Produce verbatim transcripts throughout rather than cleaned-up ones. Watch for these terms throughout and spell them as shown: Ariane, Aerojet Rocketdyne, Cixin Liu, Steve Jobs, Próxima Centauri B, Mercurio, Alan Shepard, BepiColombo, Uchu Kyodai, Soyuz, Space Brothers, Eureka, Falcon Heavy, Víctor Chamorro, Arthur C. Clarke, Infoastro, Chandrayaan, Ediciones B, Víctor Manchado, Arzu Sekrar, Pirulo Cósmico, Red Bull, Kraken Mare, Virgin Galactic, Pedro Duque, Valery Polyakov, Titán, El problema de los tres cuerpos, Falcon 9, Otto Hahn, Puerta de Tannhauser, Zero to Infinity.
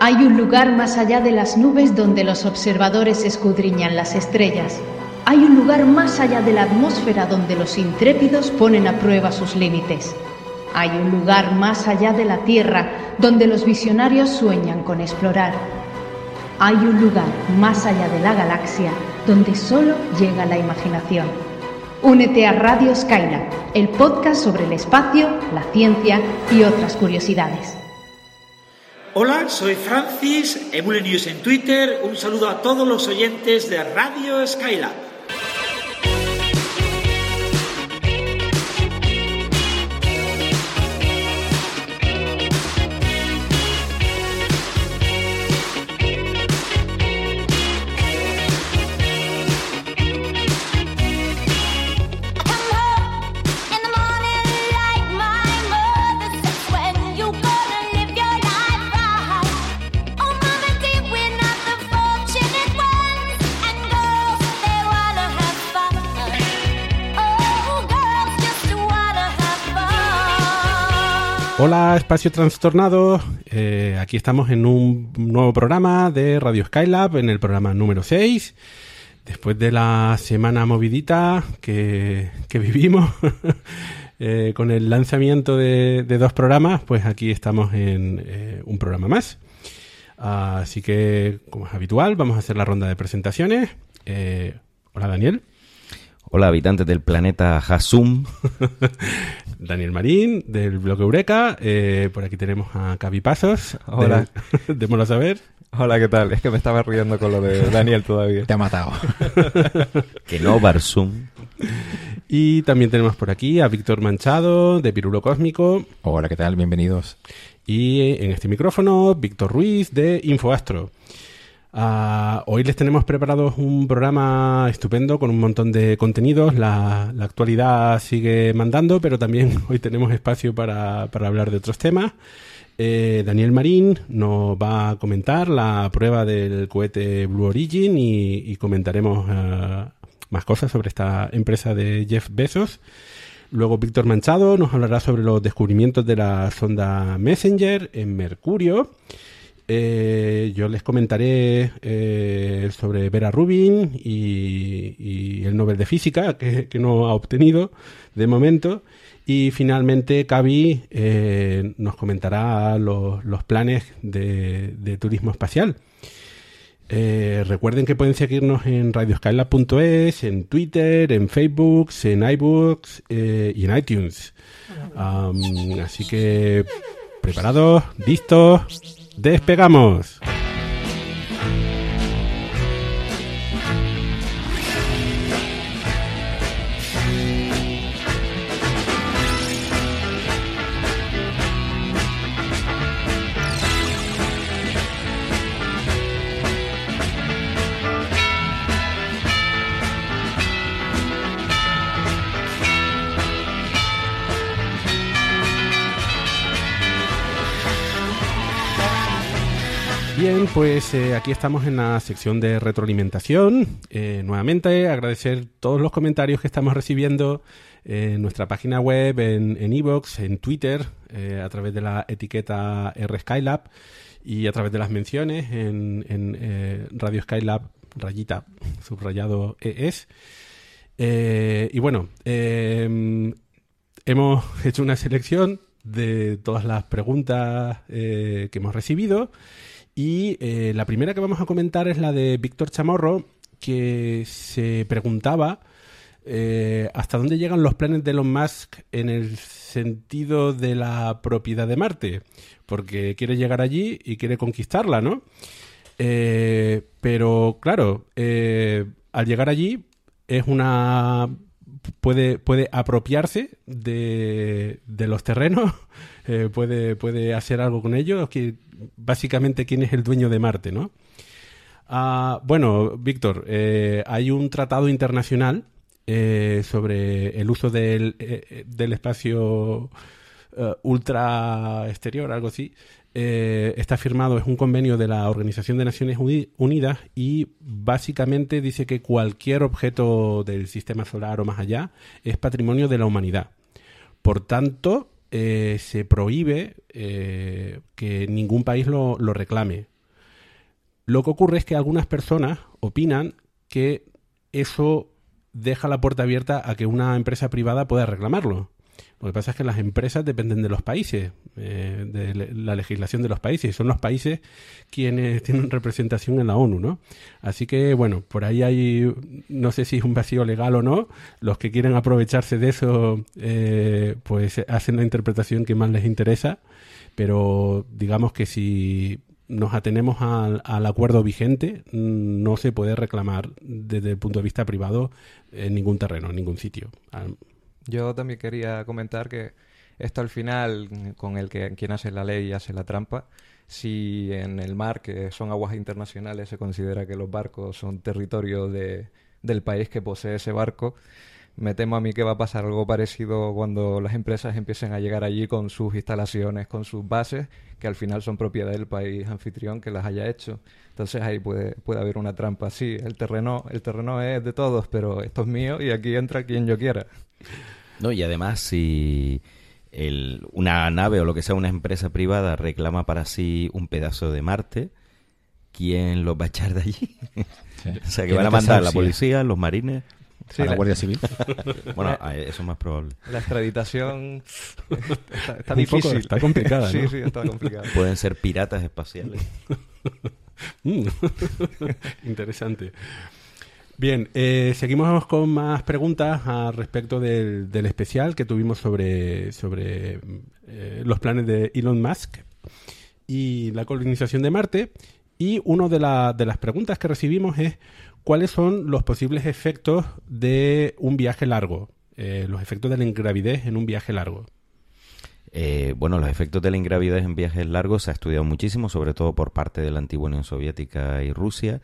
Hay un lugar más allá de las nubes donde los observadores escudriñan las estrellas. Hay un lugar más allá de la atmósfera donde los intrépidos ponen a prueba sus límites. Hay un lugar más allá de la Tierra donde los visionarios sueñan con explorar. Hay un lugar más allá de la galaxia donde solo llega la imaginación. Únete a Radio Skylab, el podcast sobre el espacio, la ciencia y otras curiosidades. Hola, soy Francis, Emulenews en Twitter. Un saludo a todos los oyentes de Radio Skylab. Hola, espacio trastornado. Eh, aquí estamos en un nuevo programa de Radio Skylab, en el programa número seis. Después de la semana movidita que, que vivimos eh, con el lanzamiento de, de dos programas, pues aquí estamos en eh, un programa más. Así que, como es habitual, vamos a hacer la ronda de presentaciones. Eh, hola, Daniel. Hola, habitantes del planeta Hasum. Daniel Marín, del blog Eureka. Eh, por aquí tenemos a Cavi Pasos. Hola. Démoslo saber. Hola, ¿qué tal? Es que me estaba riendo con lo de Daniel todavía. Te ha matado. Que no, Barsum. Y también tenemos por aquí a Víctor Manchado, de Pirulo Cósmico. Hola, ¿qué tal? Bienvenidos. Y en este micrófono, Víctor Ruiz, de InfoAstro. Uh, hoy les tenemos preparados un programa estupendo con un montón de contenidos. La, la actualidad sigue mandando, pero también hoy tenemos espacio para, para hablar de otros temas. Eh, Daniel Marín nos va a comentar la prueba del cohete Blue Origin y, y comentaremos uh, más cosas sobre esta empresa de Jeff Bezos. Luego Víctor Manchado nos hablará sobre los descubrimientos de la sonda Messenger en Mercurio. Eh, yo les comentaré eh, sobre Vera Rubin y, y el Nobel de Física que, que no ha obtenido de momento, y finalmente Cavi eh, nos comentará los, los planes de, de turismo espacial. Eh, recuerden que pueden seguirnos en radio skylab punto es, en Twitter, en Facebook, en iBooks eh, y en iTunes. Um, así que preparados, listos. ¡Despegamos! Bien, pues eh, aquí estamos en la sección de retroalimentación. Eh, nuevamente agradecer todos los comentarios que estamos recibiendo en nuestra página web, en iVoox, en, en Twitter, eh, a través de la etiqueta R Skylab y a través de las menciones en, en eh, Radio Skylab, rayita, subrayado E S. Eh, y bueno, eh, hemos hecho una selección de todas las preguntas eh, que hemos recibido. Y eh, la primera que vamos a comentar es la de Víctor Chamorro, que se preguntaba eh, hasta dónde llegan los planes de Elon Musk en el sentido de la propiedad de Marte, porque quiere llegar allí y quiere conquistarla, ¿no? Eh, pero claro, eh, al llegar allí es una... Puede, puede apropiarse de, de los terrenos, eh, puede, puede hacer algo con ellos, que básicamente quién es el dueño de Marte, ¿no? Ah, bueno, Víctor, eh, hay un tratado internacional eh, sobre el uso del, eh, del espacio eh, ultra exterior, algo así. Eh, está firmado, es un convenio de la Organización de Naciones Unidas y básicamente dice que cualquier objeto del sistema solar o más allá es patrimonio de la humanidad. Por tanto, eh, se prohíbe eh, que ningún país lo, lo reclame. Lo que ocurre es que algunas personas opinan que eso deja la puerta abierta a que una empresa privada pueda reclamarlo. Lo que pasa es que las empresas dependen de los países, eh, de la legislación de los países. Son los países quienes tienen representación en la ONU, ¿no? Así que, bueno, por ahí hay, no sé si es un vacío legal o no. Los que quieren aprovecharse de eso, eh, pues hacen la interpretación que más les interesa. Pero digamos que si nos atenemos al, al acuerdo vigente, no se puede reclamar desde el punto de vista privado en ningún terreno, en ningún sitio. Yo también quería comentar que esto al final, con el que quien hace la ley hace la trampa, si en el mar, que son aguas internacionales, se considera que los barcos son territorio de, del país que posee ese barco, me temo a mí que va a pasar algo parecido cuando las empresas empiecen a llegar allí con sus instalaciones, con sus bases, que al final son propiedad del país anfitrión que las haya hecho. Entonces ahí puede, puede haber una trampa. Sí, el terreno, el terreno es de todos, pero esto es mío y aquí entra quien yo quiera. No, y además si el, una nave o lo que sea, una empresa privada reclama para sí un pedazo de Marte, ¿quién los va a echar de allí? Sí. O sea, que van a mandar la policía, los marines... Sí, a la, la Guardia Civil. Bueno, eso es más probable. La extraditación está, está difícil. Poco, está complicada, ¿no? Sí, sí, está complicada. Pueden ser piratas espaciales. Mm. Interesante. Bien, eh, seguimos con más preguntas al respecto del, del especial que tuvimos sobre, sobre eh, los planes de Elon Musk y la colonización de Marte. Y una de, la, de las preguntas que recibimos es ¿cuáles son los posibles efectos de un viaje largo? Eh, los efectos de la ingravidez en un viaje largo. Eh, bueno, los efectos de la ingravidez en viajes largos se ha estudiado muchísimo, sobre todo por parte de la antigua Unión Soviética y Rusia,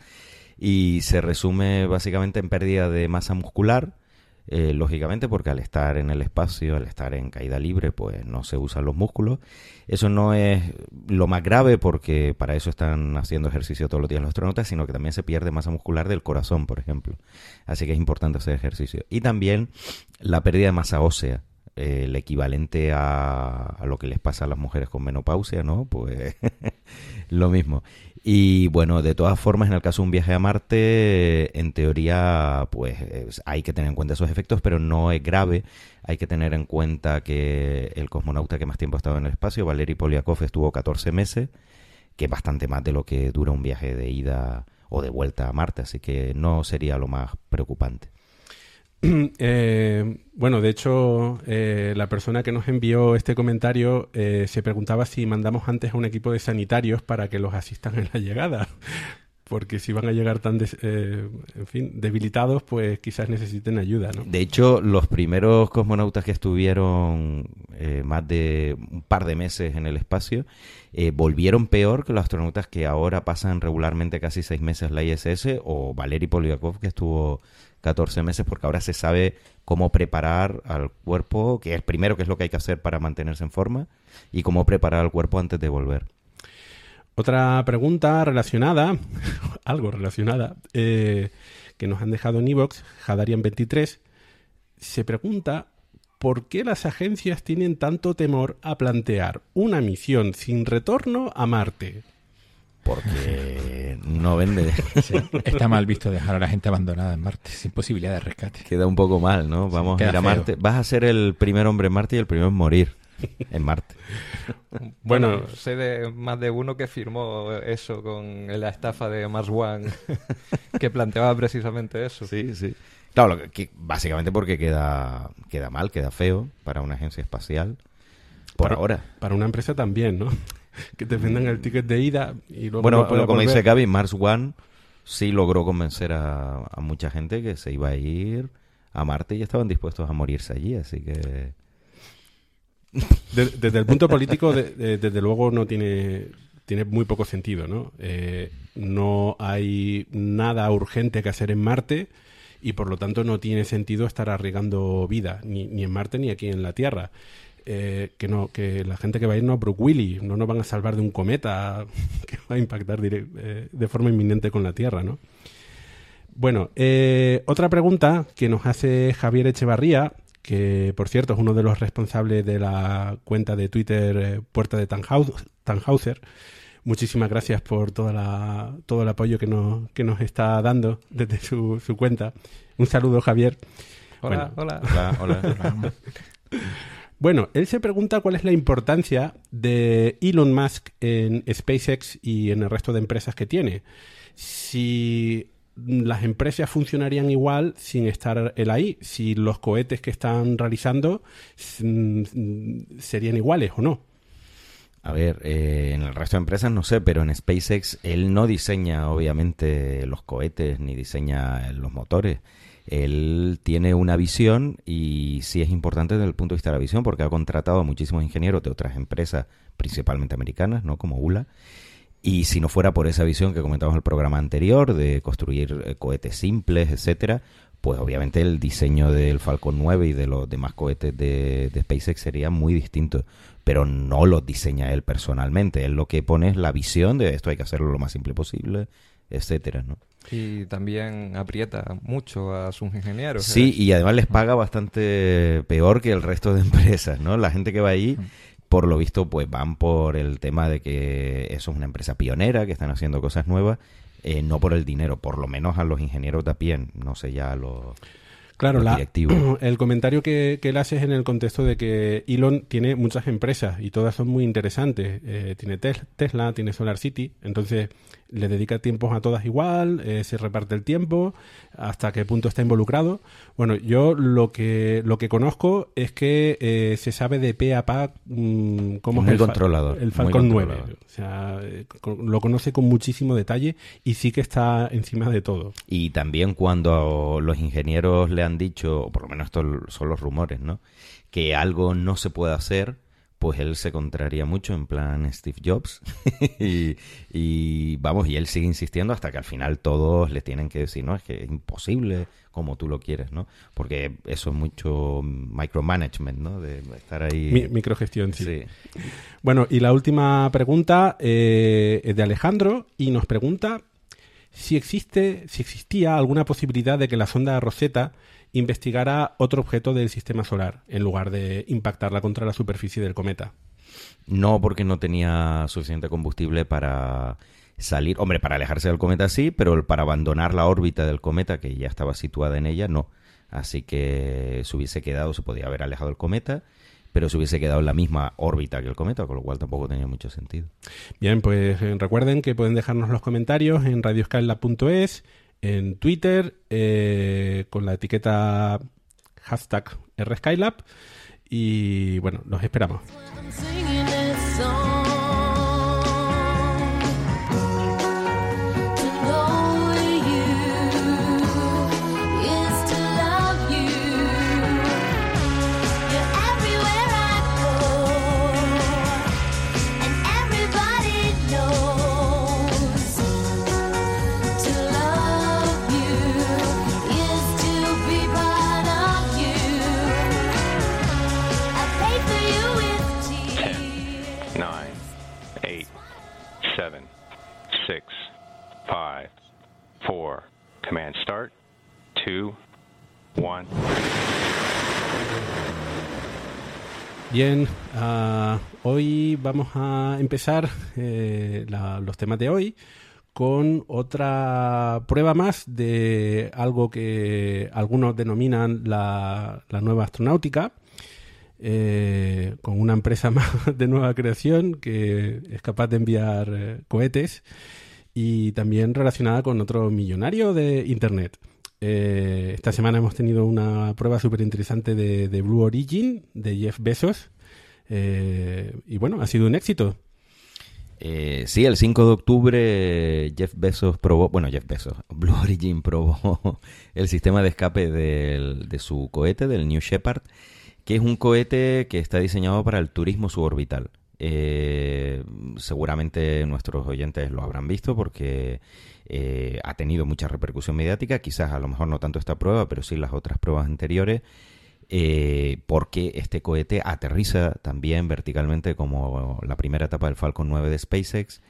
y se resume básicamente en pérdida de masa muscular, eh, lógicamente porque al estar en el espacio, al estar en caída libre, pues no se usan los músculos. Eso no es lo más grave porque para eso están haciendo ejercicio todos los días los astronautas, sino que también se pierde masa muscular del corazón, por ejemplo. Así que es importante hacer ejercicio. Y también la pérdida de masa ósea, eh, el equivalente a, a lo que les pasa a las mujeres con menopausia, ¿no? Pues lo mismo. Y bueno, de todas formas, en el caso de un viaje a Marte, en teoría, pues hay que tener en cuenta esos efectos, pero no es grave. Hay que tener en cuenta que el cosmonauta que más tiempo ha estado en el espacio, Valery Polyakov, estuvo catorce meses, que es bastante más de lo que dura un viaje de ida o de vuelta a Marte, así que no sería lo más preocupante. Eh, bueno, de hecho, eh, la persona que nos envió este comentario eh, se preguntaba si mandamos antes a un equipo de sanitarios para que los asistan en la llegada, porque si van a llegar tan, des- eh, en fin, debilitados, pues quizás necesiten ayuda, ¿no? De hecho, los primeros cosmonautas que estuvieron eh, más de un par de meses en el espacio eh, volvieron peor que los astronautas que ahora pasan regularmente casi seis meses en la I S S, o Valery Polyakov, que estuvo catorce meses, porque ahora se sabe cómo preparar al cuerpo, que es primero que es lo que hay que hacer para mantenerse en forma, y cómo preparar al cuerpo antes de volver. Otra pregunta relacionada, algo relacionada, eh, que nos han dejado en iVoox, Hadarian veintitrés, se pregunta ¿por qué las agencias tienen tanto temor a plantear una misión sin retorno a Marte? Porque no vende. Sí, está mal visto dejar a la gente abandonada en Marte, sin posibilidad de rescate. Queda un poco mal, ¿no? Vamos sí, a ir a Marte. Vas a ser el primer hombre en Marte y el primero en morir en Marte. Bueno, bueno, sé de más de uno que firmó eso con la estafa de Mars One, que planteaba precisamente eso. Sí, sí. Claro, que básicamente porque queda, queda mal, queda feo para una agencia espacial. Por para, ahora. Para una empresa también, ¿no? Que te vendan el ticket de ida y luego bueno, no pueda como volver. Dice Gaby, Mars One sí logró convencer a, a mucha gente que se iba a ir a Marte y estaban dispuestos a morirse allí, así que de, desde el punto político de, de, desde luego no tiene tiene muy poco sentido, ¿no? Eh, no hay nada urgente que hacer en Marte y por lo tanto no tiene sentido estar arriesgando vida ni, ni en Marte ni aquí en la Tierra. Eh, que no que la gente que va a ir no a Brooke Willy, no nos van a salvar de un cometa que va a impactar direct, eh, de forma inminente con la Tierra, ¿no? Bueno, eh, otra pregunta que nos hace Javier Echevarría que por cierto es uno de los responsables de la cuenta de Twitter eh, Puerta de Tannhauser. Muchísimas gracias por toda la, todo el apoyo que nos, que nos está dando desde su, su cuenta. Un saludo, Javier. Hola, bueno. hola. Hola, hola, hola. Bueno, él se pregunta cuál es la importancia de Elon Musk en SpaceX y en el resto de empresas que tiene. Si las empresas funcionarían igual sin estar él ahí, si los cohetes que están realizando serían iguales o no. A ver, eh, en el resto de empresas no sé, pero en SpaceX él no diseña obviamente los cohetes ni diseña los motores. Él tiene una visión y sí es importante desde el punto de vista de la visión porque ha contratado a muchísimos ingenieros de otras empresas, principalmente americanas, ¿no? Como U L A. Y si no fuera por esa visión que comentamos en el programa anterior de construir cohetes simples, etcétera, pues obviamente el diseño del Falcon nueve y de los demás cohetes de, de SpaceX sería muy distinto. Pero no los diseña él personalmente. Él lo que pone es la visión de esto hay que hacerlo lo más simple posible, etcétera, ¿no? Y también aprieta mucho a sus ingenieros. Sí, ¿eh? Y además les paga bastante peor que el resto de empresas, ¿no? La gente que va ahí, por lo visto, pues van por el tema de que eso es una empresa pionera, que están haciendo cosas nuevas, eh, no por el dinero, por lo menos a los ingenieros también, no sé ya a los... Claro, la, el comentario que, que él hace es en el contexto de que Elon tiene muchas empresas y todas son muy interesantes. Eh, tiene Tesla, tiene SolarCity, entonces le dedica tiempos a todas igual, eh, se reparte el tiempo, hasta qué punto está involucrado. Bueno, yo lo que lo que conozco es que eh, se sabe de pe a pa mmm, cómo es el, controlador, el Falcon nueve. O sea, eh, con, lo conoce con muchísimo detalle y sí que está encima de todo. Y también cuando los ingenieros le han han dicho, o por lo menos estos son los rumores, ¿no? Que algo no se puede hacer, pues él se contraría mucho en plan Steve Jobs y, y vamos, y él sigue insistiendo hasta que al final todos le tienen que decir, no, es que es imposible como tú lo quieres, ¿no? Porque eso es mucho micromanagement, ¿no? De estar ahí... Mi, microgestión, sí. sí. Bueno, y la última pregunta eh, es de Alejandro y nos pregunta si existe, si existía alguna posibilidad de que la sonda Rosetta investigara otro objeto del sistema solar en lugar de impactarla contra la superficie del cometa. No, porque no tenía suficiente combustible para salir, hombre, para alejarse del cometa sí, pero para abandonar la órbita del cometa que ya estaba situada en ella no, así que se hubiese quedado, se podía haber alejado del cometa, pero se hubiese quedado en la misma órbita que el cometa, con lo cual tampoco tenía mucho sentido. Bien, pues recuerden que pueden dejarnos los comentarios en radio skylab punto es, en Twitter, eh, con la etiqueta hashtag R Skylab, y bueno, los esperamos. Four. Command start. Two. One. Bien, uh, hoy vamos a empezar eh, la, los temas de hoy con otra prueba más de algo que algunos denominan la, la nueva astronáutica, eh, con una empresa más de nueva creación que es capaz de enviar eh, cohetes. Y también relacionada con otro millonario de Internet. Eh, esta semana hemos tenido una prueba súper interesante de, de Blue Origin, de Jeff Bezos. Eh, y bueno, ha sido un éxito. Eh, sí, el cinco de octubre Jeff Bezos probó, bueno, Jeff Bezos, Blue Origin probó el sistema de escape del, de su cohete, del New Shepard, que es un cohete que está diseñado para el turismo suborbital. Eh, seguramente nuestros oyentes lo habrán visto porque eh, ha tenido mucha repercusión mediática, quizás a lo mejor no tanto esta prueba, pero sí las otras pruebas anteriores, eh, porque este cohete aterriza también verticalmente como la primera etapa del Falcon nueve de SpaceX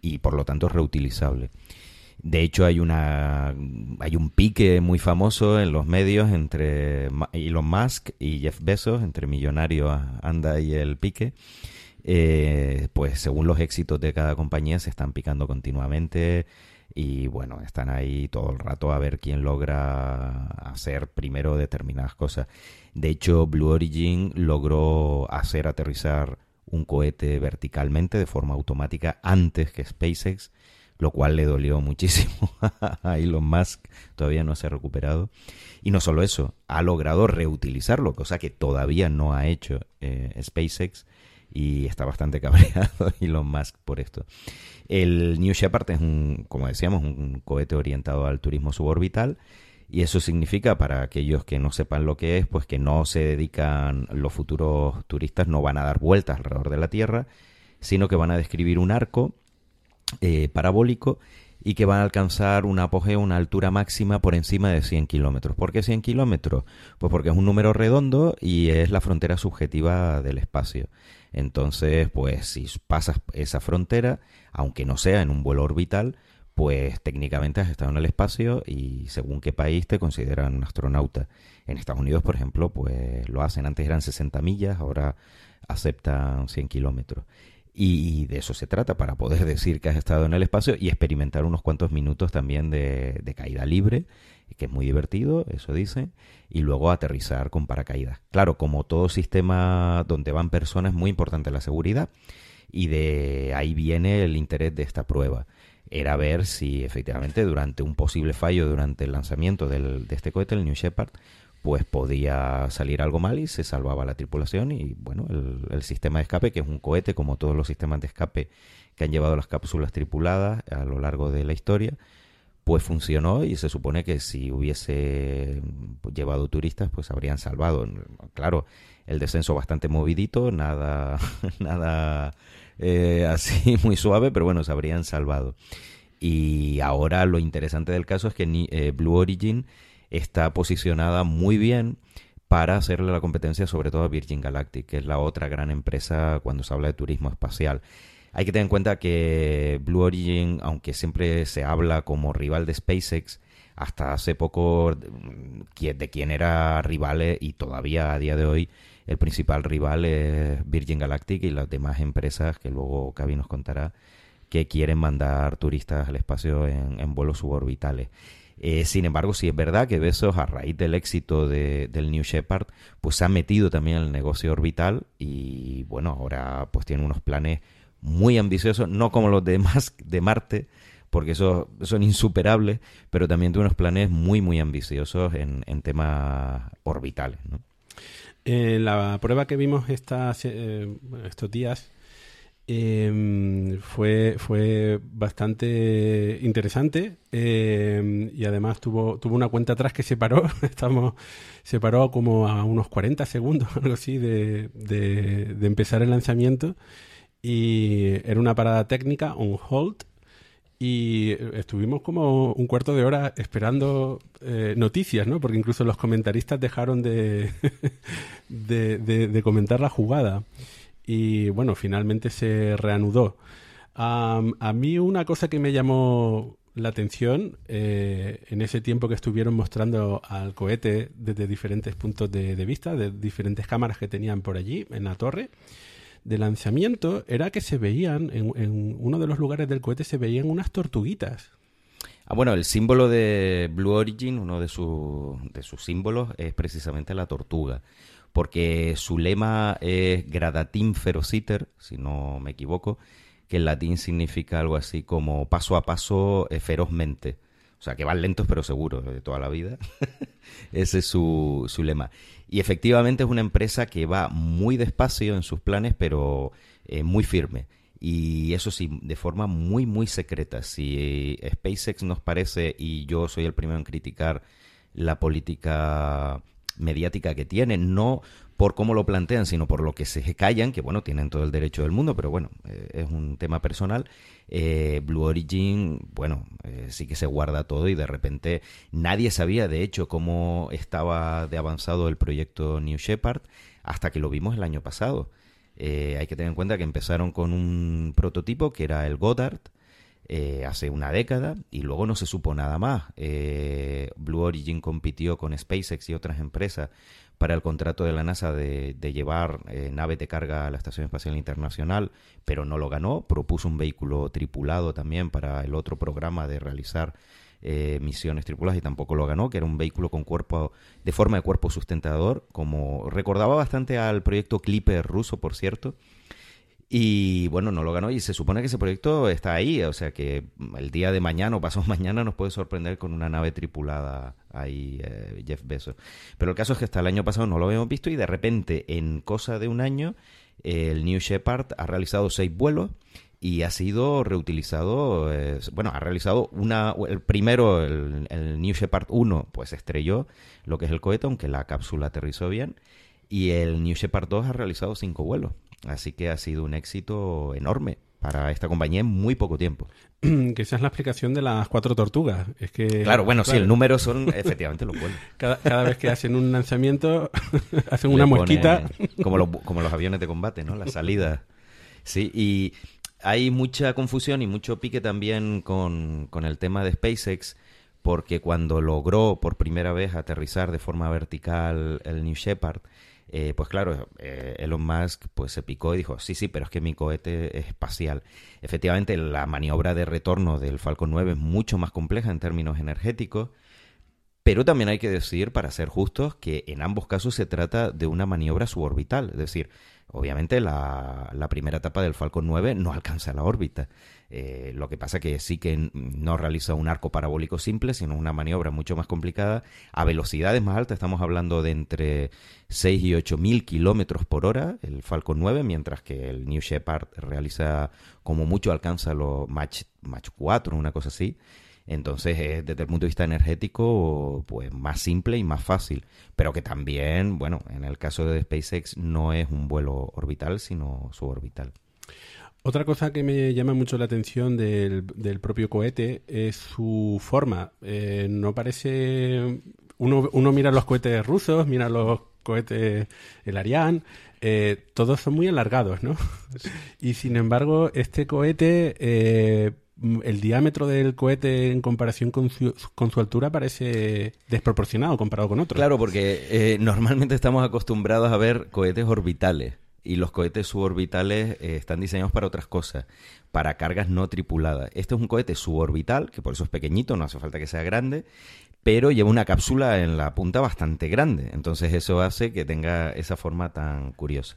y por lo tanto es reutilizable. De hecho, hay una hay un pique muy famoso en los medios entre Elon Musk y Jeff Bezos, entre millonarios anda ahí el pique. Eh, pues según los éxitos de cada compañía se están picando continuamente y bueno, están ahí todo el rato a ver quién logra hacer primero determinadas cosas. De hecho, Blue Origin logró hacer aterrizar un cohete verticalmente de forma automática antes que SpaceX, lo cual le dolió muchísimo a Elon Musk, todavía no se ha recuperado. Y no solo eso, ha logrado reutilizarlo, cosa que todavía no ha hecho eh, SpaceX, y está bastante cabreado Elon Musk por esto. El New Shepard es, un, como decíamos, un cohete orientado al turismo suborbital, y eso significa, para aquellos que no sepan lo que es, pues que no se dedican, los futuros turistas no van a dar vueltas alrededor de la Tierra, sino que van a describir un arco eh, parabólico y que van a alcanzar un apogeo, una altura máxima por encima de cien kilómetros. ¿Por qué cien kilómetros? Pues porque es un número redondo y es la frontera subjetiva del espacio. Entonces, pues si pasas esa frontera, aunque no sea en un vuelo orbital, pues técnicamente has estado en el espacio y según qué país te consideran un astronauta. En Estados Unidos, por ejemplo, pues lo hacen. Antes eran sesenta millas, ahora aceptan cien kilómetros. Y de eso se trata, para poder decir que has estado en el espacio y experimentar unos cuantos minutos también de, de caída libre, que es muy divertido, eso dicen, y luego aterrizar con paracaídas. Claro, como todo sistema donde van personas, es muy importante la seguridad, y de ahí viene el interés de esta prueba. Era ver si efectivamente durante un posible fallo, durante el lanzamiento del, de este cohete, el New Shepard, pues podía salir algo mal y se salvaba la tripulación. Y bueno, el, el sistema de escape, que es un cohete, como todos los sistemas de escape que han llevado las cápsulas tripuladas a lo largo de la historia, pues funcionó, y se supone que si hubiese llevado turistas, pues habrían salvado. Claro, el descenso bastante movidito, nada, nada eh, así muy suave, pero bueno, se habrían salvado. Y ahora lo interesante del caso es que ni, eh, Blue Origin está posicionada muy bien para hacerle la competencia sobre todo a Virgin Galactic, que es la otra gran empresa cuando se habla de turismo espacial. Hay que tener en cuenta que Blue Origin, aunque siempre se habla como rival de SpaceX, hasta hace poco de quien era rival, y todavía a día de hoy el principal rival es Virgin Galactic y las demás empresas que luego Cavi nos contará, que quieren mandar turistas al espacio en, en vuelos suborbitales. Eh, sin embargo, sí es verdad que Bezos, a raíz del éxito de, del New Shepard, pues se ha metido también en el negocio orbital y, bueno, ahora pues tiene unos planes muy ambiciosos, no como los de Musk de Marte, porque esos son insuperables, pero también tiene unos planes muy, muy ambiciosos en, en temas orbitales, ¿no? Eh, la prueba que vimos estas, eh, estos días... Eh, fue, fue bastante interesante eh, y además tuvo, tuvo una cuenta atrás que se paró, estamos, se paró como a unos cuarenta segundos, algo así, de, de, de empezar el lanzamiento, y era una parada técnica, un hold, y estuvimos como un cuarto de hora esperando eh, noticias, ¿no? Porque incluso los comentaristas dejaron de, de, de, de comentar la jugada. Y bueno, finalmente se reanudó. Um, a mí una cosa que me llamó la atención eh, en ese tiempo que estuvieron mostrando al cohete desde diferentes puntos de, de vista, de diferentes cámaras que tenían por allí en la torre de lanzamiento, era que se veían, en, en uno de los lugares del cohete se veían unas tortuguitas. Ah, bueno, el símbolo de Blue Origin, uno de, su, de sus símbolos, es precisamente la tortuga, porque su lema es gradatim ferociter, si no me equivoco, que en latín significa algo así como paso a paso eh, ferozmente. O sea, que van lentos pero seguros, de toda la vida. Ese es su, su lema. Y efectivamente es una empresa que va muy despacio en sus planes, pero eh, muy firme. Y eso sí, de forma muy, muy secreta. Si SpaceX nos parece, y yo soy el primero en criticar la política mediática que tienen, no por cómo lo plantean, sino por lo que se callan, que bueno, tienen todo el derecho del mundo, pero bueno, eh, es un tema personal. Eh, Blue Origin, bueno, eh, sí que se guarda todo, y de repente nadie sabía, de hecho, cómo estaba de avanzado el proyecto New Shepard hasta que lo vimos el año pasado. Eh, hay que tener en cuenta que empezaron con un prototipo que era el Goddard, eh, hace una década y luego no se supo nada más. Eh, Blue Origin compitió con SpaceX y otras empresas para el contrato de la NASA de, de llevar eh, naves de carga a la Estación Espacial Internacional, pero no lo ganó. Propuso un vehículo tripulado también para el otro programa de realizar eh, misiones tripuladas y tampoco lo ganó, que era un vehículo con cuerpo de forma de cuerpo sustentador, como recordaba bastante al proyecto Clipper ruso, por cierto. Y bueno, no lo ganó y se supone que ese proyecto está ahí, o sea que el día de mañana o pasado mañana nos puede sorprender con una nave tripulada ahí eh, Jeff Bezos. Pero el caso es que hasta el año pasado no lo habíamos visto y de repente en cosa de un año eh, el New Shepard ha realizado seis vuelos y ha sido reutilizado, eh, bueno, ha realizado una, el primero, el, el New Shepard uno, pues estrelló lo que es el cohete, aunque la cápsula aterrizó bien, y el New Shepard dos ha realizado cinco vuelos. Así que ha sido un éxito enorme para esta compañía en muy poco tiempo. Que esa es la explicación de las cuatro tortugas. Es que, claro, bueno, claro. Sí, el número son efectivamente los vuelos. Cada, cada vez que hacen un lanzamiento, hacen le una mosquita. Como los, como los aviones de combate, ¿no? La salida. Sí, y hay mucha confusión y mucho pique también con, con el tema de SpaceX, porque cuando logró por primera vez aterrizar de forma vertical el New Shepard, Eh, pues claro, eh, Elon Musk pues se picó y dijo, sí, sí, pero es que mi cohete es espacial. Efectivamente, la maniobra de retorno del Falcon nueve es mucho más compleja en términos energéticos, pero también hay que decir, para ser justos, que en ambos casos se trata de una maniobra suborbital. Es decir, obviamente la, la primera etapa del Falcon nueve no alcanza la órbita. Eh, lo que pasa que sí que no realiza un arco parabólico simple, sino una maniobra mucho más complicada, a velocidades más altas. Estamos hablando de entre seis y ocho mil kilómetros por hora el Falcon nueve, mientras que el New Shepard realiza, como mucho, alcanza los Mach cuatro, una cosa así. Entonces es, desde el punto de vista energético, pues más simple y más fácil, pero que también, bueno, en el caso de SpaceX no es un vuelo orbital, sino suborbital. Otra cosa que me llama mucho la atención del, del propio cohete es su forma. Eh, no parece... Uno, uno mira los cohetes rusos, mira los cohetes... el Ariane... Eh, todos son muy alargados, ¿no? Sí. Y sin embargo, este cohete... Eh, el diámetro del cohete en comparación con su, con su altura parece desproporcionado comparado con otros. Claro, porque eh, normalmente estamos acostumbrados a ver cohetes orbitales. Y los cohetes suborbitales eh, están diseñados para otras cosas, para cargas no tripuladas. Este es un cohete suborbital, que por eso es pequeñito, no hace falta que sea grande, pero lleva una cápsula en la punta bastante grande. Entonces eso hace que tenga esa forma tan curiosa.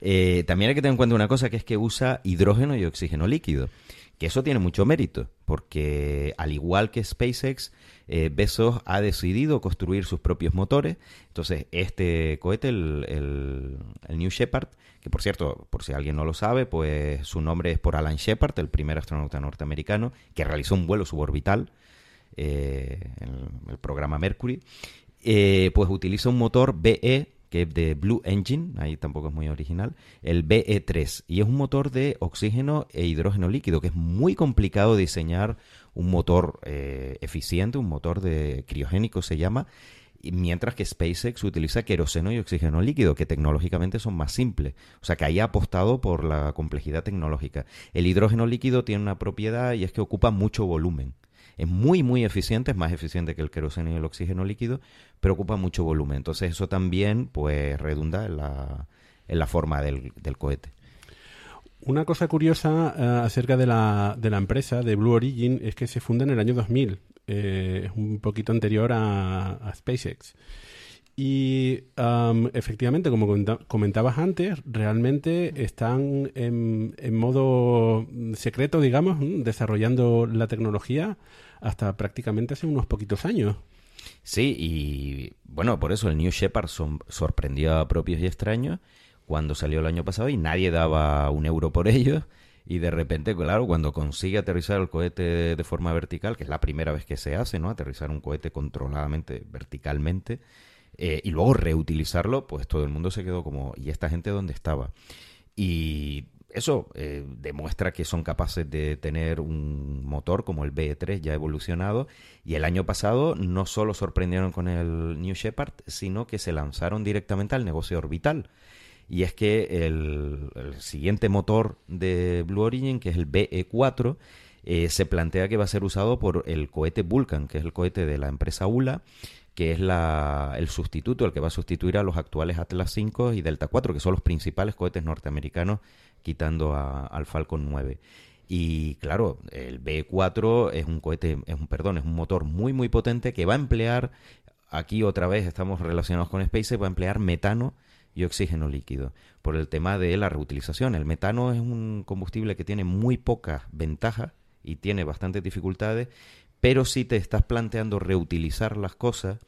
Eh, también hay que tener en cuenta una cosa, que es que usa hidrógeno y oxígeno líquido, que eso tiene mucho mérito, porque al igual que SpaceX, eh, Bezos ha decidido construir sus propios motores. Entonces este cohete, el, el, el New Shepard, que por cierto, por si alguien no lo sabe, pues su nombre es por Alan Shepard, el primer astronauta norteamericano, que realizó un vuelo suborbital eh, en el programa Mercury, eh, pues utiliza un motor B E, que es de Blue Engine, ahí tampoco es muy original, el B E tres, y es un motor de oxígeno e hidrógeno líquido, que es muy complicado diseñar un motor eh, eficiente, un motor de criogénico se llama, mientras que SpaceX utiliza queroseno y oxígeno líquido, que tecnológicamente son más simples. O sea, que ahí ha apostado por la complejidad tecnológica. El hidrógeno líquido tiene una propiedad, y es que ocupa mucho volumen. Es muy, muy eficiente, es más eficiente que el queroseno y el oxígeno líquido, pero ocupa mucho volumen. Entonces eso también pues redunda en la, en la forma del, del cohete. Una cosa curiosa uh, acerca de la, de la empresa de Blue Origin es que se funda en el año dos mil, eh, un poquito anterior a, a SpaceX. Y um, efectivamente, como comentabas antes, realmente están en, en modo secreto, digamos, desarrollando la tecnología hasta prácticamente hace unos poquitos años. Sí, y bueno, por eso el New Shepard son, sorprendió a propios y extraños cuando salió el año pasado y nadie daba un euro por ellos. Y de repente, claro, cuando consigue aterrizar el cohete de forma vertical, que es la primera vez que se hace, ¿no? Aterrizar un cohete controladamente, verticalmente, Eh, y luego reutilizarlo, pues todo el mundo se quedó como, ¿y esta gente dónde estaba? Y eso eh, demuestra que son capaces de tener un motor como el B E tres ya evolucionado, y el año pasado no solo sorprendieron con el New Shepard, sino que se lanzaron directamente al negocio orbital. Y es que el, el siguiente motor de Blue Origin, que es el B E cuatro, eh, se plantea que va a ser usado por el cohete Vulcan, que es el cohete de la empresa U L A, que es la, el sustituto, el que va a sustituir a los actuales Atlas cinco y Delta cuatro, que son los principales cohetes norteamericanos, quitando a, al Falcon nueve. Y claro, el B cuatro es un cohete, es un perdón, es un motor muy muy potente que va a emplear, aquí otra vez estamos relacionados con SpaceX, va a emplear metano y oxígeno líquido por el tema de la reutilización. El metano es un combustible que tiene muy pocas ventajas y tiene bastantes dificultades, pero si te estás planteando reutilizar las cosas,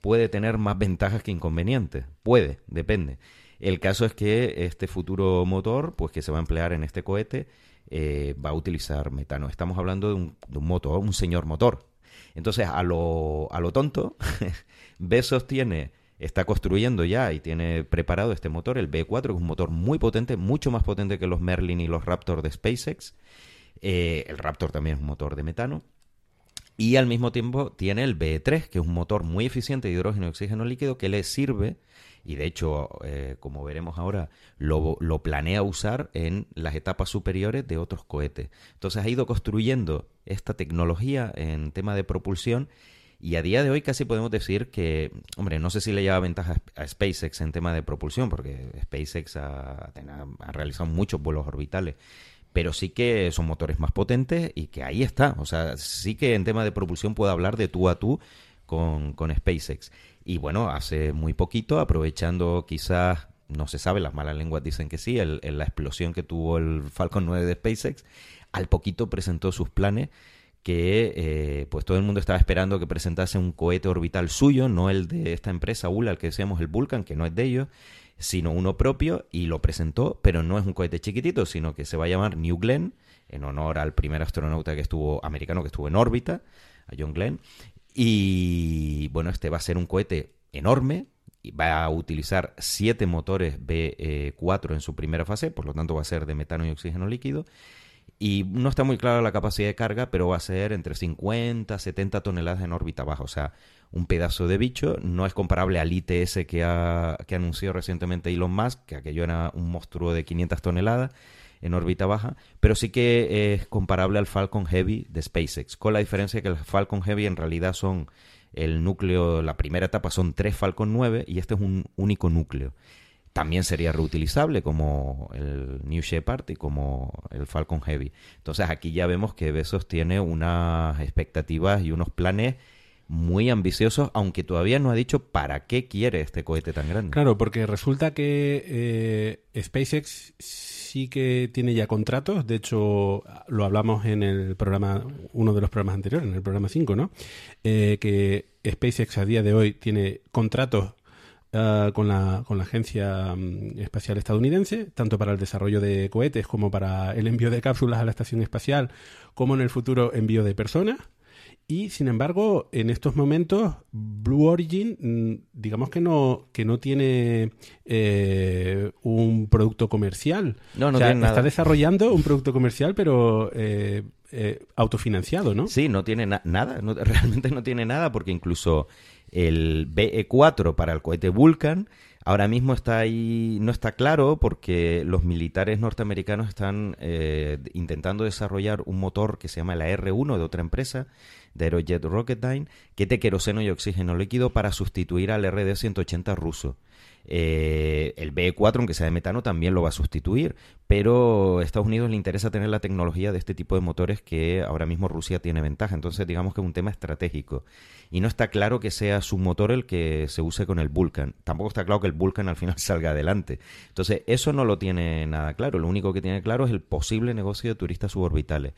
puede tener más ventajas que inconvenientes. Puede, depende. El caso es que este futuro motor, pues que se va a emplear en este cohete, Eh, va a utilizar metano. Estamos hablando de un, de un motor, un señor motor. Entonces, a lo, a lo tonto, Bezos tiene, está construyendo ya y tiene preparado este motor, el B cuatro, que es un motor muy potente, mucho más potente que los Merlin y los Raptor de SpaceX. Eh, el Raptor también es un motor de metano. Y al mismo tiempo tiene el B tres, que es un motor muy eficiente de hidrógeno y oxígeno líquido que le sirve, y de hecho, eh, como veremos ahora, lo, lo planea usar en las etapas superiores de otros cohetes. Entonces ha ido construyendo esta tecnología en tema de propulsión y a día de hoy casi podemos decir que, hombre, no sé si le lleva ventaja a SpaceX en tema de propulsión, porque SpaceX ha, ha realizado muchos vuelos orbitales, pero sí que son motores más potentes y que ahí está. O sea, sí que en tema de propulsión puedo hablar de tú a tú con, con SpaceX. Y bueno, hace muy poquito, aprovechando quizás, no se sabe, las malas lenguas dicen que sí, el, el, la explosión que tuvo el Falcon nueve de SpaceX, al poquito presentó sus planes que eh, pues todo el mundo estaba esperando que presentase un cohete orbital suyo, no el de esta empresa U L A, al que decíamos el Vulcan, que no es de ellos, sino uno propio, y lo presentó, pero no es un cohete chiquitito, sino que se va a llamar New Glenn, en honor al primer astronauta que estuvo americano que estuvo en órbita, a John Glenn. Y bueno, este va a ser un cohete enorme, y va a utilizar siete motores B cuatro en su primera fase, por lo tanto va a ser de metano y oxígeno líquido, y no está muy clara la capacidad de carga, pero va a ser entre cincuenta a setenta toneladas en órbita baja, o sea, un pedazo de bicho. No es comparable al I T S que ha que anunció recientemente Elon Musk, que aquello era un monstruo de quinientas toneladas en órbita baja, pero sí que es comparable al Falcon Heavy de SpaceX, con la diferencia que el Falcon Heavy en realidad son el núcleo, la primera etapa son tres Falcon nueve y este es un único núcleo. También sería reutilizable como el New Shepard y como el Falcon Heavy. Entonces aquí ya vemos que Bezos tiene unas expectativas y unos planes muy ambiciosos, aunque todavía no ha dicho para qué quiere este cohete tan grande. Claro, porque resulta que eh, SpaceX sí que tiene ya contratos. De hecho, lo hablamos en el programa, uno de los programas anteriores, en el programa cinco, ¿no? Eh, que SpaceX a día de hoy tiene contratos Uh, con la con la Agencia Espacial Estadounidense, tanto para el desarrollo de cohetes como para el envío de cápsulas a la estación espacial, como en el futuro envío de personas. Y sin embargo, en estos momentos Blue Origin, digamos que no que no tiene eh, un producto comercial. No, no o sea, tiene nada. Está desarrollando un producto comercial, pero eh, eh, autofinanciado, ¿no? Sí, no tiene na- nada. No, realmente no tiene nada, porque incluso el B E cuatro para el cohete Vulcan ahora mismo está ahí, no está claro, porque los militares norteamericanos están eh, intentando desarrollar un motor que se llama la R uno de otra empresa, de Aerojet Rocketdyne, que es de queroseno y oxígeno líquido para sustituir al R D ciento ochenta ruso. Eh, el B E cuatro, aunque sea de metano, también lo va a sustituir, pero a Estados Unidos le interesa tener la tecnología de este tipo de motores que ahora mismo Rusia tiene ventaja. Entonces digamos que es un tema estratégico y no está claro que sea su motor el que se use con el Vulcan. Tampoco está claro que el Vulcan al final salga adelante. Entonces eso no lo tiene nada claro. Lo único que tiene claro es el posible negocio de turistas suborbitales.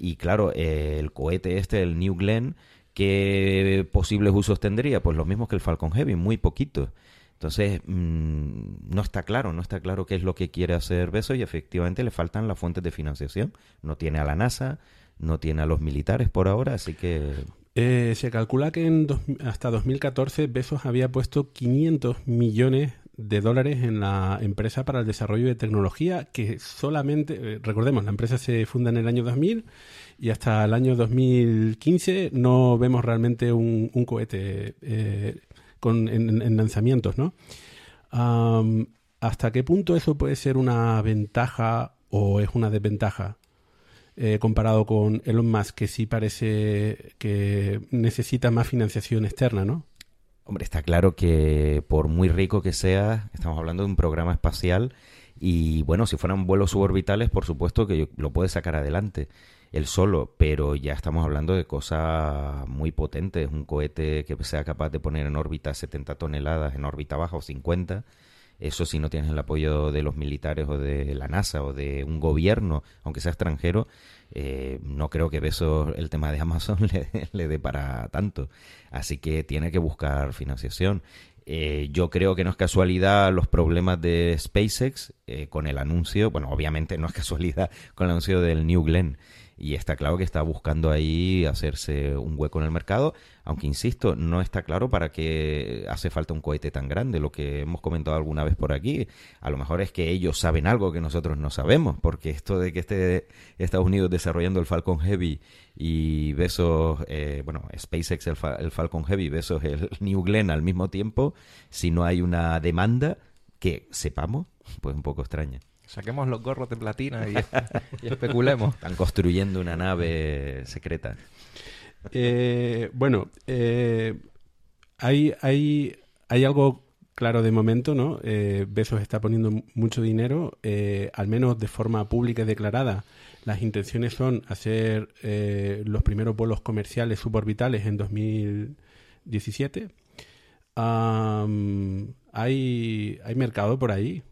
Y claro, eh, el cohete este, el New Glenn, ¿qué posibles usos tendría? Pues los mismos que el Falcon Heavy, muy poquitos. Entonces, mmm, no está claro, no está claro qué es lo que quiere hacer Bezos y efectivamente le faltan las fuentes de financiación. No tiene a la NASA, no tiene a los militares por ahora, así que... Eh, se calcula que en dos, hasta dos mil catorce Bezos había puesto quinientos millones de dólares en la empresa para el desarrollo de tecnología que solamente, eh, recordemos, la empresa se funda en el año dos mil y hasta el año dos mil quince no vemos realmente un, un cohete eh, con, en, en lanzamientos, ¿no? Um, ¿Hasta qué punto eso puede ser una ventaja o es una desventaja? eh, comparado con Elon Musk, que sí parece que necesita más financiación externa, ¿no? Hombre, está claro que por muy rico que sea, estamos hablando de un programa espacial y, bueno, si fueran vuelos suborbitales, por supuesto que lo puede sacar adelante él solo, pero ya estamos hablando de cosas muy potentes. Un cohete que sea capaz de poner en órbita setenta toneladas en órbita baja o cincuenta, eso si no tienes el apoyo de los militares o de la NASA o de un gobierno, aunque sea extranjero, eh, no creo que Bezos, el tema de Amazon, le, le dé para tanto. Así que tiene que buscar financiación. Eh, yo creo que no es casualidad los problemas de SpaceX eh, con el anuncio, bueno, obviamente no es casualidad con el anuncio del New Glenn. Y está claro que está buscando ahí hacerse un hueco en el mercado, aunque, insisto, no está claro para qué hace falta un cohete tan grande. Lo que hemos comentado alguna vez por aquí, a lo mejor es que ellos saben algo que nosotros no sabemos, porque esto de que esté Estados Unidos desarrollando el Falcon Heavy y Bezos, eh, bueno, SpaceX el, fa- el Falcon Heavy, Bezos el New Glenn al mismo tiempo, si no hay una demanda que sepamos, pues un poco extraña. Saquemos los gorros de platina y, y especulemos. Están construyendo una nave secreta. Eh, bueno, eh, hay, hay, hay algo claro de momento, ¿no? Eh, Bezos está poniendo mucho dinero, eh, al menos de forma pública y declarada. Las intenciones son hacer eh, los primeros vuelos comerciales suborbitales en dos mil diecisiete. Um, ¿hay, ¿Hay mercado por ahí?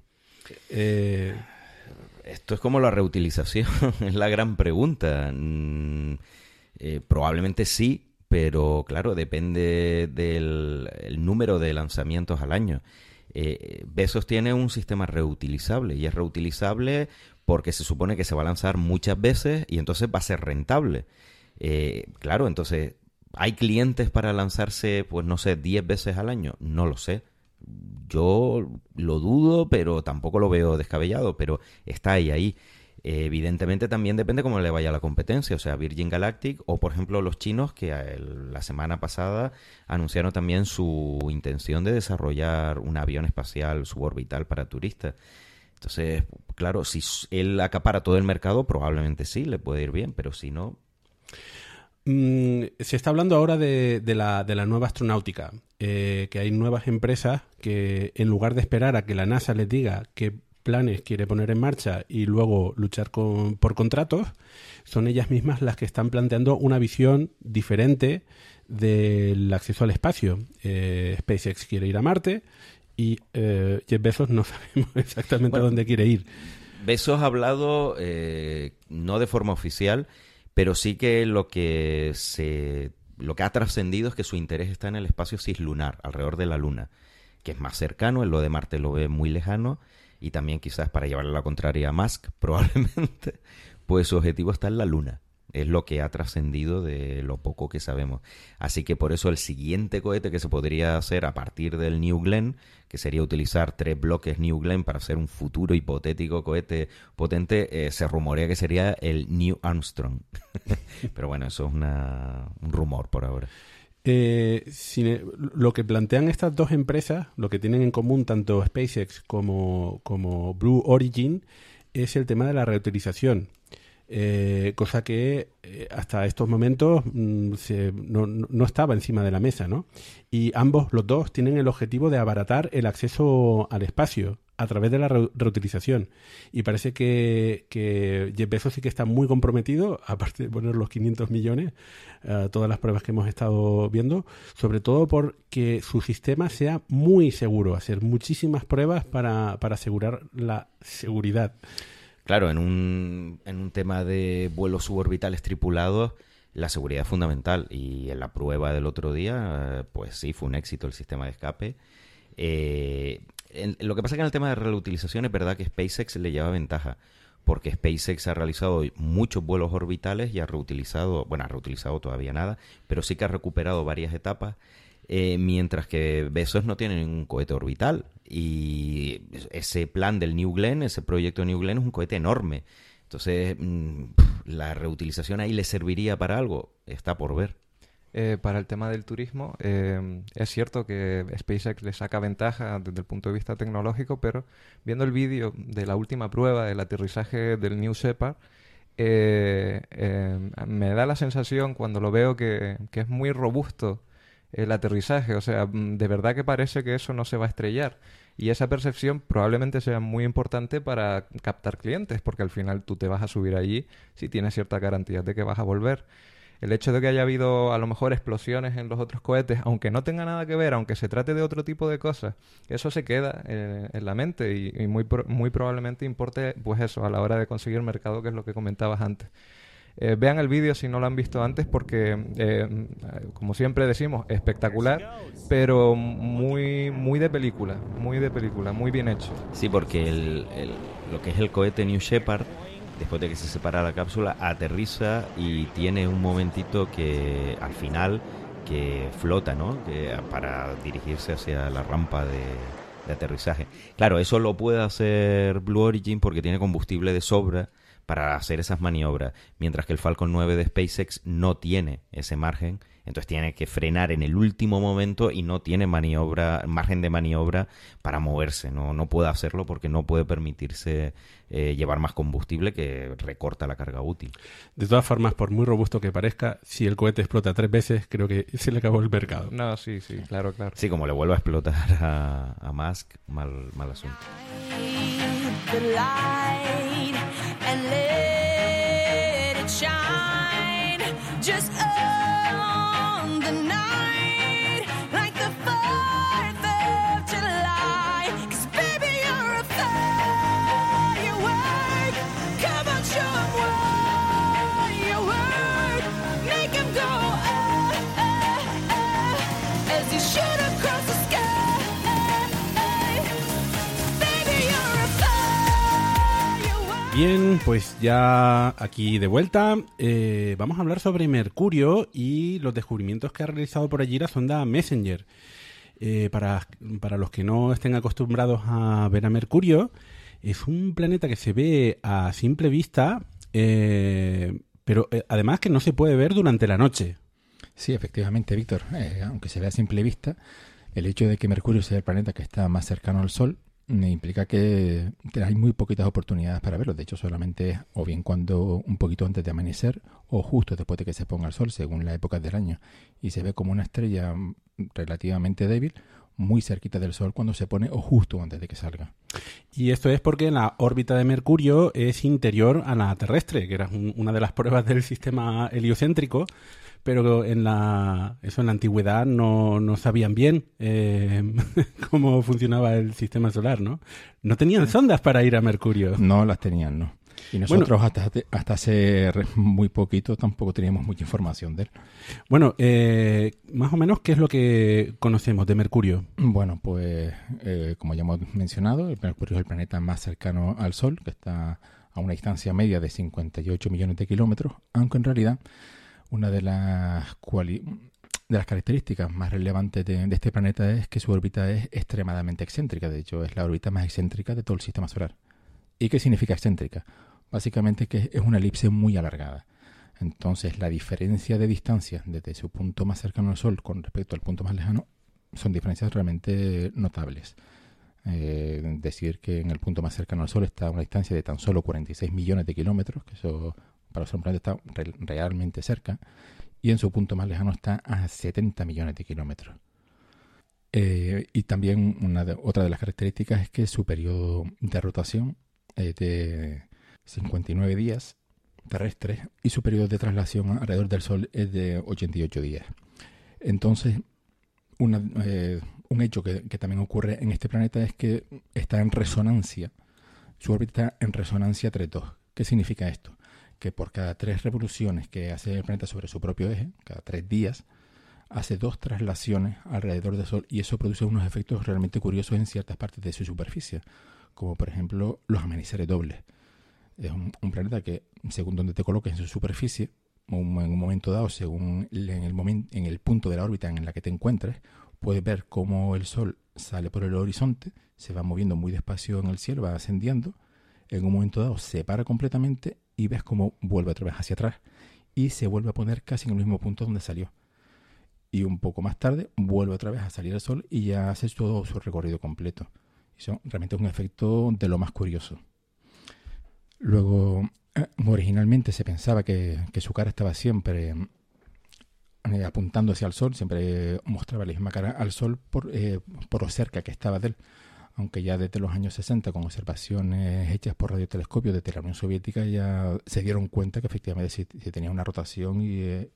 Eh... Esto es como la reutilización, es la gran pregunta. Eh, probablemente sí, pero claro, depende del el número de lanzamientos al año. Eh, Bezos tiene un sistema reutilizable, y es reutilizable porque se supone que se va a lanzar muchas veces y entonces va a ser rentable. Eh, claro, entonces, ¿hay clientes para lanzarse, pues no sé, diez veces al año? No lo sé. Yo lo dudo, pero tampoco lo veo descabellado, pero está ahí, ahí. Eh, evidentemente también depende cómo le vaya la competencia, o sea, Virgin Galactic o, por ejemplo, los chinos, que el, la semana pasada anunciaron también su intención de desarrollar un avión espacial suborbital para turistas. Entonces, claro, si él acapara todo el mercado, probablemente sí, le puede ir bien, pero si no... Mm, se está hablando ahora de, de, la, de la nueva astronáutica, eh, que hay nuevas empresas que, en lugar de esperar a que la NASA les diga qué planes quiere poner en marcha y luego luchar con, por contratos, son ellas mismas las que están planteando una visión diferente del acceso al espacio. Eh, SpaceX quiere ir a Marte y eh, Jeff Bezos no sabemos exactamente bueno, a dónde quiere ir. Bezos ha hablado, eh, no de forma oficial, pero sí que lo que se lo que ha trascendido es que su interés está en el espacio cislunar, alrededor de la Luna, que es más cercano, en lo de Marte lo ve muy lejano, y también quizás para llevarle la contraria a Musk, probablemente, pues su objetivo está en la Luna. Es lo que ha trascendido de lo poco que sabemos. Así que por eso el siguiente cohete que se podría hacer a partir del New Glenn, que sería utilizar tres bloques New Glenn para hacer un futuro hipotético cohete potente, eh, se rumorea que sería el New Armstrong. Pero bueno, eso es una, un rumor por ahora. Eh, si, lo que plantean estas dos empresas, lo que tienen en común tanto SpaceX como, como Blue Origin, es el tema de la reutilización. Eh, cosa que eh, hasta estos momentos mm, se, no, no estaba encima de la mesa, ¿no? Y ambos, los dos, tienen el objetivo de abaratar el acceso al espacio a través de la re- reutilización. Y parece que, que Jeff Bezos sí que está muy comprometido, aparte de poner los quinientos millones, eh, todas las pruebas que hemos estado viendo, sobre todo porque su sistema sea muy seguro, hacer muchísimas pruebas para, para asegurar la seguridad. Claro, en un, en un tema de vuelos suborbitales tripulados, la seguridad es fundamental. Y en la prueba del otro día, pues sí, fue un éxito el sistema de escape. Eh, en, lo que pasa es que en el tema de reutilización es verdad que SpaceX le lleva ventaja, porque SpaceX ha realizado muchos vuelos orbitales y ha reutilizado, bueno, ha reutilizado todavía nada, pero sí que ha recuperado varias etapas. Eh, mientras que Bezos no tiene ningún cohete orbital, y ese plan del New Glenn, ese proyecto New Glenn, es un cohete enorme. Entonces, mmm, la reutilización ahí le serviría para algo, está por ver. Eh, para el tema del turismo, eh, es cierto que SpaceX le saca ventaja desde el punto de vista tecnológico, pero viendo el vídeo de la última prueba del aterrizaje del New Shepard, eh, eh, me da la sensación cuando lo veo que, que es muy robusto el aterrizaje. O sea, de verdad que parece que eso no se va a estrellar. Y esa percepción probablemente sea muy importante para captar clientes, porque al final tú te vas a subir allí si tienes cierta garantía de que vas a volver. El hecho de que haya habido a lo mejor explosiones en los otros cohetes, aunque no tenga nada que ver, aunque se trate de otro tipo de cosas, eso se queda eh, en la mente y, y muy, pro- muy probablemente importe pues eso a la hora de conseguir mercado, que es lo que comentabas antes. Eh, vean el vídeo si no lo han visto antes porque, eh, como siempre decimos, espectacular, pero muy muy de película, muy de película, muy bien hecho. Sí, porque el, el, lo que es el cohete New Shepard, después de que se separa la cápsula, aterriza y tiene un momentito que al final que flota, ¿no? Que, para dirigirse hacia la rampa de, de aterrizaje. Claro, eso lo puede hacer Blue Origin porque tiene combustible de sobra para hacer esas maniobras, mientras que el Falcon nueve de SpaceX no tiene ese margen, entonces tiene que frenar en el último momento y no tiene maniobra, margen de maniobra para moverse, no, no puede hacerlo porque no puede permitirse eh, llevar más combustible, que recorta la carga útil. De todas formas, por muy robusto que parezca, si el cohete explota tres veces, creo que se le acabó el mercado. No, sí, sí, claro, claro. Sí, como le vuelva a explotar a, a Musk, mal, mal asunto. And let it shine just on the night like the fourth of July, 'cause baby you're a firework, come on show 'em what you work, make 'em go oh, oh, oh, as you shoot across the sky. Bien, pues ya aquí de vuelta. Eh, vamos a hablar sobre Mercurio y los descubrimientos que ha realizado por allí la sonda Messenger. Eh, para, para los que no estén acostumbrados a ver a Mercurio, es un planeta que se ve a simple vista, eh, pero eh, además que no se puede ver durante la noche. Sí, efectivamente, Víctor. Eh, aunque se vea a simple vista, el hecho de que Mercurio sea el planeta que está más cercano al Sol implica que hay muy poquitas oportunidades para verlo. De hecho, solamente es o bien cuando un poquito antes de amanecer o justo después de que se ponga el sol, según la época del año, y se ve como una estrella relativamente débil muy cerquita del sol cuando se pone o justo antes de que salga. Y esto es porque la órbita de Mercurio es interior a la terrestre, que era un, una de las pruebas del sistema heliocéntrico, pero en la eso en la antigüedad no, no sabían bien eh, cómo funcionaba el sistema solar, ¿no? No tenían sondas para ir a Mercurio. No las tenían, no. Y nosotros bueno, hasta, hasta hace muy poquito tampoco teníamos mucha información de él. Bueno, eh, más o menos, ¿qué es lo que conocemos de Mercurio? Bueno, pues eh, como ya hemos mencionado, el Mercurio es el planeta más cercano al Sol, que está a una distancia media de cincuenta y ocho millones de kilómetros, aunque en realidad una de las cualidades, de las características más relevantes de, de este planeta es que su órbita es extremadamente excéntrica. De hecho, es la órbita más excéntrica de todo el sistema solar. ¿Y qué significa excéntrica? Básicamente que es una elipse muy alargada. Entonces, la diferencia de distancia desde su punto más cercano al Sol con respecto al punto más lejano son diferencias realmente notables. Eh, decir que en el punto más cercano al Sol está a una distancia de tan solo cuarenta y seis millones de kilómetros, que eso para los hombres está re- realmente cerca, y en su punto más lejano está a setenta millones de kilómetros. Eh, y también una de, otra de las características es que su periodo de rotación es de cincuenta y nueve días terrestres y su periodo de traslación alrededor del Sol es de ochenta y ocho días. Entonces, una, eh, un hecho que, que también ocurre en este planeta es que está en resonancia, su órbita en resonancia tres dos. ¿Qué significa esto? Que por cada tres revoluciones que hace el planeta sobre su propio eje, cada tres días, hace dos traslaciones alrededor del Sol, y eso produce unos efectos realmente curiosos en ciertas partes de su superficie, como por ejemplo los amaneceres dobles. Es un, un planeta que, según donde te coloques en su superficie, un, en un momento dado, según el, en, el momen, en el punto de la órbita en la que te encuentres, puedes ver cómo el Sol sale por el horizonte, se va moviendo muy despacio en el cielo, va ascendiendo, en un momento dado se para completamente y ves cómo vuelve otra vez hacia atrás y se vuelve a poner casi en el mismo punto donde salió. Y un poco más tarde vuelve otra vez a salir el Sol y ya hace todo su recorrido completo. Y son realmente un efecto de lo más curioso. Luego, originalmente Antes se pensaba que, que su cara estaba siempre eh, apuntando hacia el sol, siempre mostraba la misma cara al sol por, eh, por lo cerca que estaba de él, aunque ya desde los años sesenta, con observaciones hechas por radiotelescopios desde la Unión Soviética, ya se dieron cuenta que efectivamente se, se tenía una rotación y, eh,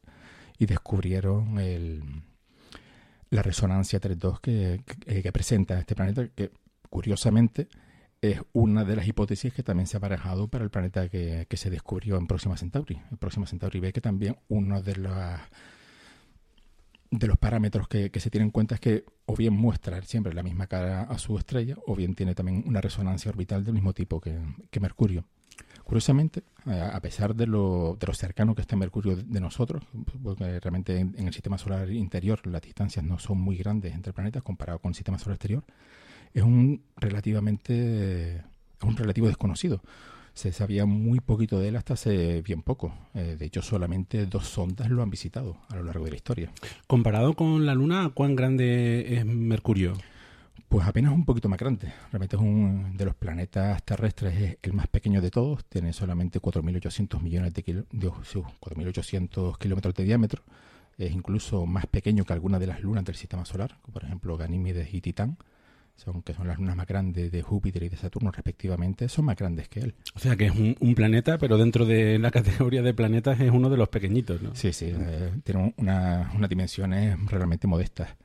y descubrieron el, la resonancia tres dos que, que, que presenta este planeta, que curiosamente es una de las hipótesis que también se ha barajado para el planeta que, que se descubrió en Próxima Centauri. El Próxima Centauri B, que también uno de los, de los parámetros que, que se tienen en cuenta es que o bien muestra siempre la misma cara a su estrella, o bien tiene también una resonancia orbital del mismo tipo que, que Mercurio. Curiosamente, a pesar de lo, de lo cercano que está Mercurio de nosotros, porque realmente en, en el sistema solar interior las distancias no son muy grandes entre planetas comparado con el sistema solar exterior, es un relativamente es un relativo desconocido. Se sabía muy poquito de él hasta hace bien poco. Eh, de hecho, solamente dos sondas lo han visitado a lo largo de la historia. Comparado con la Luna, ¿cuán grande es Mercurio? Pues apenas un poquito más grande. Realmente es un de los planetas terrestres, es el más pequeño de todos. Tiene solamente cuatro mil ochocientos millones de, kilo, de cuatro mil ochocientos kilómetros de diámetro. Es incluso más pequeño que alguna de las lunas del sistema solar, como por ejemplo Ganímedes y Titán, que son las lunas más grandes de Júpiter y de Saturno respectivamente, son más grandes que él. O sea que es un, un planeta, pero dentro de la categoría de planetas es uno de los pequeñitos, ¿no? Sí, sí, eh, tiene una, unas dimensiones realmente modestas.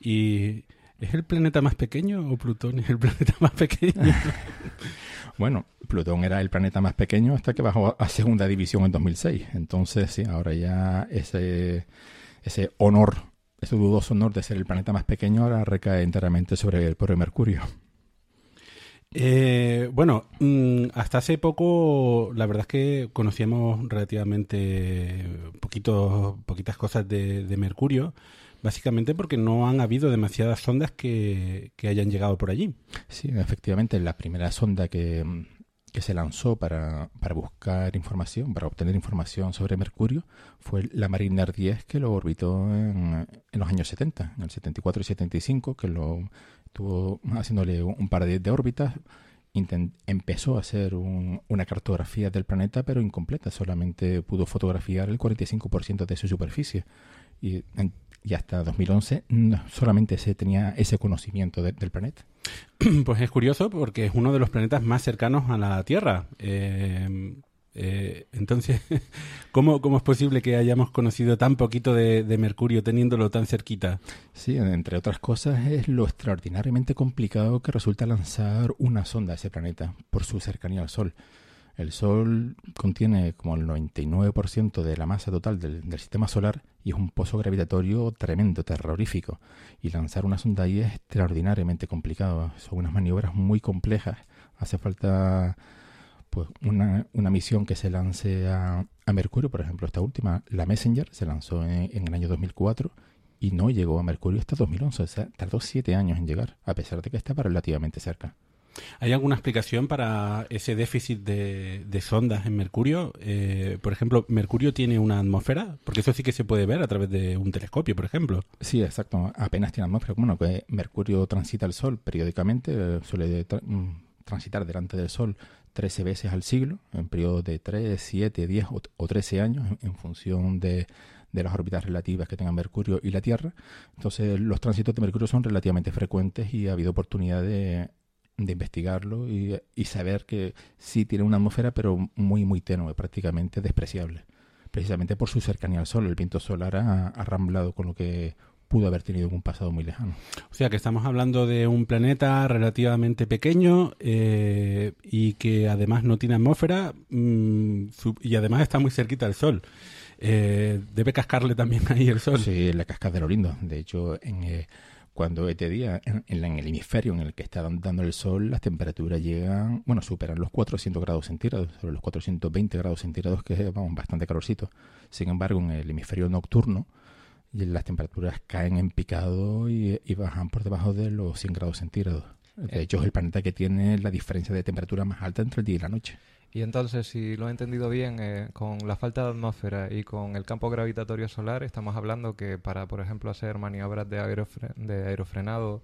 ¿Y es el planeta más pequeño o Plutón es el planeta más pequeño? Bueno, Plutón era el planeta más pequeño hasta que bajó a segunda división en dos mil seis. Entonces, sí, ahora ya ese, ese honor Ese dudoso honor de ser el planeta más pequeño ahora recae enteramente sobre el pobre Mercurio. Eh, bueno, hasta hace poco la verdad es que conocíamos relativamente poquitos, poquitas cosas de, de Mercurio, básicamente porque no han habido demasiadas sondas que, que hayan llegado por allí. Sí, efectivamente, la primera sonda que, que se lanzó para, para buscar información, para obtener información sobre Mercurio, fue la Mariner diez, que lo orbitó en, en los años setenta, en el setenta y cuatro y setenta y cinco, que lo estuvo haciéndole un par de, de órbitas. Intent, empezó a hacer un, una cartografía del planeta, pero incompleta. Solamente pudo fotografiar el cuarenta y cinco por ciento de su superficie. Y, y hasta dos mil once no, solamente se tenía ese conocimiento de, del planeta. Pues es curioso porque es uno de los planetas más cercanos a la Tierra. Eh, eh, entonces, ¿cómo, ¿cómo es posible que hayamos conocido tan poquito de, de Mercurio teniéndolo tan cerquita? Sí, entre otras cosas es lo extraordinariamente complicado que resulta lanzar una sonda a ese planeta por su cercanía al Sol. El Sol contiene como el noventa y nueve por ciento de la masa total del, del sistema solar y es un pozo gravitatorio tremendo, terrorífico. Y lanzar una sonda ahí es extraordinariamente complicado. Son unas maniobras muy complejas. Hace falta pues una, una misión que se lance a, a Mercurio. Por ejemplo, esta última, la Messenger, se lanzó en, en el año dos mil cuatro y no llegó a Mercurio hasta dos mil once. O sea, tardó siete años en llegar, a pesar de que estaba relativamente cerca. ¿Hay alguna explicación para ese déficit de, de sondas en Mercurio? Eh, por ejemplo, ¿Mercurio tiene una atmósfera? Porque eso sí que se puede ver a través de un telescopio, por ejemplo. Sí, exacto. Apenas tiene atmósfera. Bueno, que Mercurio transita el Sol periódicamente. Suele tra- transitar delante del Sol trece veces al siglo, en periodos de tres, siete, diez o, o trece años, en, en función de, de las órbitas relativas que tengan Mercurio y la Tierra. Entonces, los tránsitos de Mercurio son relativamente frecuentes y ha habido oportunidad de... de investigarlo y, y saber que sí tiene una atmósfera, pero muy, muy tenue, prácticamente despreciable. Precisamente por su cercanía al Sol, el viento solar ha arramblado con lo que pudo haber tenido en un pasado muy lejano. O sea que estamos hablando de un planeta relativamente pequeño eh, y que además no tiene atmósfera mmm, sub, y además está muy cerquita del Sol. Eh, debe cascarle también ahí el Sol. Sí, la casca de Lorindo. De hecho, en... Eh, Cuando este día, en, en el hemisferio en el que está dando el sol, las temperaturas llegan, bueno, superan los cuatrocientos grados centígrados, sobre los cuatrocientos veinte grados centígrados, que es vamos, bastante calorcito. Sin embargo, en el hemisferio nocturno, las temperaturas caen en picado y, y bajan por debajo de los cien grados centígrados. De hecho, es el planeta que tiene la diferencia de temperatura más alta entre el día y la noche. Y entonces, si lo he entendido bien, eh, con la falta de atmósfera y con el campo gravitatorio solar, estamos hablando que para, por ejemplo, hacer maniobras de, aerofre- de aerofrenado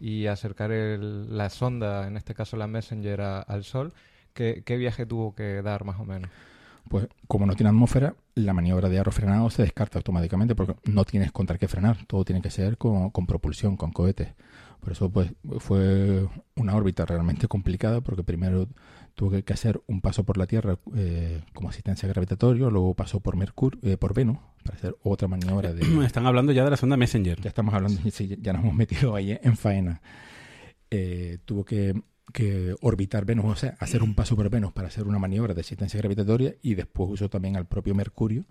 y acercar el, la sonda, en este caso la Messenger, a, al Sol, ¿qué, ¿qué viaje tuvo que dar más o menos? Pues como no tiene atmósfera, la maniobra de aerofrenado se descarta automáticamente porque no tienes contra qué frenar. Todo tiene que ser con, con propulsión, con cohetes. Por eso pues fue una órbita realmente complicada, porque primero tuvo que hacer un paso por la Tierra eh, como asistencia gravitatoria, luego pasó por Mercurio, eh, por Venus, para hacer otra maniobra de... Están hablando ya de la sonda Messenger. Ya estamos hablando, sí, ya nos hemos metido ahí en faena. Eh, tuvo que... que orbitar Venus, o sea, hacer un paso por Venus para hacer una maniobra de asistencia gravitatoria, y después usó también al propio Mercurio,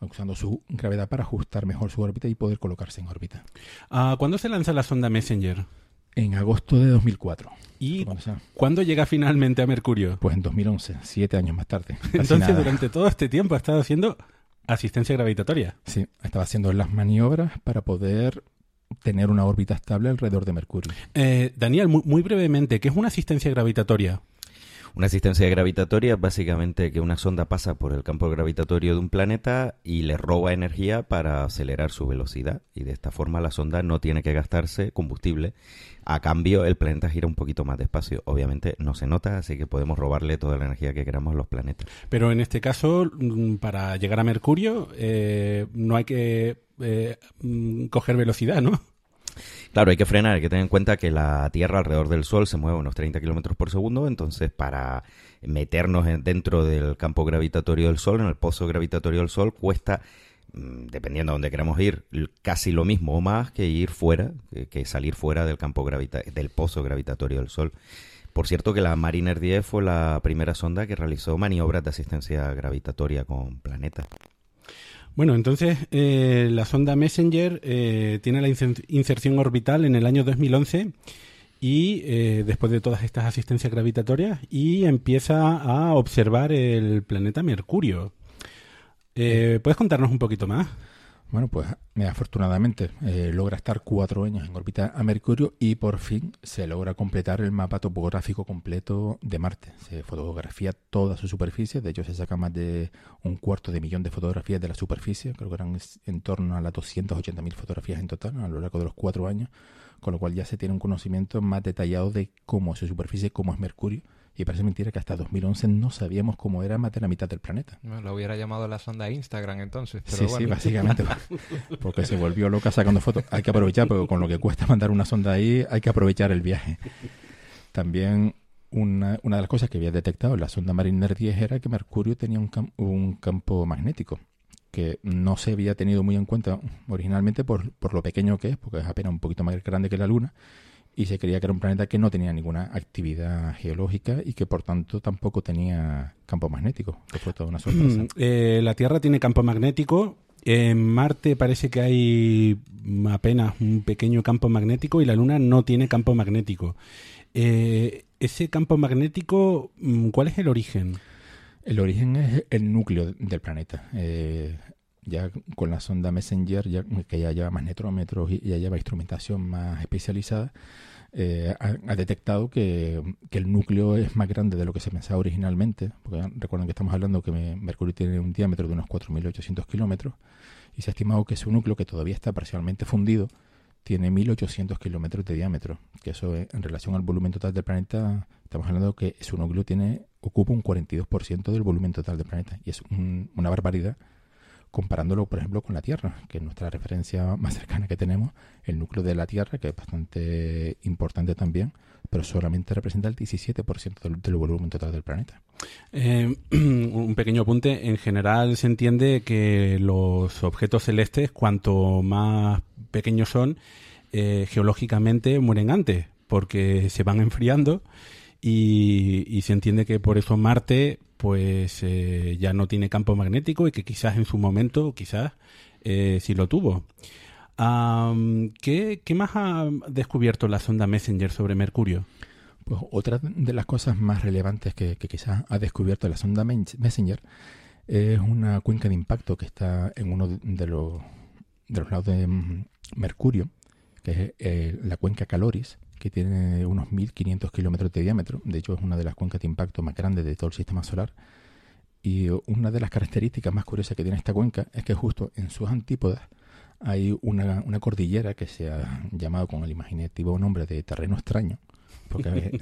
usando su gravedad para ajustar mejor su órbita y poder colocarse en órbita. Ah, ¿cuándo se lanza la sonda Messenger? En agosto de dos mil cuatro. ¿Y cuándo llega finalmente a Mercurio? Pues en dos mil once, siete años más tarde. Entonces, nada. Durante todo este tiempo ha estado haciendo asistencia gravitatoria. Sí, estaba haciendo las maniobras para poder tener una órbita estable alrededor de Mercurio. Eh, Daniel, muy, muy brevemente, ¿qué es una asistencia gravitatoria? Una asistencia gravitatoria es básicamente que una sonda pasa por el campo gravitatorio de un planeta y le roba energía para acelerar su velocidad, y de esta forma la sonda no tiene que gastarse combustible. A cambio, el planeta gira un poquito más despacio. Obviamente no se nota, así que podemos robarle toda la energía que queramos a los planetas. Pero en este caso, para llegar a Mercurio, eh, no hay que eh, coger velocidad, ¿no? Claro, hay que frenar, hay que tener en cuenta que la Tierra alrededor del Sol se mueve unos treinta kilómetros por segundo, entonces para meternos dentro del campo gravitatorio del Sol, en el pozo gravitatorio del Sol, cuesta, dependiendo a dónde queramos ir, casi lo mismo o más que ir fuera, que salir fuera del campo gravita- del pozo gravitatorio del Sol. Por cierto que la Mariner diez fue la primera sonda que realizó maniobras de asistencia gravitatoria con planetas. Bueno, entonces eh, la sonda Messenger eh, tiene la inserción orbital en el año dos mil once y eh, después de todas estas asistencias gravitatorias, y empieza a observar el planeta Mercurio. Eh, ¿Puedes contarnos un poquito más? Bueno, pues afortunadamente eh, logra estar cuatro años en órbita a Mercurio y por fin se logra completar el mapa topográfico completo de Marte. Se fotografía toda su superficie, de hecho se saca más de un cuarto de millón de fotografías de la superficie, creo que eran en torno a las doscientas ochenta mil fotografías en total a lo largo de los cuatro años, con lo cual ya se tiene un conocimiento más detallado de cómo es su superficie, cómo es Mercurio. Y parece mentira que hasta dos mil once no sabíamos cómo era más de la mitad del planeta. Bueno, lo hubiera llamado la sonda Instagram entonces. Pero sí, bueno. Sí, básicamente. Porque se volvió loca sacando fotos. Hay que aprovechar, porque con lo que cuesta mandar una sonda ahí, hay que aprovechar el viaje. También una, una de las cosas que había detectado en la sonda Mariner diez era que Mercurio tenía un, cam- un campo magnético que no se había tenido muy en cuenta originalmente por, por lo pequeño que es, porque es apenas un poquito más grande que la Luna. Y se creía que era un planeta que no tenía ninguna actividad geológica y que, por tanto, tampoco tenía campo magnético. Que fue toda una sorpresa. Eh, la Tierra tiene campo magnético. En Marte parece que hay apenas un pequeño campo magnético y la Luna no tiene campo magnético. Eh, ese campo magnético, ¿cuál es el origen? El origen es el núcleo del planeta. Eh, Ya con la sonda Messenger, ya, que ya lleva más magnetrómetros y ya lleva instrumentación más especializada, eh, ha, ha detectado que, que el núcleo es más grande de lo que se pensaba originalmente. Porque recuerden que estamos hablando que Mercurio tiene un diámetro de unos cuatro mil ochocientos kilómetros y se ha estimado que su núcleo, que todavía está parcialmente fundido, tiene mil ochocientos kilómetros de diámetro. Que eso, en relación al volumen total del planeta, estamos hablando que su núcleo tiene ocupa un cuarenta y dos por ciento del volumen total del planeta. Y es un, una barbaridad. Comparándolo, por ejemplo, con la Tierra, que es nuestra referencia más cercana que tenemos, el núcleo de la Tierra, que es bastante importante también, pero solamente representa el diecisiete por ciento del, del volumen total del planeta. Eh, un pequeño apunte. En general se entiende que los objetos celestes, cuanto más pequeños son, eh, geológicamente mueren antes, porque se van enfriando y, y se entiende que por eso Marte... pues eh, ya no tiene campo magnético y que quizás en su momento, quizás eh, sí lo tuvo. Um, ¿qué, ¿Qué más ha descubierto la sonda Messenger sobre Mercurio? Pues otra de las cosas más relevantes que, que quizás ha descubierto la sonda Messenger es una cuenca de impacto que está en uno de los, de los lados de Mercurio, que es eh, la cuenca Caloris, que tiene unos mil quinientos kilómetros de diámetro. De hecho, es una de las cuencas de impacto más grandes de todo el sistema solar. Y una de las características más curiosas que tiene esta cuenca es que justo en sus antípodas hay una, una cordillera que se ha llamado con el imaginativo nombre de terreno extraño, porque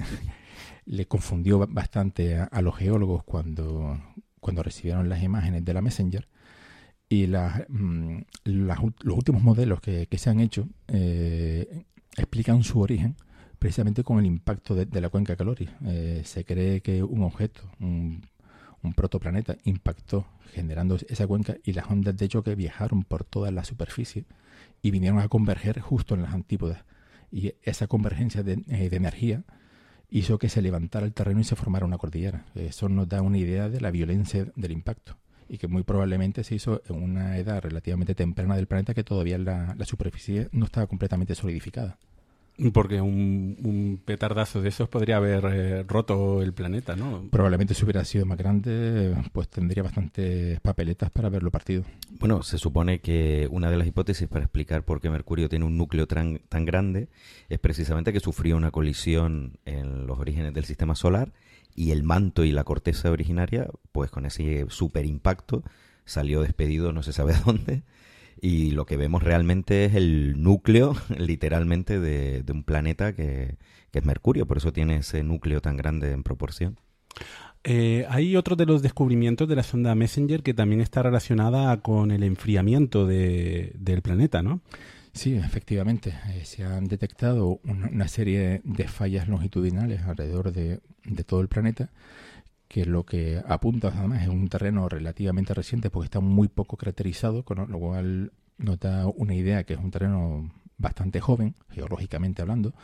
le confundió bastante a, a los geólogos cuando, cuando recibieron las imágenes de la Messenger, y las, las, los últimos modelos que, que se han hecho eh, explican su origen precisamente con el impacto de, de la cuenca Caloris. Eh, se cree que un objeto, un, un protoplaneta, impactó generando esa cuenca, y las ondas de choque viajaron por toda la superficie y vinieron a converger justo en las antípodas. Y esa convergencia de, de energía hizo que se levantara el terreno y se formara una cordillera. Eso nos da una idea de la violencia del impacto, y que muy probablemente se hizo en una edad relativamente temprana del planeta, que todavía la, la superficie no estaba completamente solidificada. Porque un, un petardazo de esos podría haber eh, roto el planeta, ¿no? Probablemente si hubiera sido más grande, pues tendría bastantes papeletas para haberlo partido. Bueno, se supone que una de las hipótesis para explicar por qué Mercurio tiene un núcleo tan, tan grande es precisamente que sufrió una colisión en los orígenes del sistema solar, y el manto y la corteza originaria, pues con ese superimpacto, salió despedido no se sabe a dónde. Y lo que vemos realmente es el núcleo, literalmente, de, de un planeta que, que es Mercurio. Por eso tiene ese núcleo tan grande en proporción. Eh, hay otro de los descubrimientos de la sonda Messenger que también está relacionada con el enfriamiento de, del planeta, ¿no? Sí, efectivamente. Eh, se han detectado una, una serie de fallas longitudinales alrededor de, de todo el planeta, que lo que apunta además es un terreno relativamente reciente, porque está muy poco caracterizado, con lo cual nos da una idea que es un terreno bastante joven, geológicamente hablando,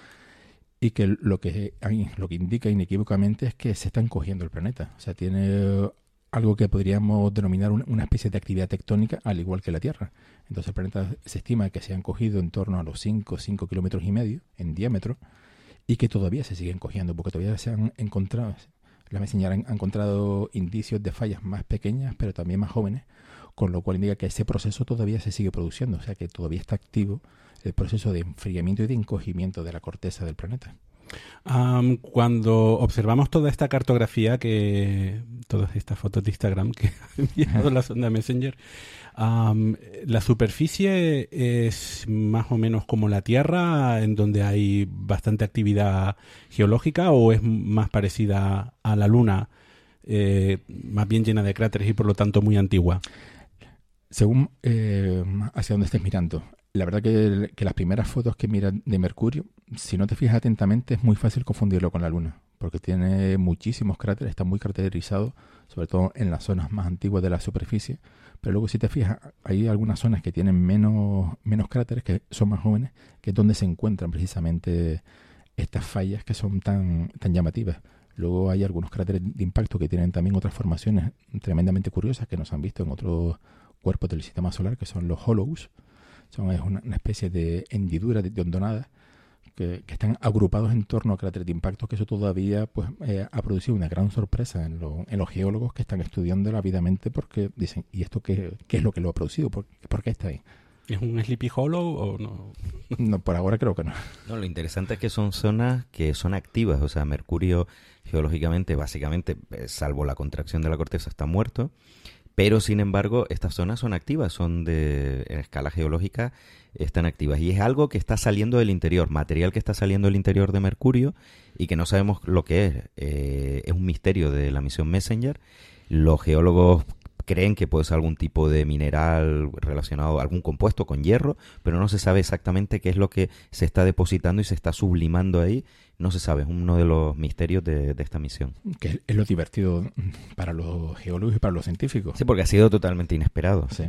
y que lo que, lo que indica inequívocamente es que se está encogiendo el planeta. O sea, tiene algo que podríamos denominar una especie de actividad tectónica, al igual que la Tierra. Entonces el planeta se estima que se ha encogido en torno a los cinco, cinco kilómetros y medio en diámetro, y que todavía se sigue encogiendo, porque todavía se han encontrado... La Messenger han encontrado indicios de fallas más pequeñas, pero también más jóvenes, con lo cual indica que ese proceso todavía se sigue produciendo, o sea que todavía está activo el proceso de enfriamiento y de encogimiento de la corteza del planeta. Um, cuando observamos toda esta cartografía, que todas estas fotos de Instagram que ha enviado la sonda Messenger, um, la superficie es más o menos como la Tierra, en donde hay bastante actividad geológica, o es más parecida a la Luna, eh, más bien llena de cráteres y por lo tanto muy antigua. Según eh, hacia dónde estés mirando. La verdad que, que las primeras fotos que miran de Mercurio, si no te fijas atentamente, es muy fácil confundirlo con la Luna, porque tiene muchísimos cráteres, está muy caracterizado, sobre todo en las zonas más antiguas de la superficie. Pero luego si te fijas, hay algunas zonas que tienen menos, menos cráteres, que son más jóvenes, que es donde se encuentran precisamente estas fallas que son tan, tan llamativas. Luego hay algunos cráteres de impacto que tienen también otras formaciones tremendamente curiosas que nos han visto en otros cuerpos del sistema solar, que son los hollows. Son, es una, una especie de hendiduras, de, de hondonadas, que, que están agrupados en torno a cráteres de impacto, que eso todavía pues eh, ha producido una gran sorpresa en, lo, en los geólogos que están estudiándolo ávidamente, porque dicen, ¿y esto qué, qué es lo que lo ha producido? ¿Por, ¿por qué está ahí? ¿Es un Sleepy Hollow o no? No, por ahora creo que no. No, lo interesante es que son zonas que son activas, o sea, Mercurio geológicamente, básicamente, salvo la contracción de la corteza, está muerto. Pero, sin embargo, estas zonas son activas, son de en escala geológica, están activas. Y es algo que está saliendo del interior, material que está saliendo del interior de Mercurio y que no sabemos lo que es. Eh, es un misterio de la misión Messenger. Los geólogos creen que puede ser algún tipo de mineral relacionado a algún compuesto con hierro, pero no se sabe exactamente qué es lo que se está depositando y se está sublimando ahí. No se sabe, es uno de los misterios de, de esta misión. Que es lo divertido para los geólogos y para los científicos. Sí, porque ha sido totalmente inesperado. Sí,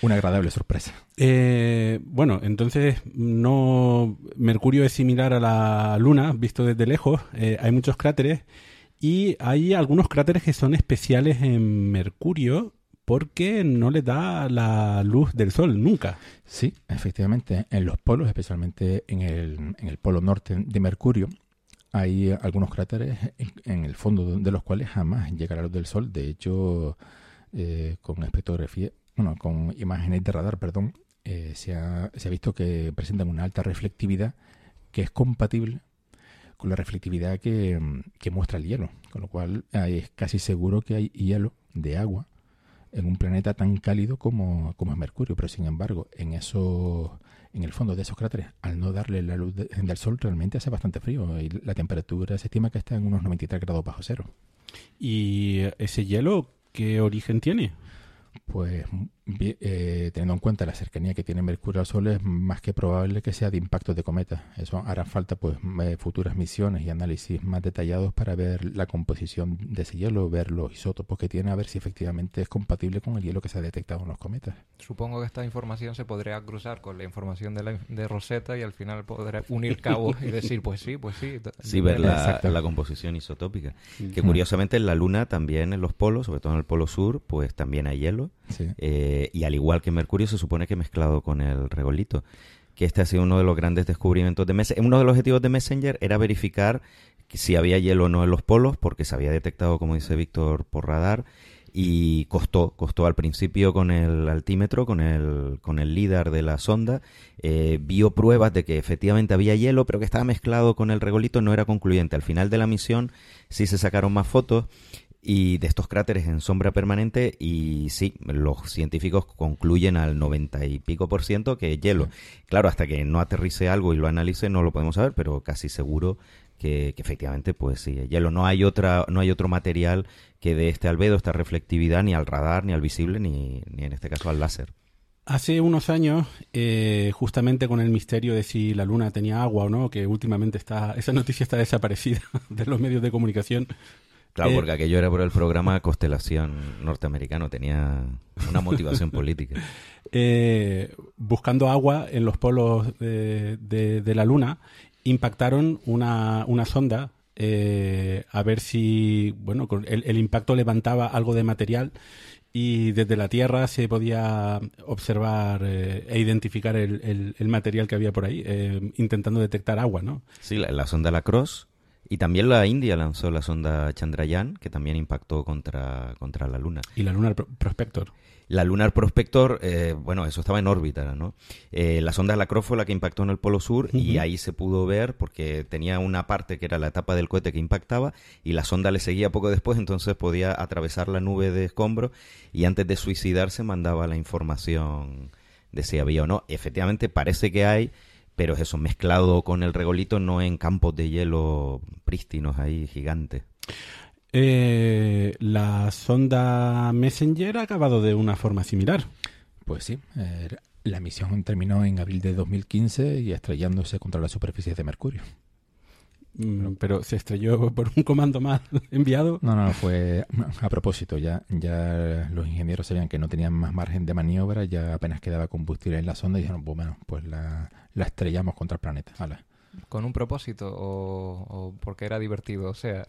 una agradable sorpresa. Eh, bueno, entonces no Mercurio es similar a la Luna, visto desde lejos. Eh, hay muchos cráteres y hay algunos cráteres que son especiales en Mercurio, porque no le da la luz del sol nunca. Sí, efectivamente. En los polos, especialmente en el, en el polo norte de Mercurio, hay algunos cráteres en, en el fondo de los cuales jamás llega la luz del sol. De hecho, eh, con espectrografía, bueno, con imágenes de radar, perdón, eh, se ha, se ha visto que presentan una alta reflectividad que es compatible con la reflectividad que, que muestra el hielo. Con lo cual, es casi seguro que hay hielo de agua en un planeta tan cálido como, como es Mercurio, pero sin embargo, en esos, en el fondo de esos cráteres, al no darle la luz de, del sol, realmente hace bastante frío y la temperatura se estima que está en unos noventa y tres grados bajo cero. ¿Y ese hielo ¿qué origen tiene? Pues eh, teniendo en cuenta la cercanía que tiene Mercurio al Sol, es más que probable que sea de impactos de cometas. Eso hará falta pues futuras misiones y análisis más detallados para ver la composición de ese hielo, ver los isótopos que tiene, a ver si efectivamente es compatible con el hielo que se ha detectado en los cometas. Supongo que esta información se podría cruzar con la información de, la, de Rosetta y al final podrá unir cabos y decir pues sí, pues sí. Sí, ver la, la composición isotópica. Sí. Que curiosamente en la Luna también, en los polos, sobre todo en el polo sur, pues también hay hielo. Sí. Eh, y al igual que Mercurio, se supone que mezclado con el regolito, que este ha sido uno de los grandes descubrimientos de Messenger. Uno de los objetivos de Messenger era verificar si había hielo o no en los polos, porque se había detectado, como dice Víctor, por radar, y costó, costó al principio con el altímetro, con el, con el LIDAR de la sonda, eh, vio pruebas de que efectivamente había hielo, pero que estaba mezclado con el regolito, no era concluyente. Al final de la misión sí se sacaron más fotos y de estos cráteres en sombra permanente, y sí, los científicos concluyen al noventa y pico por ciento que es hielo. Sí. Claro, hasta que no aterrice algo y lo analice no lo podemos saber, pero casi seguro que, que efectivamente pues sí es hielo. No hay otra, no hay otro material que dé este albedo, esta reflectividad, ni al radar, ni al visible, ni, ni en este caso al láser. Hace unos años, eh, justamente con el misterio de si la Luna tenía agua o no, que últimamente está, esa noticia está desaparecida de los medios de comunicación. Claro, porque aquello era por el programa Constelación norteamericano, tenía una motivación política. Eh, buscando agua en los polos de, de, de la Luna, impactaron una, una sonda eh, a ver si bueno, el, el impacto levantaba algo de material, y desde la Tierra se podía observar eh, e identificar el, el, el material que había por ahí, eh, intentando detectar agua, ¿no? Sí, la, la sonda La Cross. Y también la India lanzó la sonda Chandrayaan, que también impactó contra, contra la Luna. ¿Y la Lunar Prospector? La Lunar Prospector, eh, bueno, eso estaba en órbita, ¿no? Eh, la sonda Lacroix fue la que impactó en el Polo Sur, uh-huh. Y ahí se pudo ver porque tenía una parte que era la etapa del cohete que impactaba y la sonda le seguía poco después, entonces podía atravesar la nube de escombros y antes de suicidarse mandaba la información de si había o no. Efectivamente, parece que hay... Pero es eso, mezclado con el regolito, no en campos de hielo prístinos ahí, gigantes. Eh, la sonda Messenger ha acabado de una forma similar. Pues sí, eh, la misión terminó en abril de dos mil quince y estrellándose contra la superficie de Mercurio. Pero, pero se estrelló por un comando mal enviado. No, no, fue a propósito. Ya, ya los ingenieros sabían que no tenían más margen de maniobra, ya apenas quedaba combustible en la sonda y dijeron, pues bueno, pues la, la estrellamos contra el planeta. Ala. ¿Con un propósito o, o porque era divertido? O sea,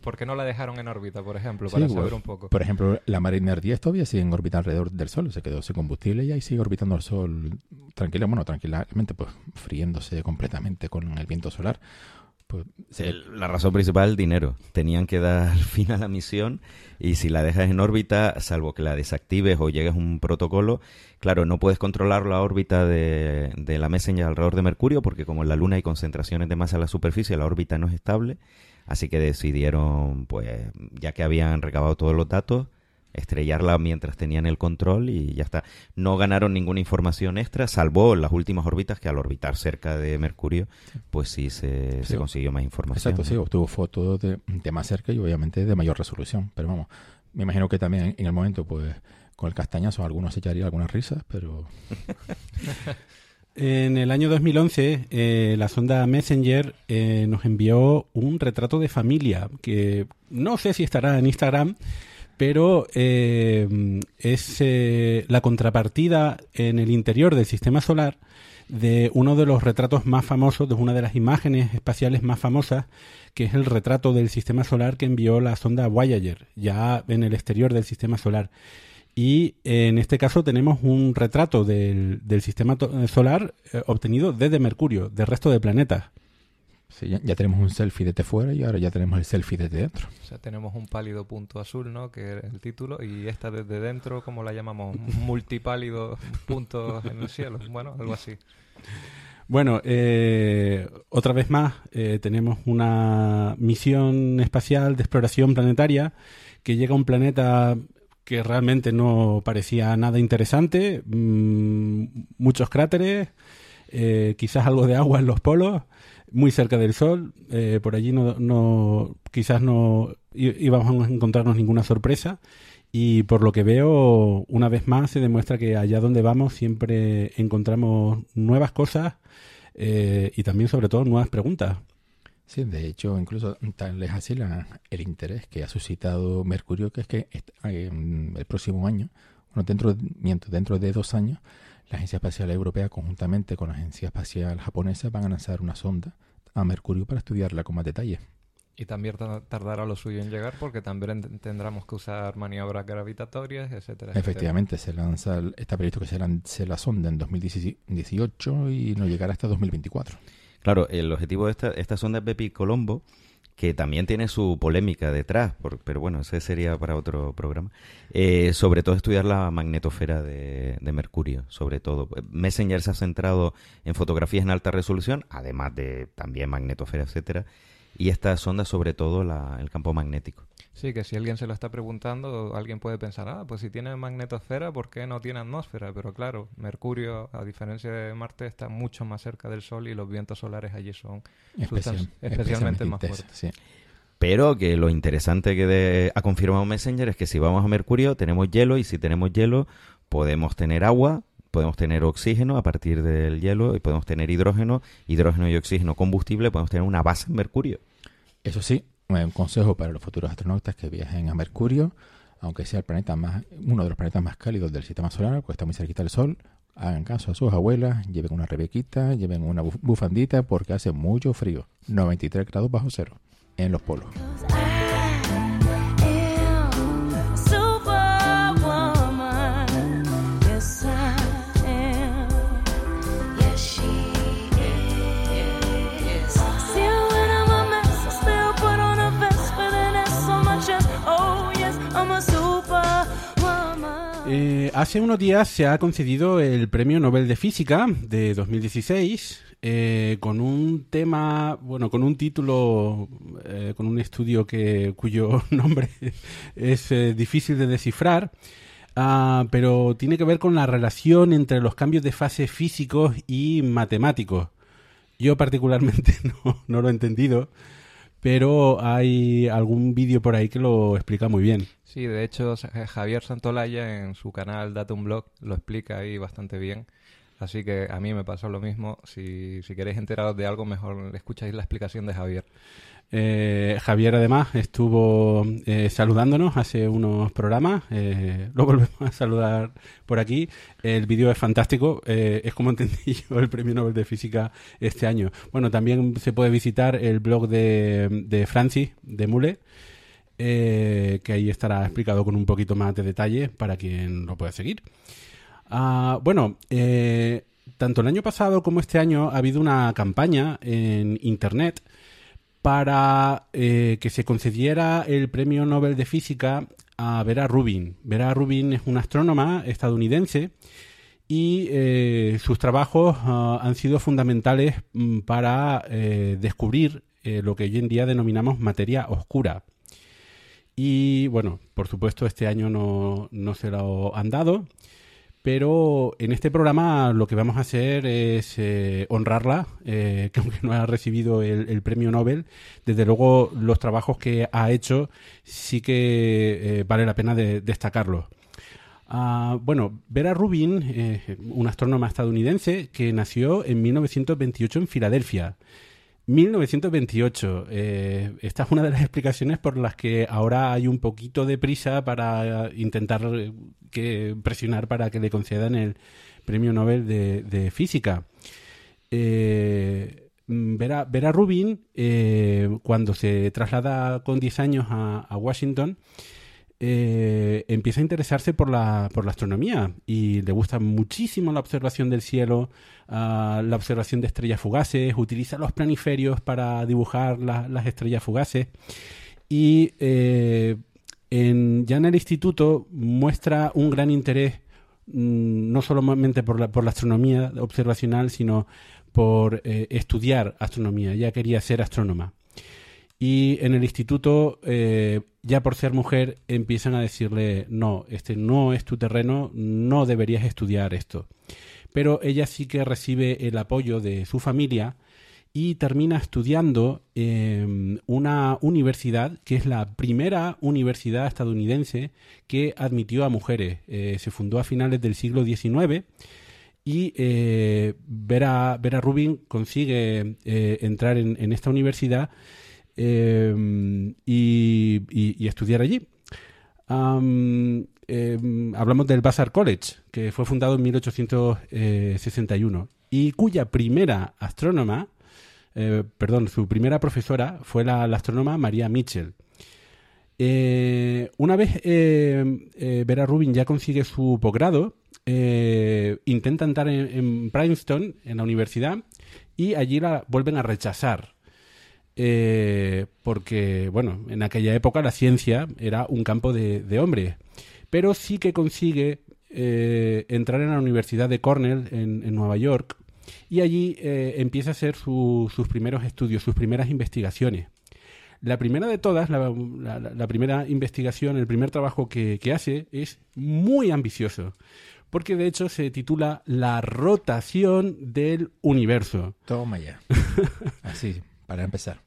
¿por qué no la dejaron en órbita, por ejemplo, para sí, saber pues, un poco? Por ejemplo, la Mariner diez todavía sigue en órbita alrededor del Sol, se quedó sin combustible y ahí sigue orbitando el Sol tranquila, bueno, tranquilamente, pues friéndose completamente con el viento solar. Pues, sí. La razón principal, el dinero. Tenían que dar fin a la misión y si la dejas en órbita, salvo que la desactives o llegues a un protocolo, claro, no puedes controlar la órbita de, de la Messenger alrededor de Mercurio porque como en la Luna hay concentraciones de masa en la superficie, la órbita no es estable, así que decidieron, pues, ya que habían recabado todos los datos, estrellarla mientras tenían el control y ya está. No ganaron ninguna información extra, salvo las últimas órbitas que al orbitar cerca de Mercurio, pues sí se, sí. se consiguió más información. Exacto, ¿no? Sí, obtuvo fotos de, de más cerca y obviamente de mayor resolución. Pero vamos, me imagino que también en el momento, pues con el castañazo algunos se echarían algunas risas, pero... En el año dos mil once, eh, la sonda Messenger eh, nos envió un retrato de familia que no sé si estará en Instagram, pero eh, es eh, la contrapartida en el interior del sistema solar de uno de los retratos más famosos, de una de las imágenes espaciales más famosas, que es el retrato del sistema solar que envió la sonda Voyager, ya en el exterior del sistema solar. Y eh, en este caso tenemos un retrato del, del sistema solar eh, obtenido desde Mercurio, del resto de planetas. Sí, ya, ya tenemos un selfie desde fuera y ahora ya tenemos el selfie desde dentro. O sea, tenemos un pálido punto azul, ¿no? Que es el título. Y esta desde dentro, ¿cómo la llamamos? Multipálidos puntos en el cielo. Bueno, algo así. Bueno, eh, otra vez más eh, tenemos una misión espacial de exploración planetaria que llega a un planeta que realmente no parecía nada interesante. Mm, muchos cráteres, eh, quizás algo de agua en los polos. Muy cerca del Sol, eh, por allí no, no, quizás no íbamos a encontrarnos ninguna sorpresa, y por lo que veo, una vez más se demuestra que allá donde vamos siempre encontramos nuevas cosas, eh, y también, sobre todo, nuevas preguntas. Sí, de hecho, incluso tal es así la, el interés que ha suscitado Mercurio, que es que el próximo año, bueno, dentro, miento, dentro de dos años, la Agencia Espacial Europea, conjuntamente con la Agencia Espacial Japonesa, van a lanzar una sonda a Mercurio para estudiarla con más detalle. Y también tardará lo suyo en llegar, porque también tendremos que usar maniobras gravitatorias, etcétera, etcétera. Efectivamente, se lanza, está previsto que se lance la sonda en dos mil dieciocho y no llegará hasta dos mil veinticuatro. Claro, el objetivo de esta, esta sonda es Bepi Colombo, que también tiene su polémica detrás, por, pero bueno, ese sería para otro programa. Eh, sobre todo estudiar la magnetosfera de, de Mercurio, sobre todo. Messenger se ha centrado en fotografías en alta resolución, además de también magnetosfera, etcétera. Y esta sonda, sobre todo, la, el campo magnético. Sí, que si alguien se lo está preguntando, alguien puede pensar, ah, pues si tiene magnetosfera, ¿por qué no tiene atmósfera? Pero claro, Mercurio, a diferencia de Marte, está mucho más cerca del Sol y los vientos solares allí son Especial, sustan- especialmente, especialmente más fuertes. Sí. Pero que lo interesante que de, ha confirmado Messenger es que si vamos a Mercurio tenemos hielo, y si tenemos hielo podemos tener agua, podemos tener oxígeno a partir del hielo, y podemos tener hidrógeno, hidrógeno y oxígeno combustible, podemos tener una base en Mercurio. Eso sí, un consejo para los futuros astronautas que viajen a Mercurio, aunque sea el planeta más, uno de los planetas más cálidos del sistema solar, porque está muy cerquita del Sol, hagan caso a sus abuelas, lleven una rebequita, lleven una bufandita, porque hace mucho frío, noventa y tres grados bajo cero en los polos. Eh, hace unos días se ha concedido el Premio Nobel de Física de dos mil dieciséis eh, con un tema, bueno, con un título, eh, con un estudio que cuyo nombre es eh, difícil de descifrar, uh, pero tiene que ver con la relación entre los cambios de fase físicos y matemáticos. Yo particularmente no, no lo he entendido, pero hay algún vídeo por ahí que lo explica muy bien. Sí, de hecho, Javier Santolaya en su canal Date un Blog lo explica ahí bastante bien. Así que a mí me pasó lo mismo. Si, si queréis enteraros de algo, mejor escucháis la explicación de Javier. Eh, Javier, además, estuvo eh, saludándonos hace unos programas. Eh, lo volvemos a saludar por aquí. El vídeo es fantástico. Eh, es como entendí yo el Premio Nobel de Física este año. Bueno, también se puede visitar el blog de, de Francis, de Mule, eh, que ahí estará explicado con un poquito más de detalle para quien lo pueda seguir. Uh, bueno, eh, tanto el año pasado como este año ha habido una campaña en Internet para eh, que se concediera el Premio Nobel de Física a Vera Rubin. Vera Rubin es una astrónoma estadounidense y eh, sus trabajos uh, han sido fundamentales para eh, descubrir eh, lo que hoy en día denominamos materia oscura. Y bueno, por supuesto este año no, no se lo han dado, pero en este programa lo que vamos a hacer es eh, honrarla, eh, que aunque no ha recibido el, el premio Nobel, desde luego los trabajos que ha hecho sí que eh, vale la pena de, destacarlos. Ah, bueno, Vera Rubin, eh, una astrónoma estadounidense que nació en mil novecientos veintiocho en Filadelfia. mil novecientos veintiocho. Eh, esta es una de las explicaciones por las que ahora hay un poquito de prisa para intentar que, presionar para que le concedan el Premio Nobel de, de Física. Eh, Vera, Vera Rubin, eh, cuando se traslada con diez años a, a Washington, eh, empieza a interesarse por la, por la astronomía, y le gusta muchísimo la observación del cielo, uh, la observación de estrellas fugaces, utiliza los planiferios para dibujar la, las estrellas fugaces, y eh, en, ya en el instituto muestra un gran interés mm, no solamente por la, por la astronomía observacional, sino por eh, estudiar astronomía. Ya quería ser astrónoma. Y en el instituto, eh, ya por ser mujer, empiezan a decirle, no, este no es tu terreno, no deberías estudiar esto. Pero ella sí que recibe el apoyo de su familia y termina estudiando eh, una universidad que es la primera universidad estadounidense que admitió a mujeres. Eh, se fundó a finales del siglo diecinueve y eh, Vera, Vera Rubin consigue eh, entrar en, en esta universidad eh, y, y, y estudiar allí. Um, eh, hablamos del Vassar College, que fue fundado en mil ochocientos sesenta y uno y cuya primera astrónoma eh, perdón, su primera profesora fue la, la astrónoma María Mitchell. Eh, una vez eh, eh, Vera Rubin ya consigue su posgrado, eh, intenta entrar en, en Princeton, en la universidad, y allí la vuelven a rechazar. Eh, porque, bueno, en aquella época la ciencia era un campo de, de hombres, pero sí que consigue eh, entrar en la Universidad de Cornell en, en Nueva York, y allí eh, empieza a hacer su, sus primeros estudios, sus primeras investigaciones. La primera de todas, la, la, la primera investigación, el primer trabajo que, que hace es muy ambicioso, porque de hecho se titula La rotación del universo. Toma ya. Así, para empezar.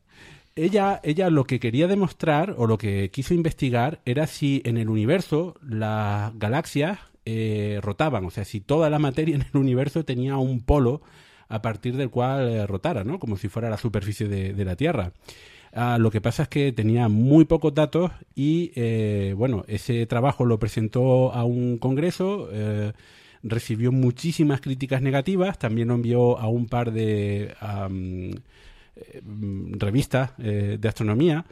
Ella, ella lo que quería demostrar o lo que quiso investigar era si en el universo las galaxias eh, rotaban, o sea, si toda la materia en el universo tenía un polo a partir del cual eh, rotara, ¿no? Como si fuera la superficie de, de la Tierra. Ah, lo que pasa es que tenía muy pocos datos y, eh, bueno, ese trabajo lo presentó a un congreso, eh, recibió muchísimas críticas negativas, también lo envió a un par de... Um, revistas eh, de astronomía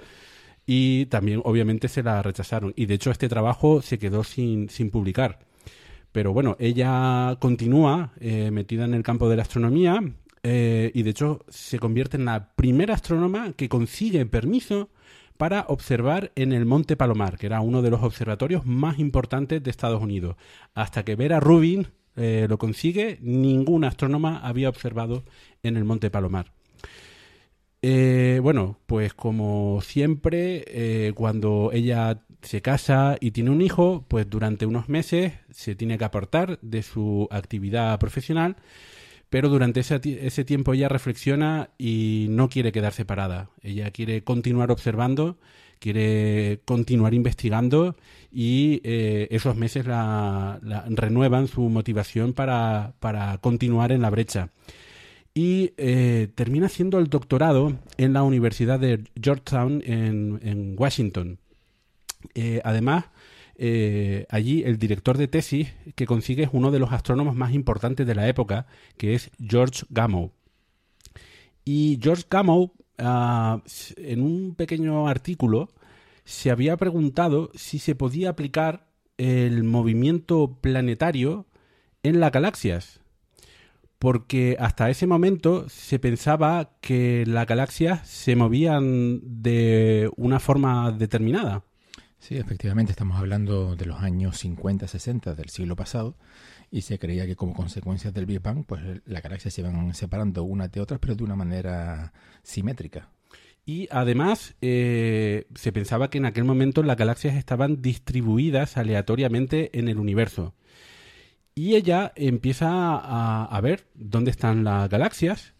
y también obviamente se la rechazaron y de hecho este trabajo se quedó sin, sin publicar, pero bueno, ella continúa eh, metida en el campo de la astronomía eh, y de hecho se convierte en la primera astrónoma que consigue permiso para observar en el Monte Palomar, que era uno de los observatorios más importantes de Estados Unidos. Hasta que Vera Rubin eh, lo consigue, ninguna astrónoma había observado en el Monte Palomar. Eh, bueno, pues como siempre, eh, cuando ella se casa y tiene un hijo, pues durante unos meses se tiene que apartar de su actividad profesional, pero durante ese, ese tiempo ella reflexiona y no quiere quedarse parada. Ella quiere continuar observando, quiere continuar investigando y eh, esos meses la, la renuevan su motivación para, para continuar en la brecha. Y eh, termina haciendo el doctorado en la Universidad de Georgetown en, en Washington. Eh, además, eh, allí el director de tesis que consigue es uno de los astrónomos más importantes de la época, que es George Gamow. Y George Gamow, uh, en un pequeño artículo, se había preguntado si se podía aplicar el movimiento planetario en las galaxias. Porque hasta ese momento se pensaba que las galaxias se movían de una forma determinada. Sí, efectivamente, estamos hablando de los años cincuenta, sesenta del siglo pasado y se creía que como consecuencia del Big Bang pues las galaxias se iban separando unas de otras pero de una manera simétrica. Y además eh, se pensaba que en aquel momento las galaxias estaban distribuidas aleatoriamente en el universo. Y ella empieza a, a ver dónde están las galaxias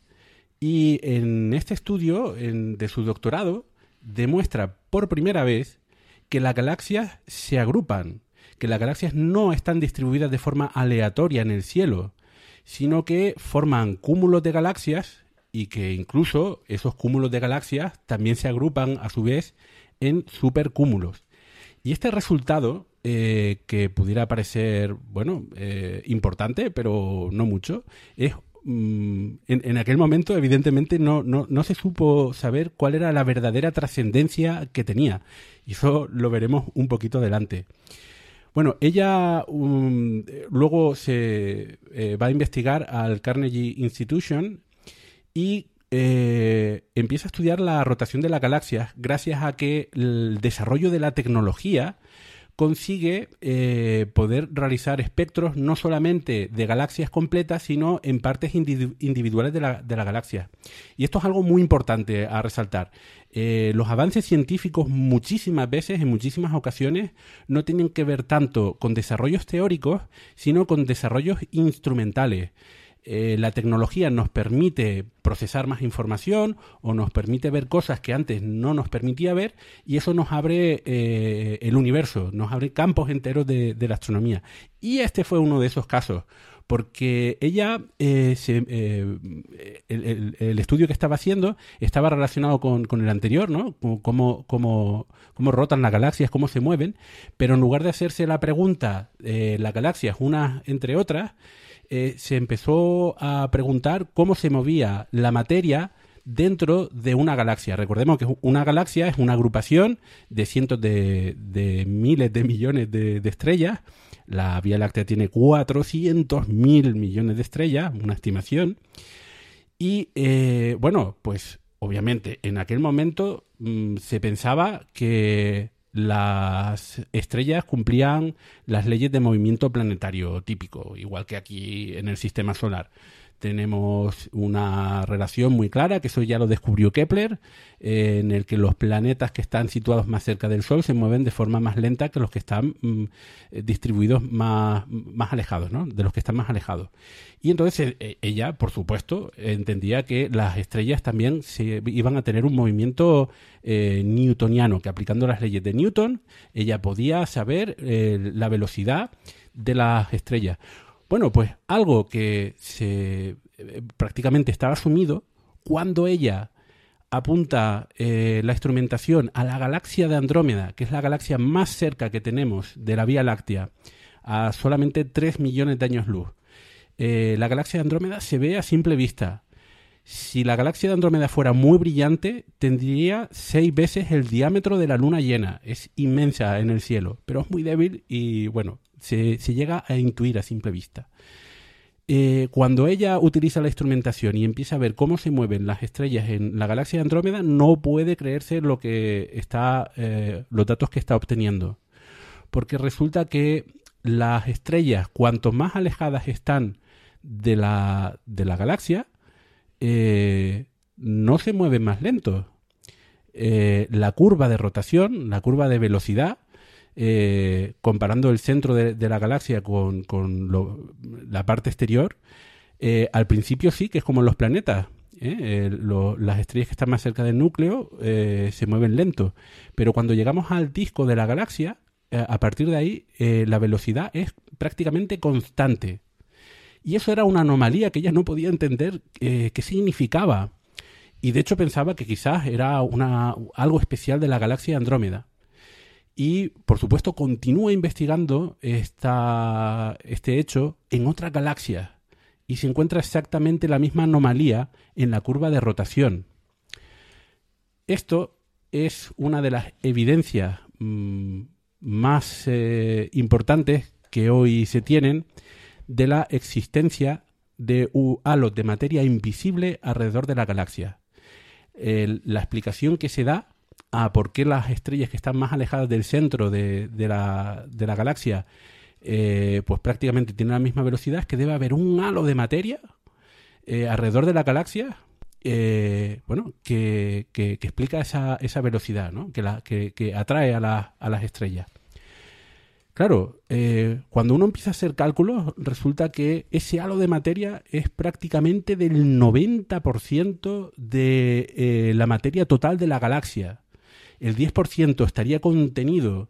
y en este estudio en, de su doctorado demuestra por primera vez que las galaxias se agrupan, que las galaxias no están distribuidas de forma aleatoria en el cielo, sino que forman cúmulos de galaxias y que incluso esos cúmulos de galaxias también se agrupan a su vez en supercúmulos. Y este resultado... Eh, que pudiera parecer, bueno, eh, importante, pero no mucho, es mm, en, en aquel momento evidentemente no, no, no se supo saber cuál era la verdadera trascendencia que tenía. Y eso lo veremos un poquito adelante. Bueno, ella um, luego se eh, va a investigar al Carnegie Institution y eh, empieza a estudiar la rotación de las galaxias gracias a que el desarrollo de la tecnología consigue eh, poder realizar espectros no solamente de galaxias completas, sino en partes individu- individuales de la, de la galaxia. Y esto es algo muy importante a resaltar. Eh, los avances científicos muchísimas veces, en muchísimas ocasiones, no tienen que ver tanto con desarrollos teóricos, sino con desarrollos instrumentales. eh, la tecnología nos permite procesar más información o nos permite ver cosas que antes no nos permitía ver, y eso nos abre eh, el universo, nos abre campos enteros de, de la astronomía. Y este fue uno de esos casos, porque ella, eh, se, eh, el, el, el estudio que estaba haciendo estaba relacionado con, con el anterior, ¿no? Cómo, cómo, cómo rotan las galaxias, cómo se mueven, pero en lugar de hacerse la pregunta, eh, las galaxias unas entre otras, eh, se empezó a preguntar cómo se movía la materia dentro de una galaxia. Recordemos que una galaxia es una agrupación de cientos de, de miles de millones de, de estrellas. La Vía Láctea tiene cuatrocientos mil millones de estrellas, una estimación. Y, eh, bueno, pues obviamente en aquel momento mmm, se pensaba que las estrellas cumplían las leyes de movimiento planetario típico, igual que aquí en el sistema solar. Tenemos una relación muy clara, que eso ya lo descubrió Kepler, eh, en el que los planetas que están situados más cerca del Sol se mueven de forma más lenta que los que están mm, distribuidos más, más alejados, ¿no? De los que están más alejados. Y entonces eh, ella, por supuesto, entendía que las estrellas también se iban a tener un movimiento eh, newtoniano, que aplicando las leyes de Newton, ella podía saber eh, la velocidad de las estrellas. Bueno, pues algo que se eh, prácticamente estaba asumido, cuando ella apunta eh, la instrumentación a la galaxia de Andrómeda, que es la galaxia más cerca que tenemos de la Vía Láctea, a solamente tres millones de años luz. Eh, la galaxia de Andrómeda se ve a simple vista. Si la galaxia de Andrómeda fuera muy brillante, tendría seis veces el diámetro de la luna llena. Es inmensa en el cielo, pero es muy débil y, bueno, Se, se llega a intuir a simple vista. Eh, cuando ella utiliza la instrumentación y empieza a ver cómo se mueven las estrellas en la galaxia de Andrómeda, no puede creerse lo que está, eh, los datos que está obteniendo. Porque resulta que las estrellas, cuanto más alejadas están de la, de la galaxia, eh, no se mueven más lento. Eh, la curva de rotación, la curva de velocidad, Eh, comparando el centro de, de la galaxia con, con lo, la parte exterior, eh, al principio sí que es como los planetas, ¿eh? Eh, lo, las estrellas que están más cerca del núcleo eh, se mueven lento, pero cuando llegamos al disco de la galaxia, eh, a partir de ahí eh, la velocidad es prácticamente constante, y eso era una anomalía que ella no podía entender eh, qué significaba, y de hecho pensaba que quizás era una, algo especial de la galaxia de Andrómeda. Y, por supuesto, continúa investigando esta, este hecho en otras galaxias y se encuentra exactamente la misma anomalía en la curva de rotación. Esto es una de las evidencias mmm, más eh, importantes que hoy se tienen de la existencia de halos de materia invisible alrededor de la galaxia. El, la explicación que se da a por qué las estrellas que están más alejadas del centro de, de, la, de la galaxia eh, pues prácticamente tienen la misma velocidad, es que debe haber un halo de materia eh, alrededor de la galaxia eh, bueno, que, que, que explica esa, esa velocidad, ¿no? que, la, que, que atrae a, la, a las estrellas. Claro, eh, cuando uno empieza a hacer cálculos, resulta que ese halo de materia es prácticamente del noventa por ciento de eh, la materia total de la galaxia. El diez por ciento estaría contenido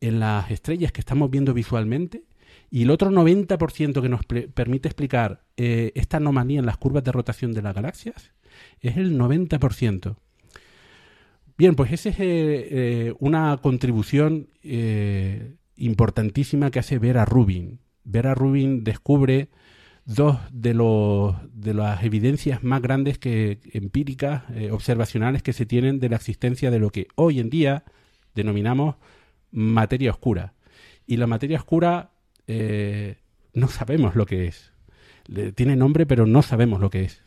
en las estrellas que estamos viendo visualmente, y el otro noventa por ciento que nos permite explicar eh, esta anomalía en las curvas de rotación de las galaxias es el noventa por ciento. Bien, pues esa es eh, eh, una contribución eh, importantísima que hace Vera Rubin. Vera Rubin descubre dos de, los, de las evidencias más grandes que empíricas, eh, observacionales que se tienen de la existencia de lo que hoy en día denominamos materia oscura. Y la materia oscura eh, no sabemos lo que es. Le, tiene nombre, pero no sabemos lo que es.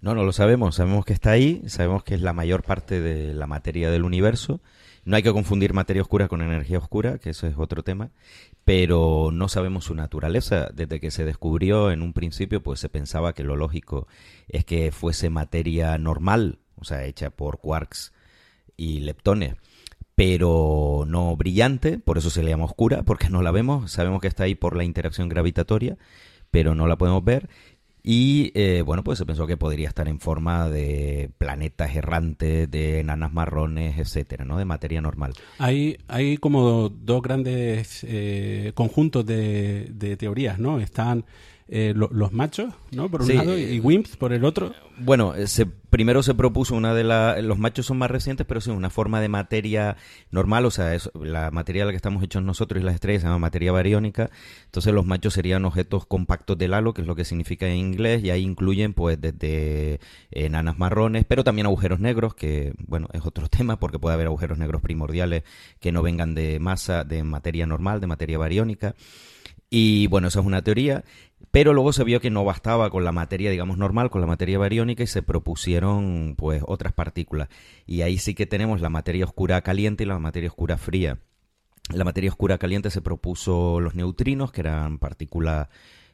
No, no lo sabemos. Sabemos que está ahí, sabemos que es la mayor parte de la materia del universo. No hay que confundir materia oscura con energía oscura, que eso es otro tema, pero no sabemos su naturaleza. Desde que se descubrió en un principio, pues se pensaba que lo lógico es que fuese materia normal, o sea, hecha por quarks y leptones, pero no brillante, por eso se le llama oscura, porque no la vemos, sabemos que está ahí por la interacción gravitatoria, pero no la podemos ver. Y eh, bueno, pues se pensó que podría estar en forma de planetas errantes, de enanas marrones, etcétera, ¿no? De materia normal. Hay, hay como dos grandes eh, conjuntos de, de teorías, ¿no? Están eh, lo, los machos, ¿no? Por un sí, lado, y, y wimps por el otro. Bueno, se, primero se propuso una de las... Los machos son más recientes, pero sí, una forma de materia normal, o sea, es, la materia de la que estamos hechos nosotros y las estrellas se llama materia bariónica. Entonces los machos serían objetos compactos del halo, que es lo que significa en inglés, y ahí incluyen pues desde enanas marrones, pero también agujeros negros, que bueno, es otro tema, porque puede haber agujeros negros primordiales que no vengan de masa, de materia normal, de materia bariónica. Y bueno, esa es una teoría, pero luego se vio que no bastaba con la materia, digamos, normal, con la materia bariónica, y se propusieron pues otras partículas. Y ahí sí que tenemos la materia oscura caliente y la materia oscura fría. La materia oscura caliente se propuso los neutrinos, que eran partículas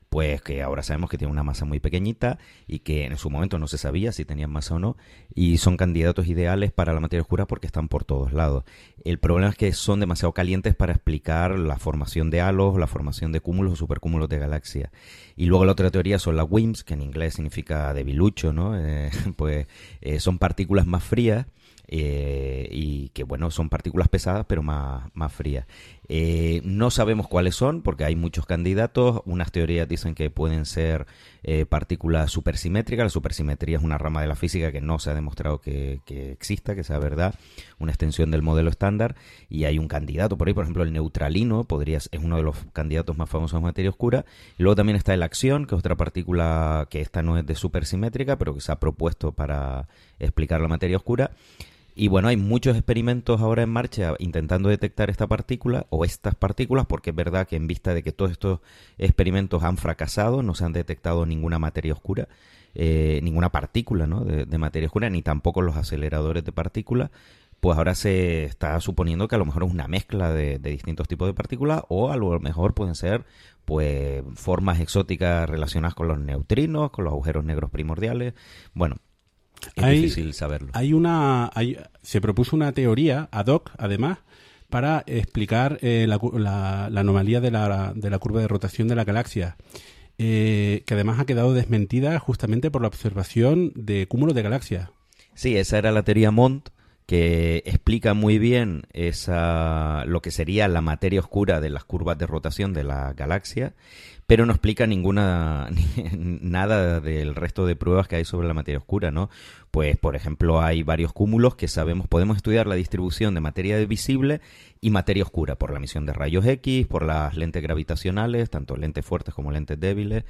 pues que ahora sabemos que tienen una masa muy pequeñita y que en su momento no se sabía si tenían masa o no, y son candidatos ideales para la materia oscura porque están por todos lados. El problema es que son demasiado calientes para explicar la formación de halos, la formación de cúmulos o supercúmulos de galaxias. Y luego la otra teoría son las WIMPs, que en inglés significa debilucho, ¿no? Eh, pues eh, son partículas más frías. Eh, y que bueno, son partículas pesadas pero más, más frías. Eh, no sabemos cuáles son porque hay muchos candidatos. Unas teorías dicen que pueden ser eh, partículas supersimétricas. La supersimetría es una rama de la física que no se ha demostrado que, que exista, que sea verdad, una extensión del modelo estándar, y hay un candidato por ahí, por ejemplo el neutralino podría, es uno de los candidatos más famosos en materia oscura. Y luego también está el axión, que es otra partícula que esta no es de supersimétrica pero que se ha propuesto para explicar la materia oscura. Y bueno, hay muchos experimentos ahora en marcha intentando detectar esta partícula o estas partículas, porque es verdad que en vista de que todos estos experimentos han fracasado, no se han detectado ninguna materia oscura, eh, ninguna partícula, ¿no? de, de materia oscura, ni tampoco los aceleradores de partículas, pues ahora se está suponiendo que a lo mejor es una mezcla de, de distintos tipos de partículas, o a lo mejor pueden ser pues formas exóticas relacionadas con los neutrinos, con los agujeros negros primordiales. Bueno, es hay, difícil saberlo. Hay una, hay, se propuso una teoría ad hoc, además, para explicar eh, la, la, la anomalía de la, de la curva de rotación de la galaxia, eh, que además ha quedado desmentida justamente por la observación de cúmulos de galaxias. Sí, esa era la teoría Mond, que explica muy bien esa, lo que sería la materia oscura de las curvas de rotación de la galaxia, pero no explica ninguna nada del resto de pruebas que hay sobre la materia oscura, ¿no? Pues, por ejemplo, hay varios cúmulos que sabemos, podemos estudiar la distribución de materia visible y materia oscura por la emisión de rayos X, por las lentes gravitacionales, tanto lentes fuertes como lentes débiles,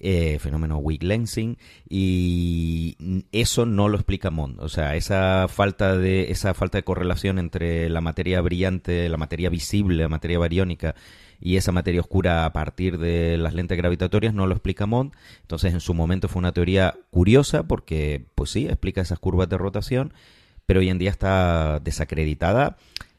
eh, fenómeno weak lensing, y eso no lo explica Mond. O sea, esa falta de esa falta de correlación entre la materia brillante, la materia visible, la materia bariónica y esa materia oscura a partir de las lentes gravitatorias no lo explica Mond. Entonces en su momento fue una teoría curiosa porque pues sí, explica esas curvas de rotación, pero hoy en día está desacreditada.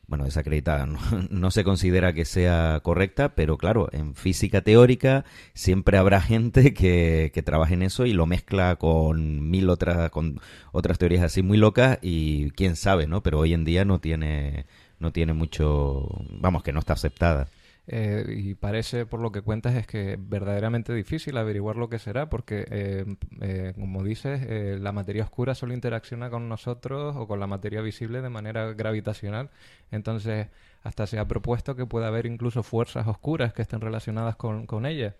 Bueno, desacreditada, no, no se considera que sea correcta, pero claro, en física teórica siempre habrá gente que, que trabaje en eso y lo mezcla con mil otras, con otras teorías así muy locas y quién sabe, ¿no? Pero hoy en día no tiene, no tiene mucho, vamos, que no está aceptada. Eh, y parece, por lo que cuentas, es que es verdaderamente difícil averiguar lo que será porque, eh, eh, como dices, eh, la materia oscura solo interacciona con nosotros o con la materia visible de manera gravitacional. Entonces, hasta se ha propuesto que pueda haber incluso fuerzas oscuras que estén relacionadas con, con ella.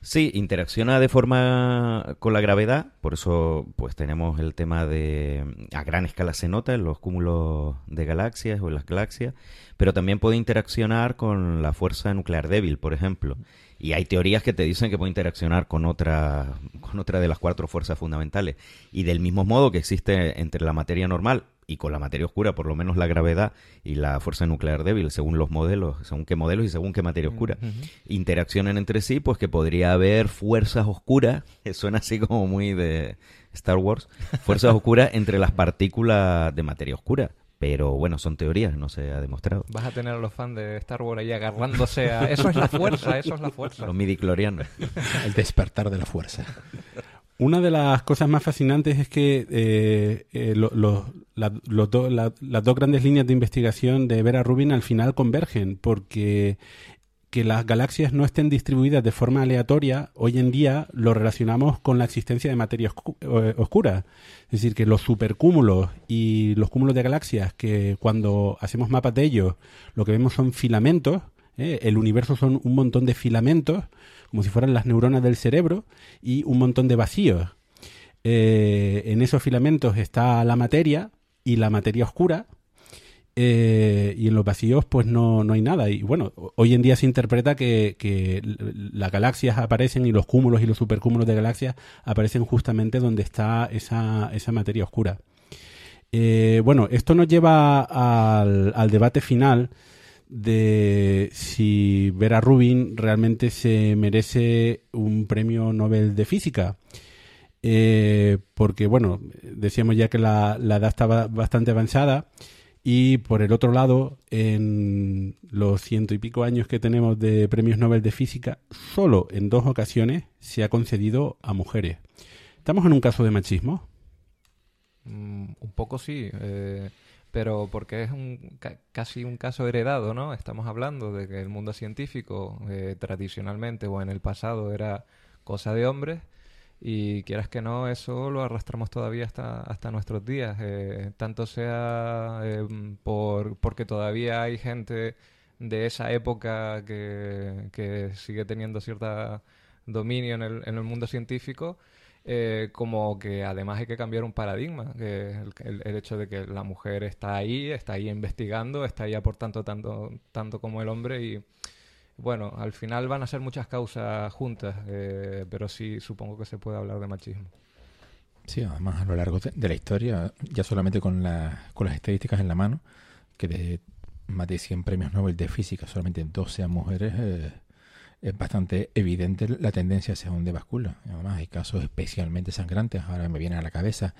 Sí, interacciona de forma con la gravedad, por eso pues tenemos el tema de a gran escala se nota en los cúmulos de galaxias o en las galaxias, pero también puede interaccionar con la fuerza nuclear débil, por ejemplo. Y hay teorías que te dicen que puede interaccionar con otra, con otra de las cuatro fuerzas fundamentales. Y del mismo modo que existe entre la materia normal y con la materia oscura, por lo menos la gravedad y la fuerza nuclear débil, según los modelos, según qué modelos y según qué materia oscura, uh-huh. interaccionan entre sí, pues que podría haber fuerzas oscuras, que suena así como muy de Star Wars, fuerzas oscuras entre las partículas de materia oscura. Pero bueno, son teorías, no se ha demostrado. Vas a tener a los fans de Star Wars ahí agarrándose a... Eso es la fuerza, eso es la fuerza. Los midichlorianos. El despertar de la fuerza. Una de las cosas más fascinantes es que eh, eh, lo, lo, la, los do, la, las dos grandes líneas de investigación de Vera Rubin al final convergen, porque que las galaxias no estén distribuidas de forma aleatoria, hoy en día lo relacionamos con la existencia de materia oscu- eh, oscura. Es decir, que los supercúmulos y los cúmulos de galaxias, que cuando hacemos mapas de ellos, lo que vemos son filamentos, ¿eh? El universo son un montón de filamentos, como si fueran las neuronas del cerebro, y un montón de vacíos. Eh, en esos filamentos está la materia y la materia oscura, Eh, y en los vacíos pues no, no hay nada. Y bueno, hoy en día se interpreta que, que las galaxias aparecen y los cúmulos y los supercúmulos de galaxias aparecen justamente donde está esa, esa materia oscura. Eh, bueno, esto nos lleva al, al debate final de si Vera Rubin realmente se merece un premio Nobel de Física. Eh, porque bueno, decíamos ya que la, la edad estaba bastante avanzada. Y por el otro lado, en los ciento y pico años que tenemos de premios Nobel de Física, solo en dos ocasiones se ha concedido a mujeres. ¿Estamos en un caso de machismo? Mm, un poco sí, eh, pero porque es un, ca- casi un caso heredado, ¿no? Estamos hablando de que el mundo científico eh, tradicionalmente o en el pasado era cosa de hombres. Y quieras que no, eso lo arrastramos todavía hasta, hasta nuestros días. Eh, tanto sea eh, por porque todavía hay gente de esa época que, que sigue teniendo cierto dominio en el, en el mundo científico, eh, como que además hay que cambiar un paradigma. Que el, el hecho de que la mujer está ahí, está ahí investigando, está ahí aportando tanto, tanto como el hombre y... Bueno, al final van a ser muchas causas juntas, eh, pero sí supongo que se puede hablar de machismo. Sí, además a lo largo de, de la historia, ya solamente con, la, con las estadísticas en la mano, que de más de cien premios Nobel de Física, solamente doce a mujeres, eh, es bastante evidente la tendencia hacia donde bascula. Además hay casos especialmente sangrantes, ahora me viene a la cabeza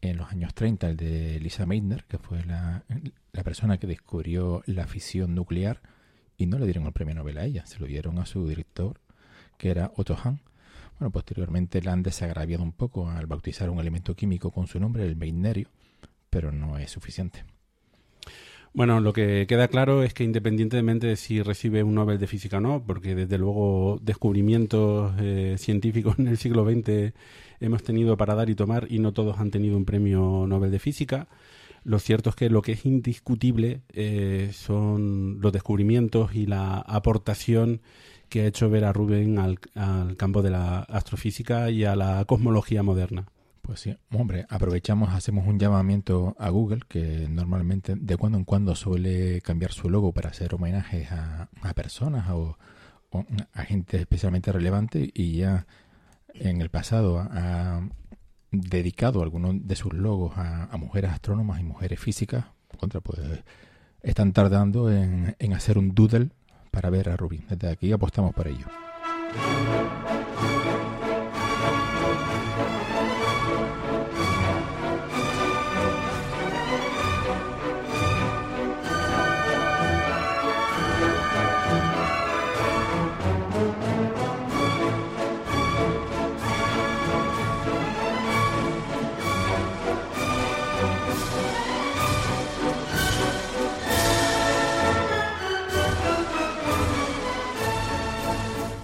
en los años treinta el de Lisa Meitner, que fue la, la persona que descubrió la fisión nuclear. Y no le dieron el premio Nobel a ella, se lo dieron a su director, que era Otto Hahn. Bueno, posteriormente la han desagraviado un poco al bautizar un elemento químico con su nombre, el meitnerio, pero no es suficiente. Bueno, lo que queda claro es que independientemente de si recibe un Nobel de Física o no, porque desde luego descubrimientos eh, científicos en el siglo veinte hemos tenido para dar y tomar y no todos han tenido un premio Nobel de Física. Lo cierto es que lo que es indiscutible eh, son los descubrimientos y la aportación que ha hecho Vera Rubin al, al campo de la astrofísica y a la cosmología moderna. Pues sí, hombre, aprovechamos, hacemos un llamamiento a Google, que normalmente de cuando en cuando suele cambiar su logo para hacer homenajes a, a personas o, o a gente especialmente relevante, y ya en el pasado a... dedicado algunos de sus logos a, a mujeres astrónomas y mujeres físicas. Contra, pues están tardando en, en hacer un doodle para Vera Rubin. Desde aquí apostamos por ello.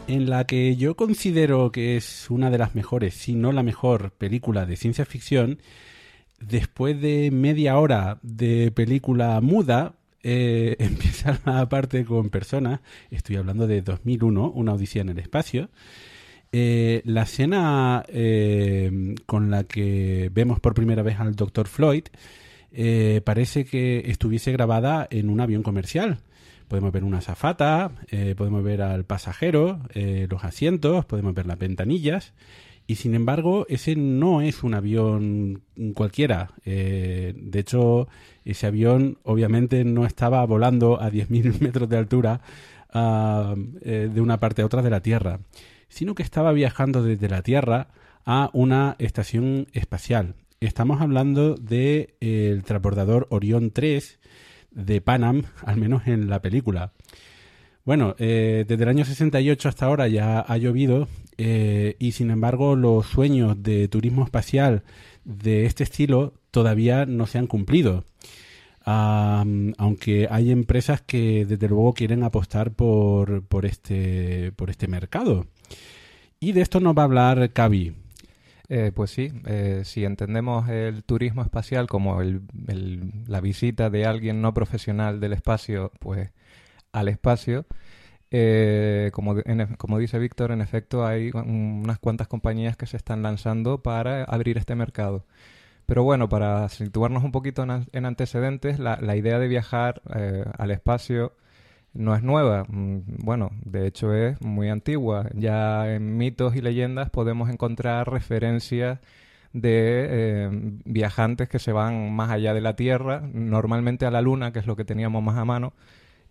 En la que yo considero que es una de las mejores, si no la mejor, película de ciencia ficción, después de media hora de película muda, eh, empieza la parte con personas. Estoy hablando de dos mil uno, Una odisea en el espacio. Eh, la escena eh, con la que vemos por primera vez al doctor Floyd eh, parece que estuviese grabada en un avión comercial. Podemos ver una azafata, eh, podemos ver al pasajero, eh, los asientos, podemos ver las ventanillas. Y sin embargo, ese no es un avión cualquiera. Eh, de hecho, ese avión obviamente no estaba volando a diez mil metros de altura uh, eh, de una parte a otra de la Tierra, sino que estaba viajando desde la Tierra a una estación espacial. Estamos hablando de, eh, el transbordador Orión tres, de Pan Am, al menos en la película. Bueno, eh, desde el año sesenta y ocho hasta ahora ya ha llovido eh, y sin embargo los sueños de turismo espacial de este estilo todavía no se han cumplido. Um, aunque hay empresas que desde luego quieren apostar por, por, este, por este mercado. Y de esto nos va a hablar Cavi. Eh, pues sí, eh, si entendemos el turismo espacial como el, el, la visita de alguien no profesional del espacio, pues al espacio, eh, como, en, como dice Víctor, en efecto hay unas cuantas compañías que se están lanzando para abrir este mercado. Pero bueno, para situarnos un poquito en, en antecedentes, la, la idea de viajar eh, al espacio no es nueva. Bueno, de hecho es muy antigua. Ya en mitos y leyendas podemos encontrar referencias de eh, viajantes que se van más allá de la Tierra, normalmente a la Luna, que es lo que teníamos más a mano.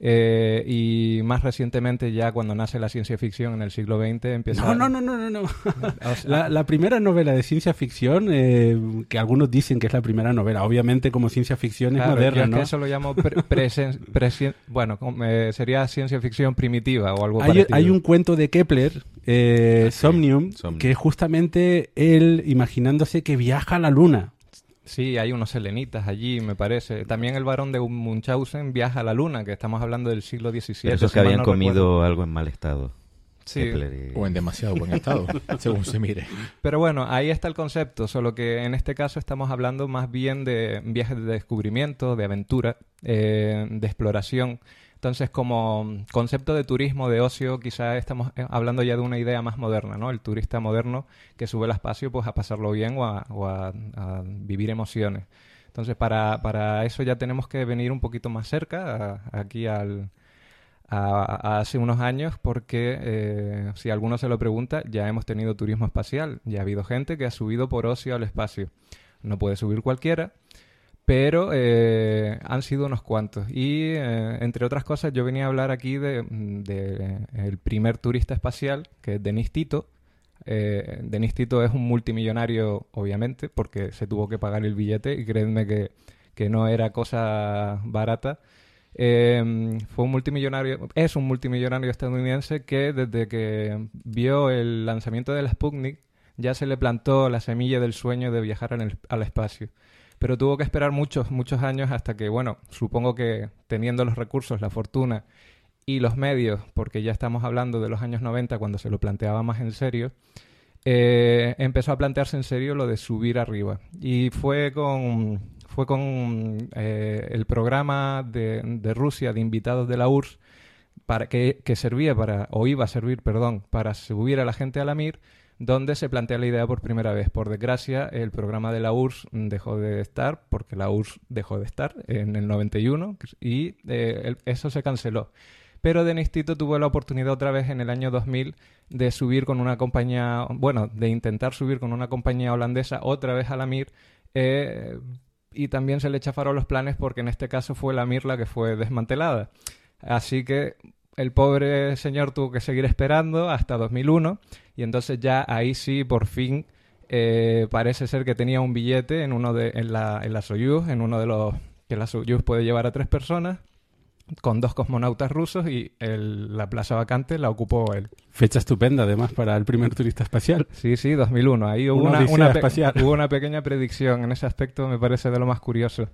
Eh, y más recientemente, ya cuando nace la ciencia ficción en el siglo veinte, empieza... No, no, no, no, no. no. O sea, la, la primera novela de ciencia ficción, eh, que algunos dicen que es la primera novela, obviamente como ciencia ficción claro, es moderna, yo es ¿no? que eso lo llamo... Pre- presen- presen- bueno, eh, sería ciencia ficción primitiva o algo hay, parecido. Hay un cuento de Kepler, eh, ah, sí, Somnium, Somnium, que es justamente él imaginándose que viaja a la Luna. Sí, hay unos selenitas allí, me parece. También el barón de Munchausen viaja a la Luna, que estamos hablando del siglo diecisiete. Pero esos que habían no comido recuerdo. Algo en mal estado. Sí. Y... o en demasiado buen estado, según se mire. Pero bueno, ahí está el concepto, solo que en este caso estamos hablando más bien de viajes de descubrimiento, de aventura, eh, de exploración. Entonces, como concepto de turismo, de ocio, quizá estamos hablando ya de una idea más moderna, ¿no? El turista moderno que sube al espacio pues a pasarlo bien o a, o a, a vivir emociones. Entonces, para, para eso ya tenemos que venir un poquito más cerca, a, aquí al, a, a hace unos años, porque eh, si alguno se lo pregunta, ya hemos tenido turismo espacial. Ya ha habido gente que ha subido por ocio al espacio. No puede subir cualquiera. Pero eh, han sido unos cuantos. Y, eh, entre otras cosas, yo venía a hablar aquí de, de el primer turista espacial, que es Dennis Tito. Eh, Dennis Tito es un multimillonario, obviamente, porque se tuvo que pagar el billete, y créanme que, que no era cosa barata. Eh, fue un multimillonario, es un multimillonario estadounidense que, desde que vio el lanzamiento de la Sputnik, ya se le plantó la semilla del sueño de viajar al, al espacio. Pero tuvo que esperar muchos, muchos años hasta que, bueno, supongo que teniendo los recursos, la fortuna y los medios, porque ya estamos hablando de los años noventa cuando se lo planteaba más en serio, eh, empezó a plantearse en serio lo de subir arriba. Y fue con, fue con eh, el programa de, de Rusia de invitados de la U R S S para, que, que servía para, o iba a servir, perdón, para subir a la gente a la Mir, donde se plantea la idea por primera vez. Por desgracia, el programa de la U R S S dejó de estar, porque la U R S S dejó de estar en el noventa y uno, y eh, eso se canceló. Pero Dennis Tito tuvo la oportunidad otra vez en el año dos mil de subir con una compañía, bueno, de intentar subir con una compañía holandesa otra vez a la Mir, eh, y también se le chafaron los planes porque en este caso fue la Mir la que fue desmantelada. Así que el pobre señor tuvo que seguir esperando hasta dos mil uno, y entonces ya ahí sí, por fin, eh, parece ser que tenía un billete en uno de en la, en la Soyuz, en uno de los que la Soyuz puede llevar a tres personas, con dos cosmonautas rusos, y el, la plaza vacante la ocupó él. Fecha estupenda, además, para el primer turista espacial. Sí, sí, dos mil uno. Ahí hubo una, una, una, pe- hubo una pequeña predicción. En ese aspecto me parece de lo más curioso.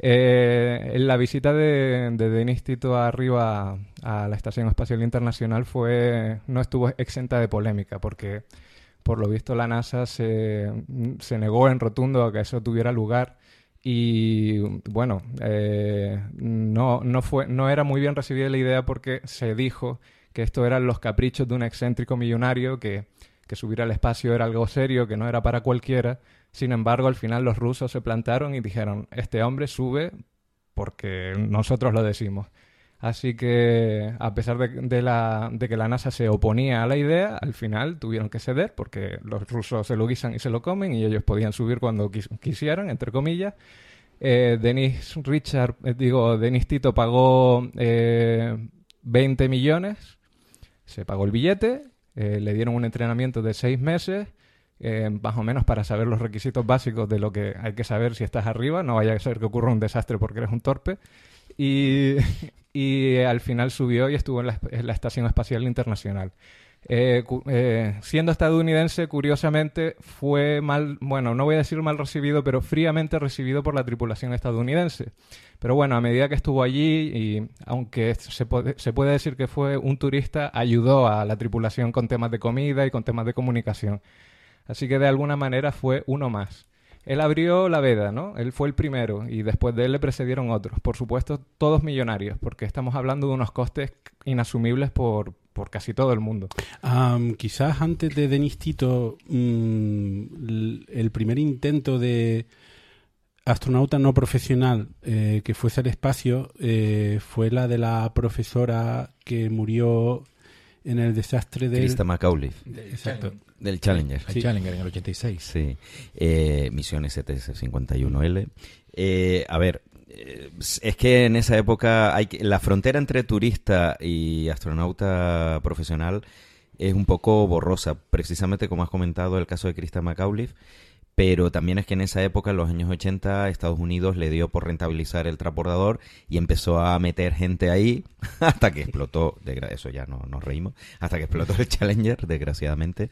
Eh, la visita de, de Dennis Tito arriba a, a la Estación Espacial Internacional fue no estuvo exenta de polémica, porque por lo visto la NASA se, se negó en rotundo a que eso tuviera lugar. Y bueno, eh, no, no, fue, no era muy bien recibida la idea, porque se dijo que esto eran los caprichos de un excéntrico millonario, que, que subir al espacio era algo serio, que no era para cualquiera. Sin embargo, al final los rusos se plantaron y dijeron, este hombre sube porque nosotros lo decimos. Así que, a pesar de, de, la, de que la NASA se oponía a la idea, al final tuvieron que ceder, porque los rusos se lo guisan y se lo comen, y ellos podían subir cuando quis, quisieran, entre comillas. Eh, Dennis Richard, eh, digo, Dennis Tito pagó eh, veinte millones, se pagó el billete, eh, le dieron un entrenamiento de seis meses, eh, más o menos para saber los requisitos básicos de lo que hay que saber si estás arriba, no vaya a ser que ocurra un desastre porque eres un torpe. Y, y al final subió y estuvo en la, en la Estación Espacial Internacional. Eh, eh, siendo estadounidense, curiosamente fue mal, bueno, no voy a decir mal recibido, pero fríamente recibido por la tripulación estadounidense. Pero bueno, a medida que estuvo allí, y aunque se, po se puede decir que fue un turista, ayudó a la tripulación con temas de comida y con temas de comunicación. Así que de alguna manera fue uno más. Él abrió la veda, ¿no? Él fue el primero y después de él le precedieron otros. Por supuesto, todos millonarios, porque estamos hablando de unos costes inasumibles por, por casi todo el mundo. Um, quizás antes de Dennis Tito, mmm, el primer intento de astronauta no profesional eh, que fuese al espacio eh, fue la de la profesora que murió en el desastre de... Christa McAuliffe. Exacto. Del Challenger. El sí. Challenger en el ochenta y seis. Sí. Eh, misiones E T S cincuenta y uno L. Eh, a ver, eh, es que en esa época hay que, la frontera entre turista y astronauta profesional es un poco borrosa, precisamente como has comentado el caso de Christa McAuliffe, pero también es que en esa época, en los años ochenta, Estados Unidos le dio por rentabilizar el transbordador y empezó a meter gente ahí hasta que explotó, eso ya no nos reímos, hasta que explotó el Challenger, desgraciadamente.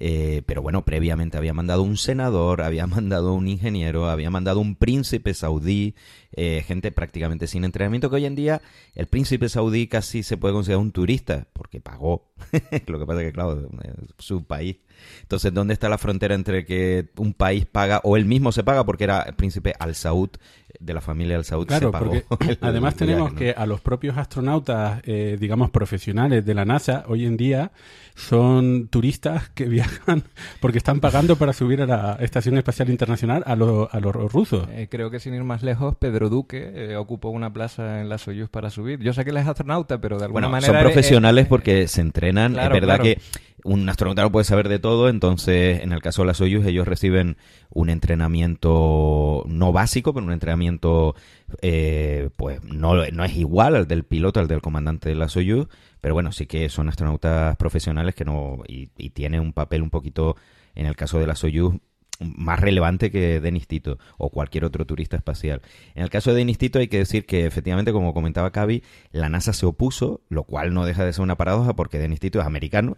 Eh, pero bueno, previamente había mandado un senador, había mandado un ingeniero, había mandado un príncipe saudí, eh, gente prácticamente sin entrenamiento, que hoy en día el príncipe saudí casi se puede considerar un turista, porque pagó. Lo que pasa es que, claro, su país. Entonces, ¿dónde está la frontera entre que un país paga o él mismo se paga? Porque era el príncipe Al Saud, de la familia Al Saud, claro, se pagó. Porque además tenemos que a los propios astronautas, eh, digamos, profesionales de la NASA, hoy en día son turistas que viajan porque están pagando para subir a la Estación Espacial Internacional a, lo, a los rusos. Eh, creo que sin ir más lejos, Pedro Duque eh, ocupó una plaza en la Soyuz para subir. Yo sé que él es astronauta, pero de alguna bueno, manera... Son profesionales eh, porque eh, se entrenan. Claro, es verdad claro. que un astronauta no puede saber de todo. Entonces, en el caso de la Soyuz, ellos reciben un entrenamiento no básico, pero un entrenamiento eh, pues no, no es igual al del piloto, al del comandante de la Soyuz, pero bueno, sí que son astronautas profesionales que no y, y tienen un papel un poquito, en el caso de la Soyuz, más relevante que Dennis Tito o cualquier otro turista espacial. En el caso de Dennis Tito hay que decir que efectivamente, como comentaba Cavi, la NASA se opuso, lo cual no deja de ser una paradoja porque Dennis Tito es americano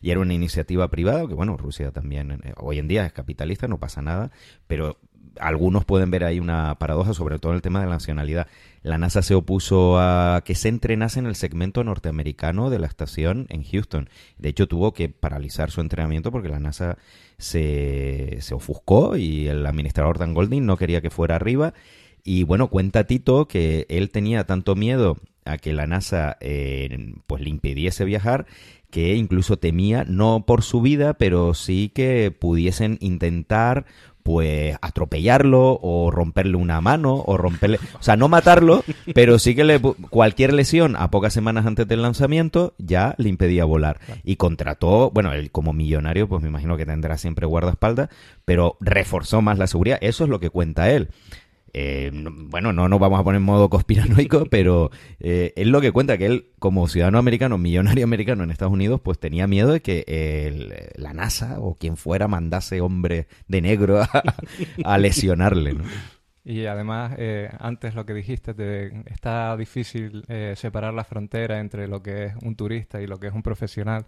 y era una iniciativa privada, que bueno, Rusia también eh, hoy en día es capitalista, no pasa nada, pero algunos pueden ver ahí una paradoja, sobre todo en el tema de la nacionalidad. La NASA se opuso a que se entrenase en el segmento norteamericano de la estación en Houston. De hecho, tuvo que paralizar su entrenamiento porque la NASA se, se ofuscó y el administrador Dan Goldin no quería que fuera arriba. Y bueno, cuenta Tito que él tenía tanto miedo a que la NASA eh, pues le impidiese viajar, que incluso temía, no por su vida, pero sí que pudiesen intentar pues atropellarlo o romperle una mano o romperle, o sea, no matarlo, pero sí que le, cualquier lesión a pocas semanas antes del lanzamiento ya le impedía volar. Y contrató, bueno, él como millonario pues me imagino que tendrá siempre guardaespaldas, pero reforzó más la seguridad. Eso es lo que cuenta él. Eh, bueno, no nos vamos a poner en modo conspiranoico, pero eh, es lo que cuenta, que él como ciudadano americano, millonario americano en Estados Unidos, pues tenía miedo de que eh, el, la NASA o quien fuera mandase hombre de negro a, a lesionarle, ¿no? Y además, eh, antes lo que dijiste, de, está difícil eh, separar la frontera entre lo que es un turista y lo que es un profesional.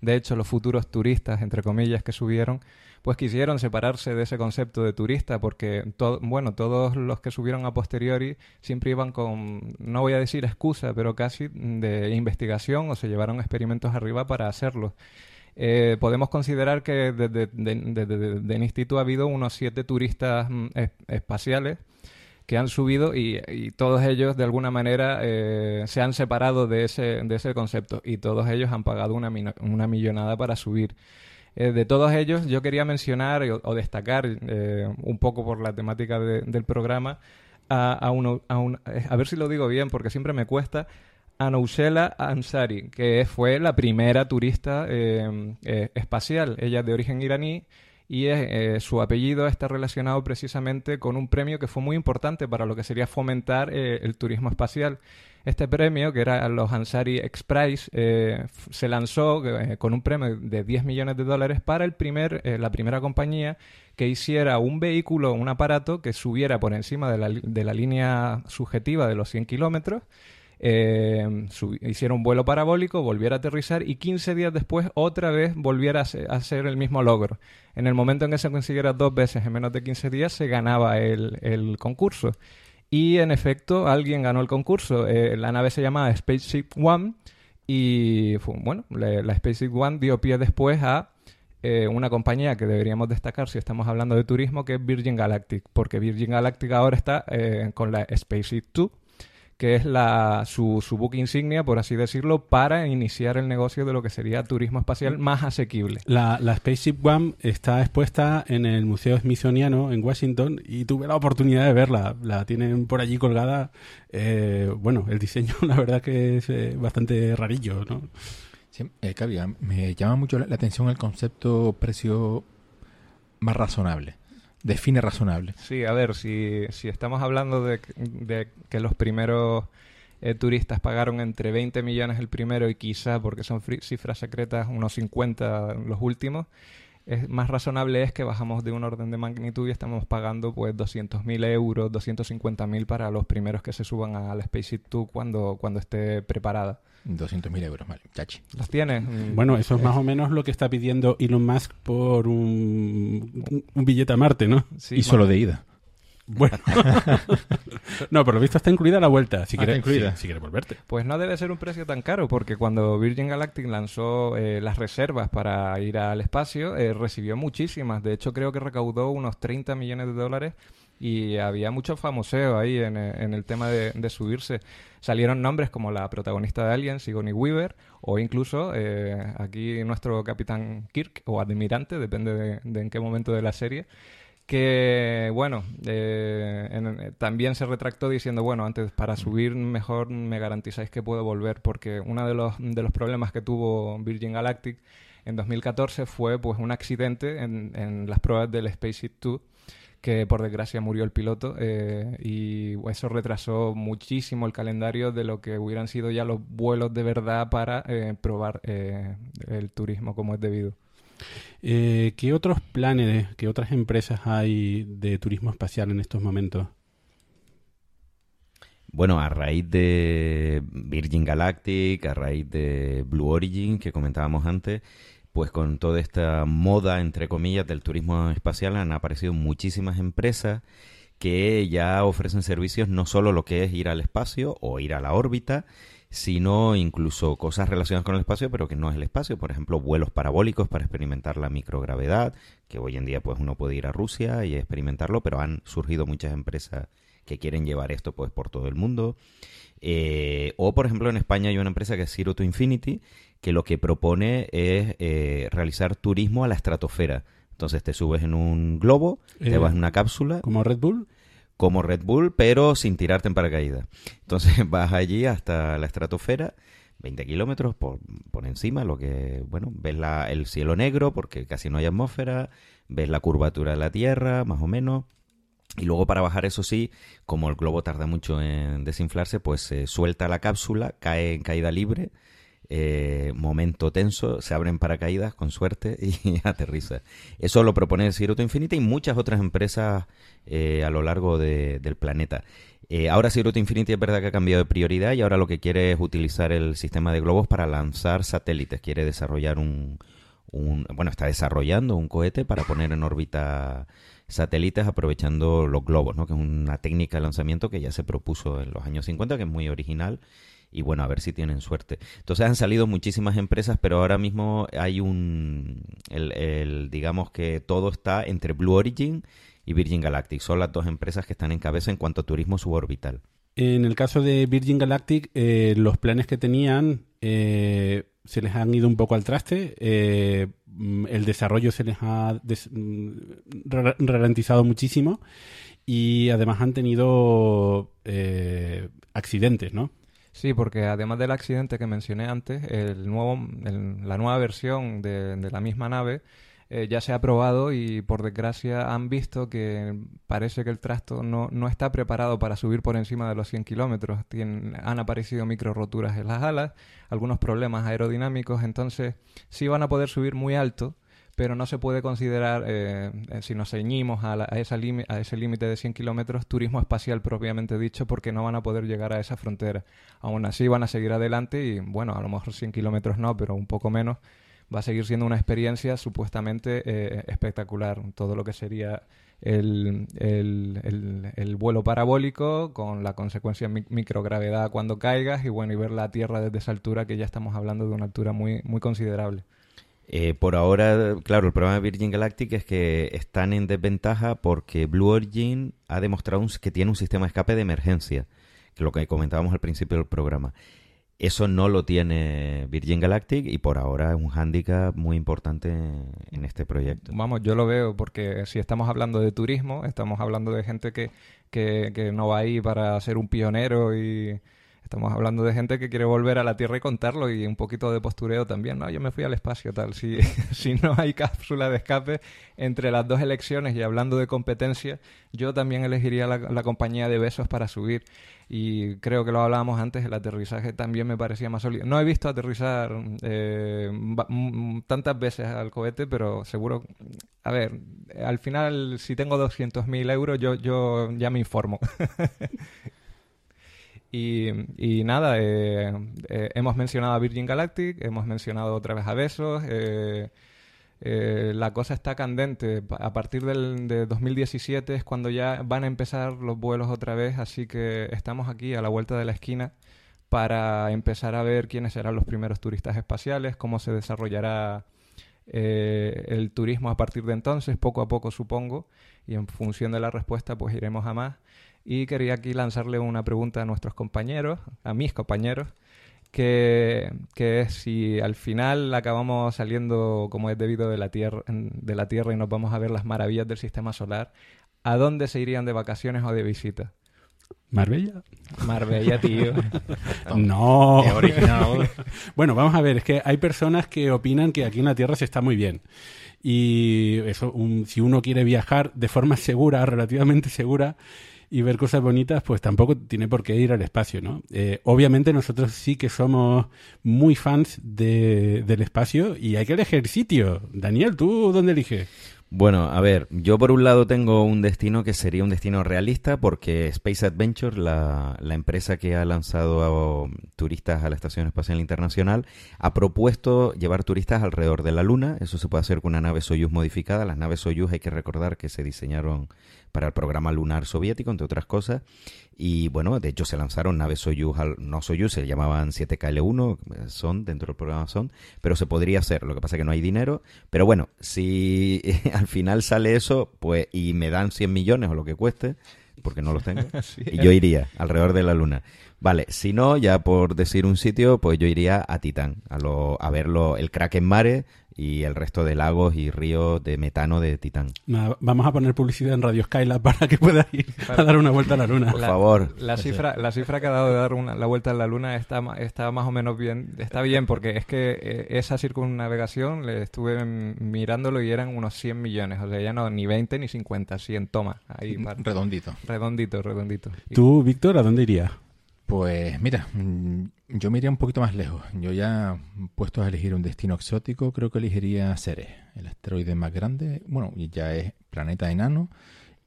De hecho, los futuros turistas, entre comillas, que subieron, pues quisieron separarse de ese concepto de turista porque, to bueno, todos los que subieron a posteriori siempre iban con, no voy a decir excusa, pero casi de investigación o se llevaron experimentos arriba para hacerlo. Eh, podemos considerar que desde Dennis Tito ha habido unos siete turistas es espaciales que han subido y, y todos ellos de alguna manera eh, se han separado de ese, de ese concepto y todos ellos han pagado una, una millonada para subir. Eh, de todos ellos yo quería mencionar o, o destacar eh, un poco por la temática de, del programa a, a, uno, a, un, a ver si lo digo bien porque siempre me cuesta, a Noushela Ansari, que fue la primera turista eh, eh, espacial. Ella es de origen iraní y es, eh, su apellido está relacionado precisamente con un premio que fue muy importante para lo que sería fomentar eh, el turismo espacial. Este premio, que era los Ansari X Prize, eh, se lanzó eh, con un premio de diez millones de dólares para el primer, eh, la primera compañía que hiciera un vehículo, un aparato que subiera por encima de la, de la línea subjetiva de los cien kilómetros eh, sub, hiciera un vuelo parabólico, volviera a aterrizar y quince días después otra vez volviera a hacer, a hacer el mismo logro. En el momento en que se consiguiera dos veces en menos de quince días se ganaba el, el concurso. Y en efecto alguien ganó el concurso. Eh, la nave se llamaba Spaceship One y fue, bueno, la, la Spaceship One dio pie después a Eh, una compañía que deberíamos destacar si estamos hablando de turismo, que es Virgin Galactic, porque Virgin Galactic ahora está eh, con la Spaceship Two, que es la, su, su buque insignia, por así decirlo, para iniciar el negocio de lo que sería turismo espacial más asequible. La, la Spaceship One está expuesta en el Museo Smithsoniano en Washington y tuve la oportunidad de verla. La tienen por allí colgada. Eh, bueno, el diseño la verdad que es eh, bastante rarillo, ¿no? Sí, eh, Cavia, me llama mucho la, la atención el concepto precio más razonable. Define razonable. Sí, a ver, si, si estamos hablando de, de que los primeros eh, turistas pagaron entre veinte millones el primero y quizá, porque son fri- cifras secretas, unos cincuenta los últimos, es más razonable es que bajamos de un orden de magnitud y estamos pagando pues doscientos mil euros, doscientos cincuenta mil para los primeros que se suban a la Spaceship Two cuando, cuando esté preparada. doscientos mil euros, vale, chachi. ¿Los tienes? Bueno, eso es más o menos lo que está pidiendo Elon Musk por un, un billete a Marte, ¿no? Sí, y solo de ida. Bueno. No, por lo visto está incluida la vuelta, si ah, quieres incluida. Si, si quieres volverte. Pues no debe ser un precio tan caro, porque cuando Virgin Galactic lanzó eh, las reservas para ir al espacio, eh, recibió muchísimas. De hecho, creo que recaudó unos treinta millones de dólares. Y había mucho famoseo ahí en, en el tema de, de subirse. Salieron nombres como la protagonista de Alien, Sigourney Weaver, o incluso eh, aquí nuestro Capitán Kirk, o Admirante, depende de, de en qué momento de la serie, que, bueno, eh, en, también se retractó diciendo, bueno, antes para subir mejor me garantizáis que puedo volver, porque uno de los, de los problemas que tuvo Virgin Galactic en dos mil catorce fue pues un accidente en, en las pruebas del Spaceship Two, que por desgracia murió el piloto eh, y eso retrasó muchísimo el calendario de lo que hubieran sido ya los vuelos de verdad para eh, probar eh, el turismo como es debido. Eh, ¿Qué otros planes, qué otras empresas hay de turismo espacial en estos momentos? Bueno, a raíz de Virgin Galactic, a raíz de Blue Origin que comentábamos antes, pues con toda esta moda, entre comillas, del turismo espacial han aparecido muchísimas empresas que ya ofrecen servicios no solo lo que es ir al espacio o ir a la órbita, sino incluso cosas relacionadas con el espacio, pero que no es el espacio. Por ejemplo, vuelos parabólicos para experimentar la microgravedad, que hoy en día pues uno puede ir a Rusia y experimentarlo, pero han surgido muchas empresas que quieren llevar esto pues por todo el mundo. Eh, o, por ejemplo, en España hay una empresa que es Zero to Infinity, que lo que propone es eh, realizar turismo a la estratosfera. Entonces te subes en un globo, eh, te vas en una cápsula. ¿Como Red Bull? Como Red Bull, pero sin tirarte en paracaídas. Entonces vas allí hasta la estratosfera, veinte kilómetros por, por encima, lo que, bueno, ves la, el cielo negro porque casi no hay atmósfera, ves la curvatura de la Tierra, más o menos. Y luego para bajar, eso sí, como el globo tarda mucho en desinflarse, pues se eh, suelta la cápsula, cae en caída libre. Eh, momento tenso, se abren paracaídas con suerte y aterriza. Eso lo propone Zero to Infinity y muchas otras empresas eh, a lo largo de, del planeta. Eh, ahora Zero to Infinity es verdad que ha cambiado de prioridad y ahora lo que quiere es utilizar el sistema de globos para lanzar satélites. Quiere desarrollar un, un bueno, está desarrollando un cohete para poner en órbita satélites aprovechando los globos, ¿no? Que es una técnica de lanzamiento que ya se propuso en los años cincuenta, que es muy original. Y bueno, a ver si tienen suerte. Entonces han salido muchísimas empresas, pero ahora mismo hay un... El, el, digamos que todo está entre Blue Origin y Virgin Galactic. Son las dos empresas que están en cabeza en cuanto a turismo suborbital. En el caso de Virgin Galactic, eh, los planes que tenían eh, se les han ido un poco al traste. Eh, el desarrollo se les ha des- ralentizado muchísimo. Y además han tenido eh, accidentes, ¿no? Sí, porque además del accidente que mencioné antes, el nuevo, el, la nueva versión de, de la misma nave eh, ya se ha probado y por desgracia han visto que parece que el trasto no, no está preparado para subir por encima de los cien kilómetros. Tien, han aparecido micro roturas en las alas, algunos problemas aerodinámicos, entonces sí van a poder subir muy alto, pero no se puede considerar, eh, si nos ceñimos a, la, a, esa limi- a ese límite de cien kilómetros, turismo espacial propiamente dicho, porque no van a poder llegar a esa frontera. Aún así van a seguir adelante y, bueno, a lo mejor cien kilómetros no, pero un poco menos, va a seguir siendo una experiencia supuestamente eh, espectacular. Todo lo que sería el, el, el, el vuelo parabólico con la consecuencia mi- microgravedad cuando caigas y, bueno, y ver la Tierra desde esa altura, que ya estamos hablando de una altura muy, muy considerable. Eh, por ahora, claro, el problema de Virgin Galactic es que están en desventaja porque Blue Origin ha demostrado un, que tiene un sistema de escape de emergencia, que es lo que comentábamos al principio del programa. Eso no lo tiene Virgin Galactic y por ahora es un hándicap muy importante en este proyecto. Vamos, yo lo veo porque si estamos hablando de turismo, estamos hablando de gente que, que, que no va ahí para ser un pionero y... Estamos hablando de gente que quiere volver a la Tierra y contarlo, y un poquito de postureo también. No, yo me fui al espacio, tal. Si, si no hay cápsula de escape entre las dos elecciones, y hablando de competencia, yo también elegiría la, la compañía de Bezos para subir. Y creo que lo hablábamos antes, el aterrizaje también me parecía más sólido. No he visto aterrizar eh, tantas veces al cohete, pero seguro... A ver, al final, si tengo doscientos mil euros, yo, yo ya me informo. Y, y nada, eh, eh, hemos mencionado a Virgin Galactic, hemos mencionado otra vez a Bezos. Eh, eh, la cosa está candente. A partir del, de dos mil diecisiete es cuando ya van a empezar los vuelos otra vez, así que estamos aquí a la vuelta de la esquina para empezar a ver quiénes serán los primeros turistas espaciales, cómo se desarrollará eh, el turismo a partir de entonces, poco a poco supongo, y en función de la respuesta pues iremos a más. Y quería aquí lanzarle una pregunta a nuestros compañeros, a mis compañeros, que, que es si al final acabamos saliendo como es debido de la tierra, de la tierra y nos vamos a ver las maravillas del sistema solar, ¿a dónde se irían de vacaciones o de visita? Marbella. Marbella, tío. No. Qué original. Bueno, vamos a ver, es que hay personas que opinan que aquí en la Tierra se está muy bien. Y eso, un, si uno quiere viajar de forma segura, relativamente segura, y ver cosas bonitas, pues tampoco tiene por qué ir al espacio, ¿no? Eh, obviamente nosotros sí que somos muy fans de, del espacio y hay que elegir sitio. Daniel, ¿tú dónde eliges? Bueno, a ver, yo por un lado tengo un destino que sería un destino realista porque Space Adventure, la, la empresa que ha lanzado a turistas a la Estación Espacial Internacional, ha propuesto llevar turistas alrededor de la Luna. Eso se puede hacer con una nave Soyuz modificada. Las naves Soyuz hay que recordar que se diseñaron para el programa lunar soviético, entre otras cosas. Y bueno, de hecho se lanzaron naves Soyuz, al, no Soyuz, se llamaban siete K L uno, son dentro del programa son, pero se podría hacer, lo que pasa es que no hay dinero. Pero bueno, si al final sale eso, pues y me dan cien millones o lo que cueste, porque no los tengo, y yo iría alrededor de la Luna. Vale, si no, ya por decir un sitio, pues yo iría a Titán, a, lo, a verlo, el Kraken Mare y el resto de lagos y ríos de metano de Titán. Nada, vamos a poner publicidad en Radio Skylab para que puedas ir para... a dar una vuelta a la Luna. Por la, favor. La cifra, la cifra que ha dado de dar una, la vuelta a la Luna está, está más o menos bien. Está bien porque es que eh, esa circunnavegación le estuve mirándolo y eran unos cien millones. O sea, ya no ni veinte ni cincuenta, cien, toma. Ahí, para... Redondito. Redondito, redondito. ¿Tú, Víctor, a dónde irías? Pues mira, yo me iría un poquito más lejos. Yo ya puesto a elegir un destino exótico, creo que elegiría Ceres, el asteroide más grande. Bueno, ya es planeta enano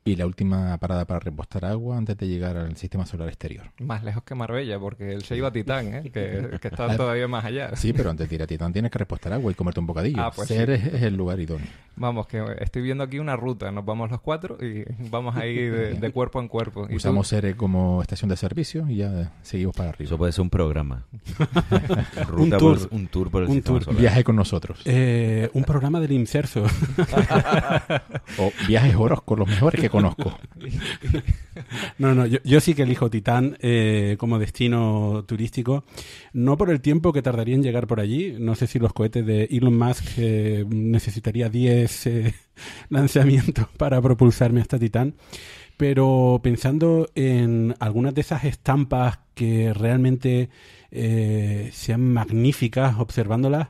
y la última parada para repostar agua antes de llegar al sistema solar exterior. Más lejos que Marbella, porque él se iba a Titán, ¿eh? que, que está todavía más allá. Sí, pero antes de ir a Titán tienes que repostar agua y comerte un bocadillo. Ah, pues Ceres sí. Es el lugar idóneo. Vamos, que estoy viendo aquí una ruta. Nos vamos los cuatro y vamos ahí de, de cuerpo en cuerpo. Usamos Ceres como estación de servicio y ya seguimos para arriba. Eso puede ser un programa. Ruta un, tour. Por, un tour por el un sistema tour. Solar. Viaje con nosotros. Eh, un programa del Inserso. O viajes oros con los mejores que conozco. No, no, yo, yo sí que elijo Titán eh, como destino turístico, no por el tiempo que tardaría en llegar por allí. No sé si los cohetes de Elon Musk eh, necesitaría diez eh, lanzamientos para propulsarme hasta Titán, pero pensando en algunas de esas estampas que realmente eh, sean magníficas observándolas,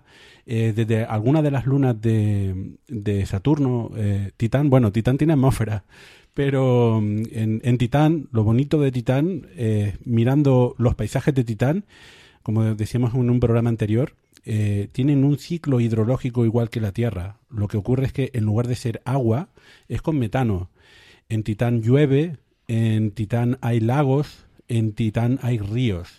Eh, desde alguna de las lunas de, de Saturno, eh, Titán, bueno, Titán tiene atmósfera, pero en, en Titán, lo bonito de Titán, eh, mirando los paisajes de Titán, como decíamos en un programa anterior, eh, tienen un ciclo hidrológico igual que la Tierra. Lo que ocurre es que en lugar de ser agua, es con metano. En Titán llueve, en Titán hay lagos, en Titán hay ríos.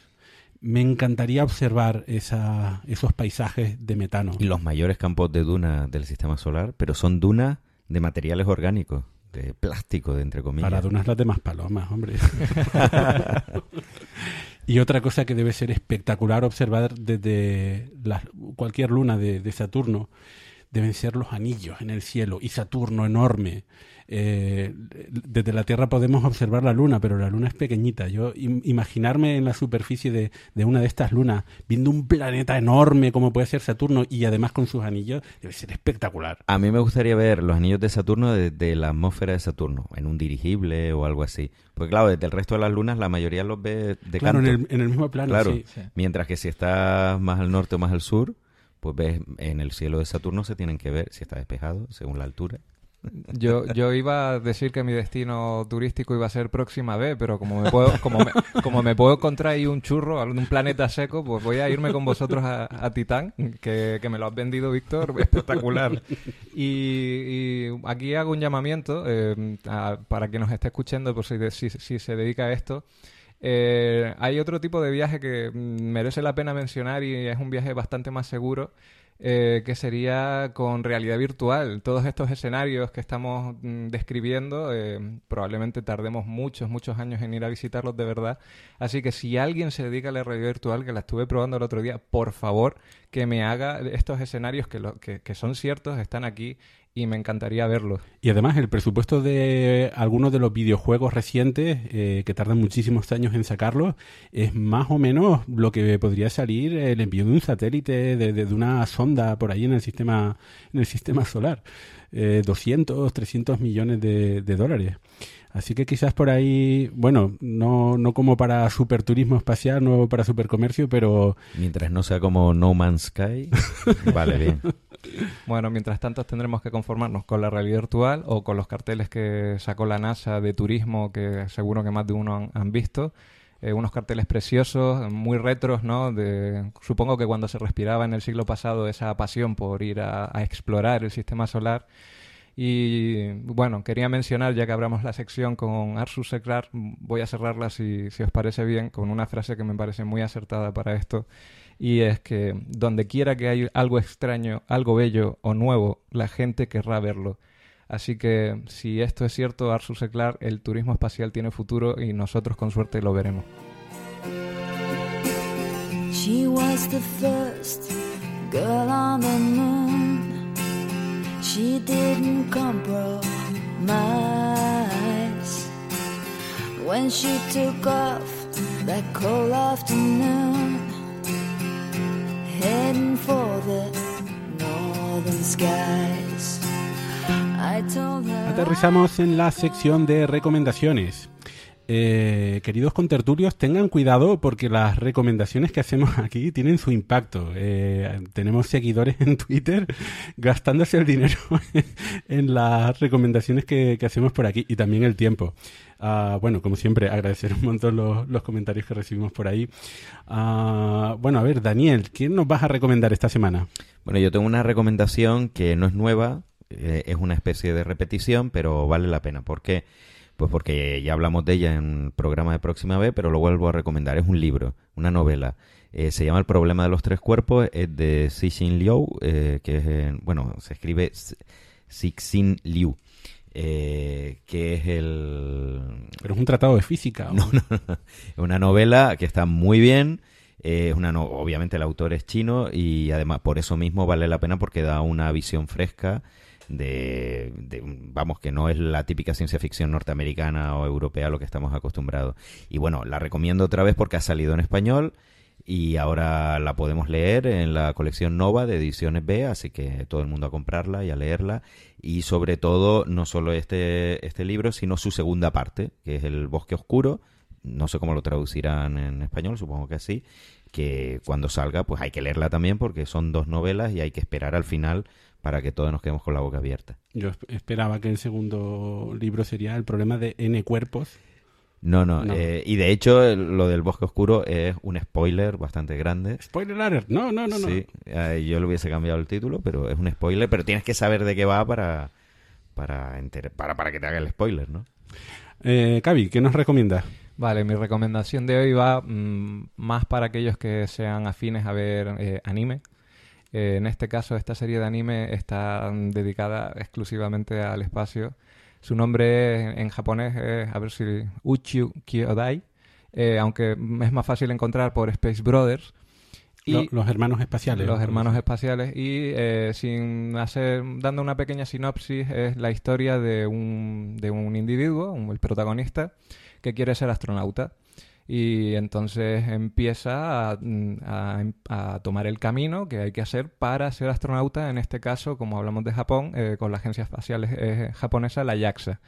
Me encantaría observar esa, esos paisajes de metano. Y los mayores campos de dunas del sistema solar, pero son dunas de materiales orgánicos, de plástico, de entre comillas. Para dunas las demás palomas, hombre. Y otra cosa que debe ser espectacular observar desde la, cualquier luna de, de Saturno, deben ser los anillos en el cielo y Saturno enorme. Eh, desde la Tierra podemos observar la Luna, pero la Luna es pequeñita. Yo im- imaginarme en la superficie de, de una de estas lunas viendo un planeta enorme como puede ser Saturno y además con sus anillos debe ser espectacular. A mí me gustaría ver los anillos de Saturno desde la atmósfera de Saturno, en un dirigible o algo así. Porque claro, desde el resto de las lunas la mayoría los ve de claro, canto. En el, en el mismo plano, claro. Sí, sí. Mientras que si estás más al norte o más al sur, pues ves en el cielo de Saturno se tienen que ver si está despejado según la altura. Yo, yo iba a decir que mi destino turístico iba a ser Próxima B, pero como me puedo, como me, como me puedo encontrar ahí un churro, un planeta seco, pues voy a irme con vosotros a, a Titán, que, que me lo has vendido, Víctor, espectacular. Y, y aquí hago un llamamiento eh, a, para quien nos esté escuchando, por si, de, si, si se dedica a esto. Eh, hay otro tipo de viaje que merece la pena mencionar y es un viaje bastante más seguro. Eh, que sería con realidad virtual. Todos estos escenarios que estamos mm, describiendo, eh, probablemente tardemos muchos, muchos años en ir a visitarlos de verdad. Así que si alguien se dedica a la realidad virtual, que la estuve probando el otro día, por favor, que me haga estos escenarios que, lo, que, que son ciertos, están aquí y me encantaría verlos. Y además el presupuesto de algunos de los videojuegos recientes, eh, que tardan muchísimos años en sacarlos, es más o menos lo que podría salir el envío de un satélite, de, de, de una sonda por ahí en el sistema, en el sistema solar. Eh, doscientos, trescientos millones de, de dólares. Así que quizás por ahí, bueno, no, no como para superturismo espacial, no para supercomercio, pero... Mientras no sea como No Man's Sky, vale bien. Bueno, mientras tanto tendremos que conformarnos con la realidad virtual o con los carteles que sacó la NASA de turismo, que seguro que más de uno han, han visto. Eh, unos carteles preciosos, muy retros, ¿no? De, supongo que cuando se respiraba en el siglo pasado esa pasión por ir a, a explorar el sistema solar. Y bueno, quería mencionar, ya que abramos la sección con Arzu Sekrar, voy a cerrarla si, si os parece bien, con una frase que me parece muy acertada para esto, y es que donde quiera que haya algo extraño, algo bello o nuevo, la gente querrá verlo. Así que si esto es cierto, Arzu Sekrar, el turismo espacial tiene futuro y nosotros con suerte lo veremos. She was the first girl on the moon. She didn't compromise when she took off that cold afternoon, heading for the northern skies. I told her. Aterrizamos en la sección de recomendaciones. Eh, queridos contertulios, tengan cuidado porque las recomendaciones que hacemos aquí tienen su impacto. Eh, tenemos seguidores en Twitter gastándose el dinero en las recomendaciones que, que hacemos por aquí y también el tiempo. Uh, bueno, como siempre, agradecer un montón los, los comentarios que recibimos por ahí. Uh, bueno, a ver, Daniel, ¿quién nos vas a recomendar esta semana? Bueno, yo tengo una recomendación que no es nueva, eh, es una especie de repetición, pero vale la pena porque... Pues porque ya hablamos de ella en un programa de Próxima B, pero lo vuelvo a recomendar. Es un libro, una novela. Eh, se llama El problema de los tres cuerpos. Es de Cixin Liu, eh, que es, bueno, se escribe Cixin Liu, eh, que es el... Pero es un tratado de física. ¿O? No, no, no. Es una novela que está muy bien. Eh, es una no... Obviamente el autor es chino y además por eso mismo vale la pena porque da una visión fresca. De, de vamos, que no es la típica ciencia ficción norteamericana o europea a lo que estamos acostumbrados. Y bueno, la recomiendo otra vez porque ha salido en español y ahora la podemos leer en la colección Nova de Ediciones B, así que todo el mundo a comprarla y a leerla. Y sobre todo, no solo este, este libro, sino su segunda parte, que es El bosque oscuro. No sé cómo lo traducirán en español, supongo que así. Que cuando salga, pues hay que leerla también porque son dos novelas y hay que esperar al final para que todos nos quedemos con la boca abierta. Yo esperaba que el segundo libro sería El problema de ene cuerpos. No, no. no. Eh, y de hecho, lo del bosque oscuro es un spoiler bastante grande. Spoiler alert. No, no, no. no. Sí, eh, yo le hubiese cambiado el título, pero es un spoiler. Pero tienes que saber de qué va para para enter- para, para que te haga el spoiler, ¿no? Eh, Cavi, ¿qué nos recomiendas? Vale, mi recomendación de hoy va mmm, más para aquellos que sean afines a ver eh, anime. Eh, en este caso, esta serie de anime está dedicada exclusivamente al espacio. Su nombre en japonés es, a ver si... Uchu Kyodai, eh, aunque es más fácil encontrar por Space Brothers. Y los, los hermanos espaciales. Los hermanos espaciales. Y eh, sin hacer, dando una pequeña sinopsis, es la historia de un, de un individuo, un, el protagonista, que quiere ser astronauta. Y entonces empieza a, a, a tomar el camino que hay que hacer para ser astronauta. En este caso, como hablamos de Japón, eh, con la agencia espacial eh, japonesa, la JAXA.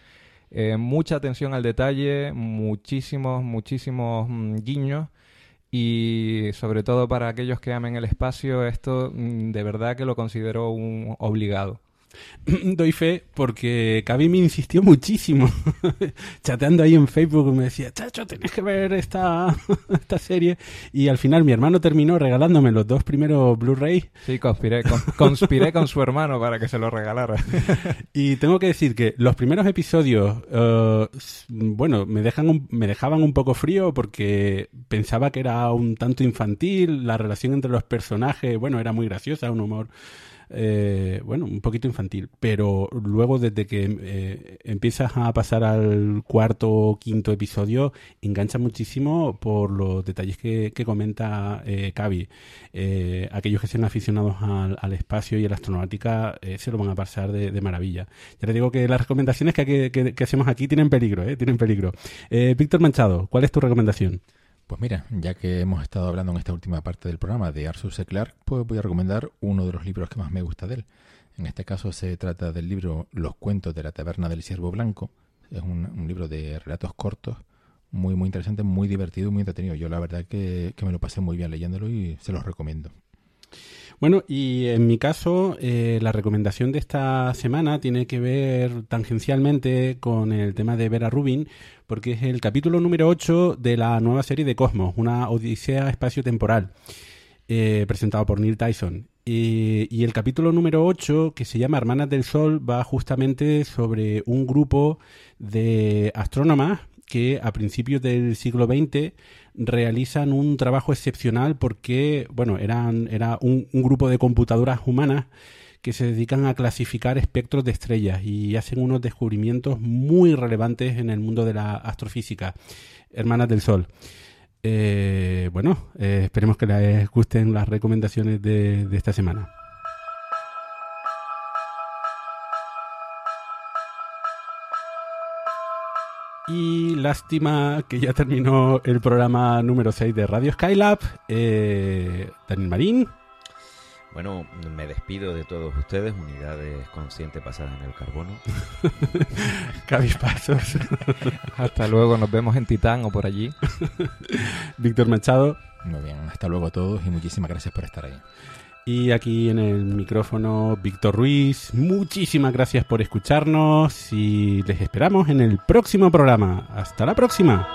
Eh, mucha atención al detalle, muchísimos, muchísimos mmm, guiños. Y sobre todo para aquellos que amen el espacio, esto mmm, de verdad que lo considero un obligado. Doy fe porque Cavi me insistió muchísimo chateando ahí en Facebook, me decía, chacho, tenés que ver esta, esta serie, y al final mi hermano terminó regalándome los dos primeros Blu-rays. Sí, conspiré, con, conspiré con su hermano para que se lo regalara. Y tengo que decir que los primeros episodios uh, bueno, me, dejan un, me dejaban un poco frío porque pensaba que era un tanto infantil, la relación entre los personajes, bueno, era muy graciosa, un humor Eh, bueno, un poquito infantil, pero luego desde que eh, empiezas a pasar al cuarto o quinto episodio, engancha muchísimo por los detalles que, que comenta eh, Cavi. Eh, aquellos que sean aficionados al, al espacio y a la astronáutica eh, se lo van a pasar de, de maravilla. Ya les digo que las recomendaciones que, que, que, que hacemos aquí tienen peligro, ¿eh? Tienen peligro. Eh, Víctor Manchado, ¿cuál es tu recomendación? Pues mira, ya que hemos estado hablando en esta última parte del programa de Arthur C. Clarke, pues voy a recomendar uno de los libros que más me gusta de él. En este caso se trata del libro Los cuentos de la taberna del ciervo blanco. Es un, un libro de relatos cortos, muy muy interesante, muy divertido y muy entretenido. Yo la verdad que, que me lo pasé muy bien leyéndolo y se los recomiendo. Bueno, y en mi caso, eh, la recomendación de esta semana tiene que ver tangencialmente con el tema de Vera Rubin, porque es el capítulo número ocho de la nueva serie de Cosmos, una odisea espacio-temporal, eh, presentado por Neil Tyson. Eh, y el capítulo número ocho, que se llama Hermanas del Sol, va justamente sobre un grupo de astrónomas que a principios del siglo veinte realizan un trabajo excepcional porque, bueno, eran era un, un grupo de computadoras humanas que se dedican a clasificar espectros de estrellas y hacen unos descubrimientos muy relevantes en el mundo de la astrofísica. Hermanas del Sol. Eh, bueno, eh, esperemos que les gusten las recomendaciones de, de esta semana. Y lástima que ya terminó el programa número seis de Radio Skylab. Eh, Daniel Marín. Bueno, me despido de todos ustedes. Unidades conscientes pasadas en el carbono. Cabispazos. Hasta luego, nos vemos en Titán o por allí. Víctor Machado. Muy bien, hasta luego a todos y muchísimas gracias por estar ahí. Y aquí en el micrófono, Víctor Ruiz. Muchísimas gracias por escucharnos y les esperamos en el próximo programa. ¡Hasta la próxima!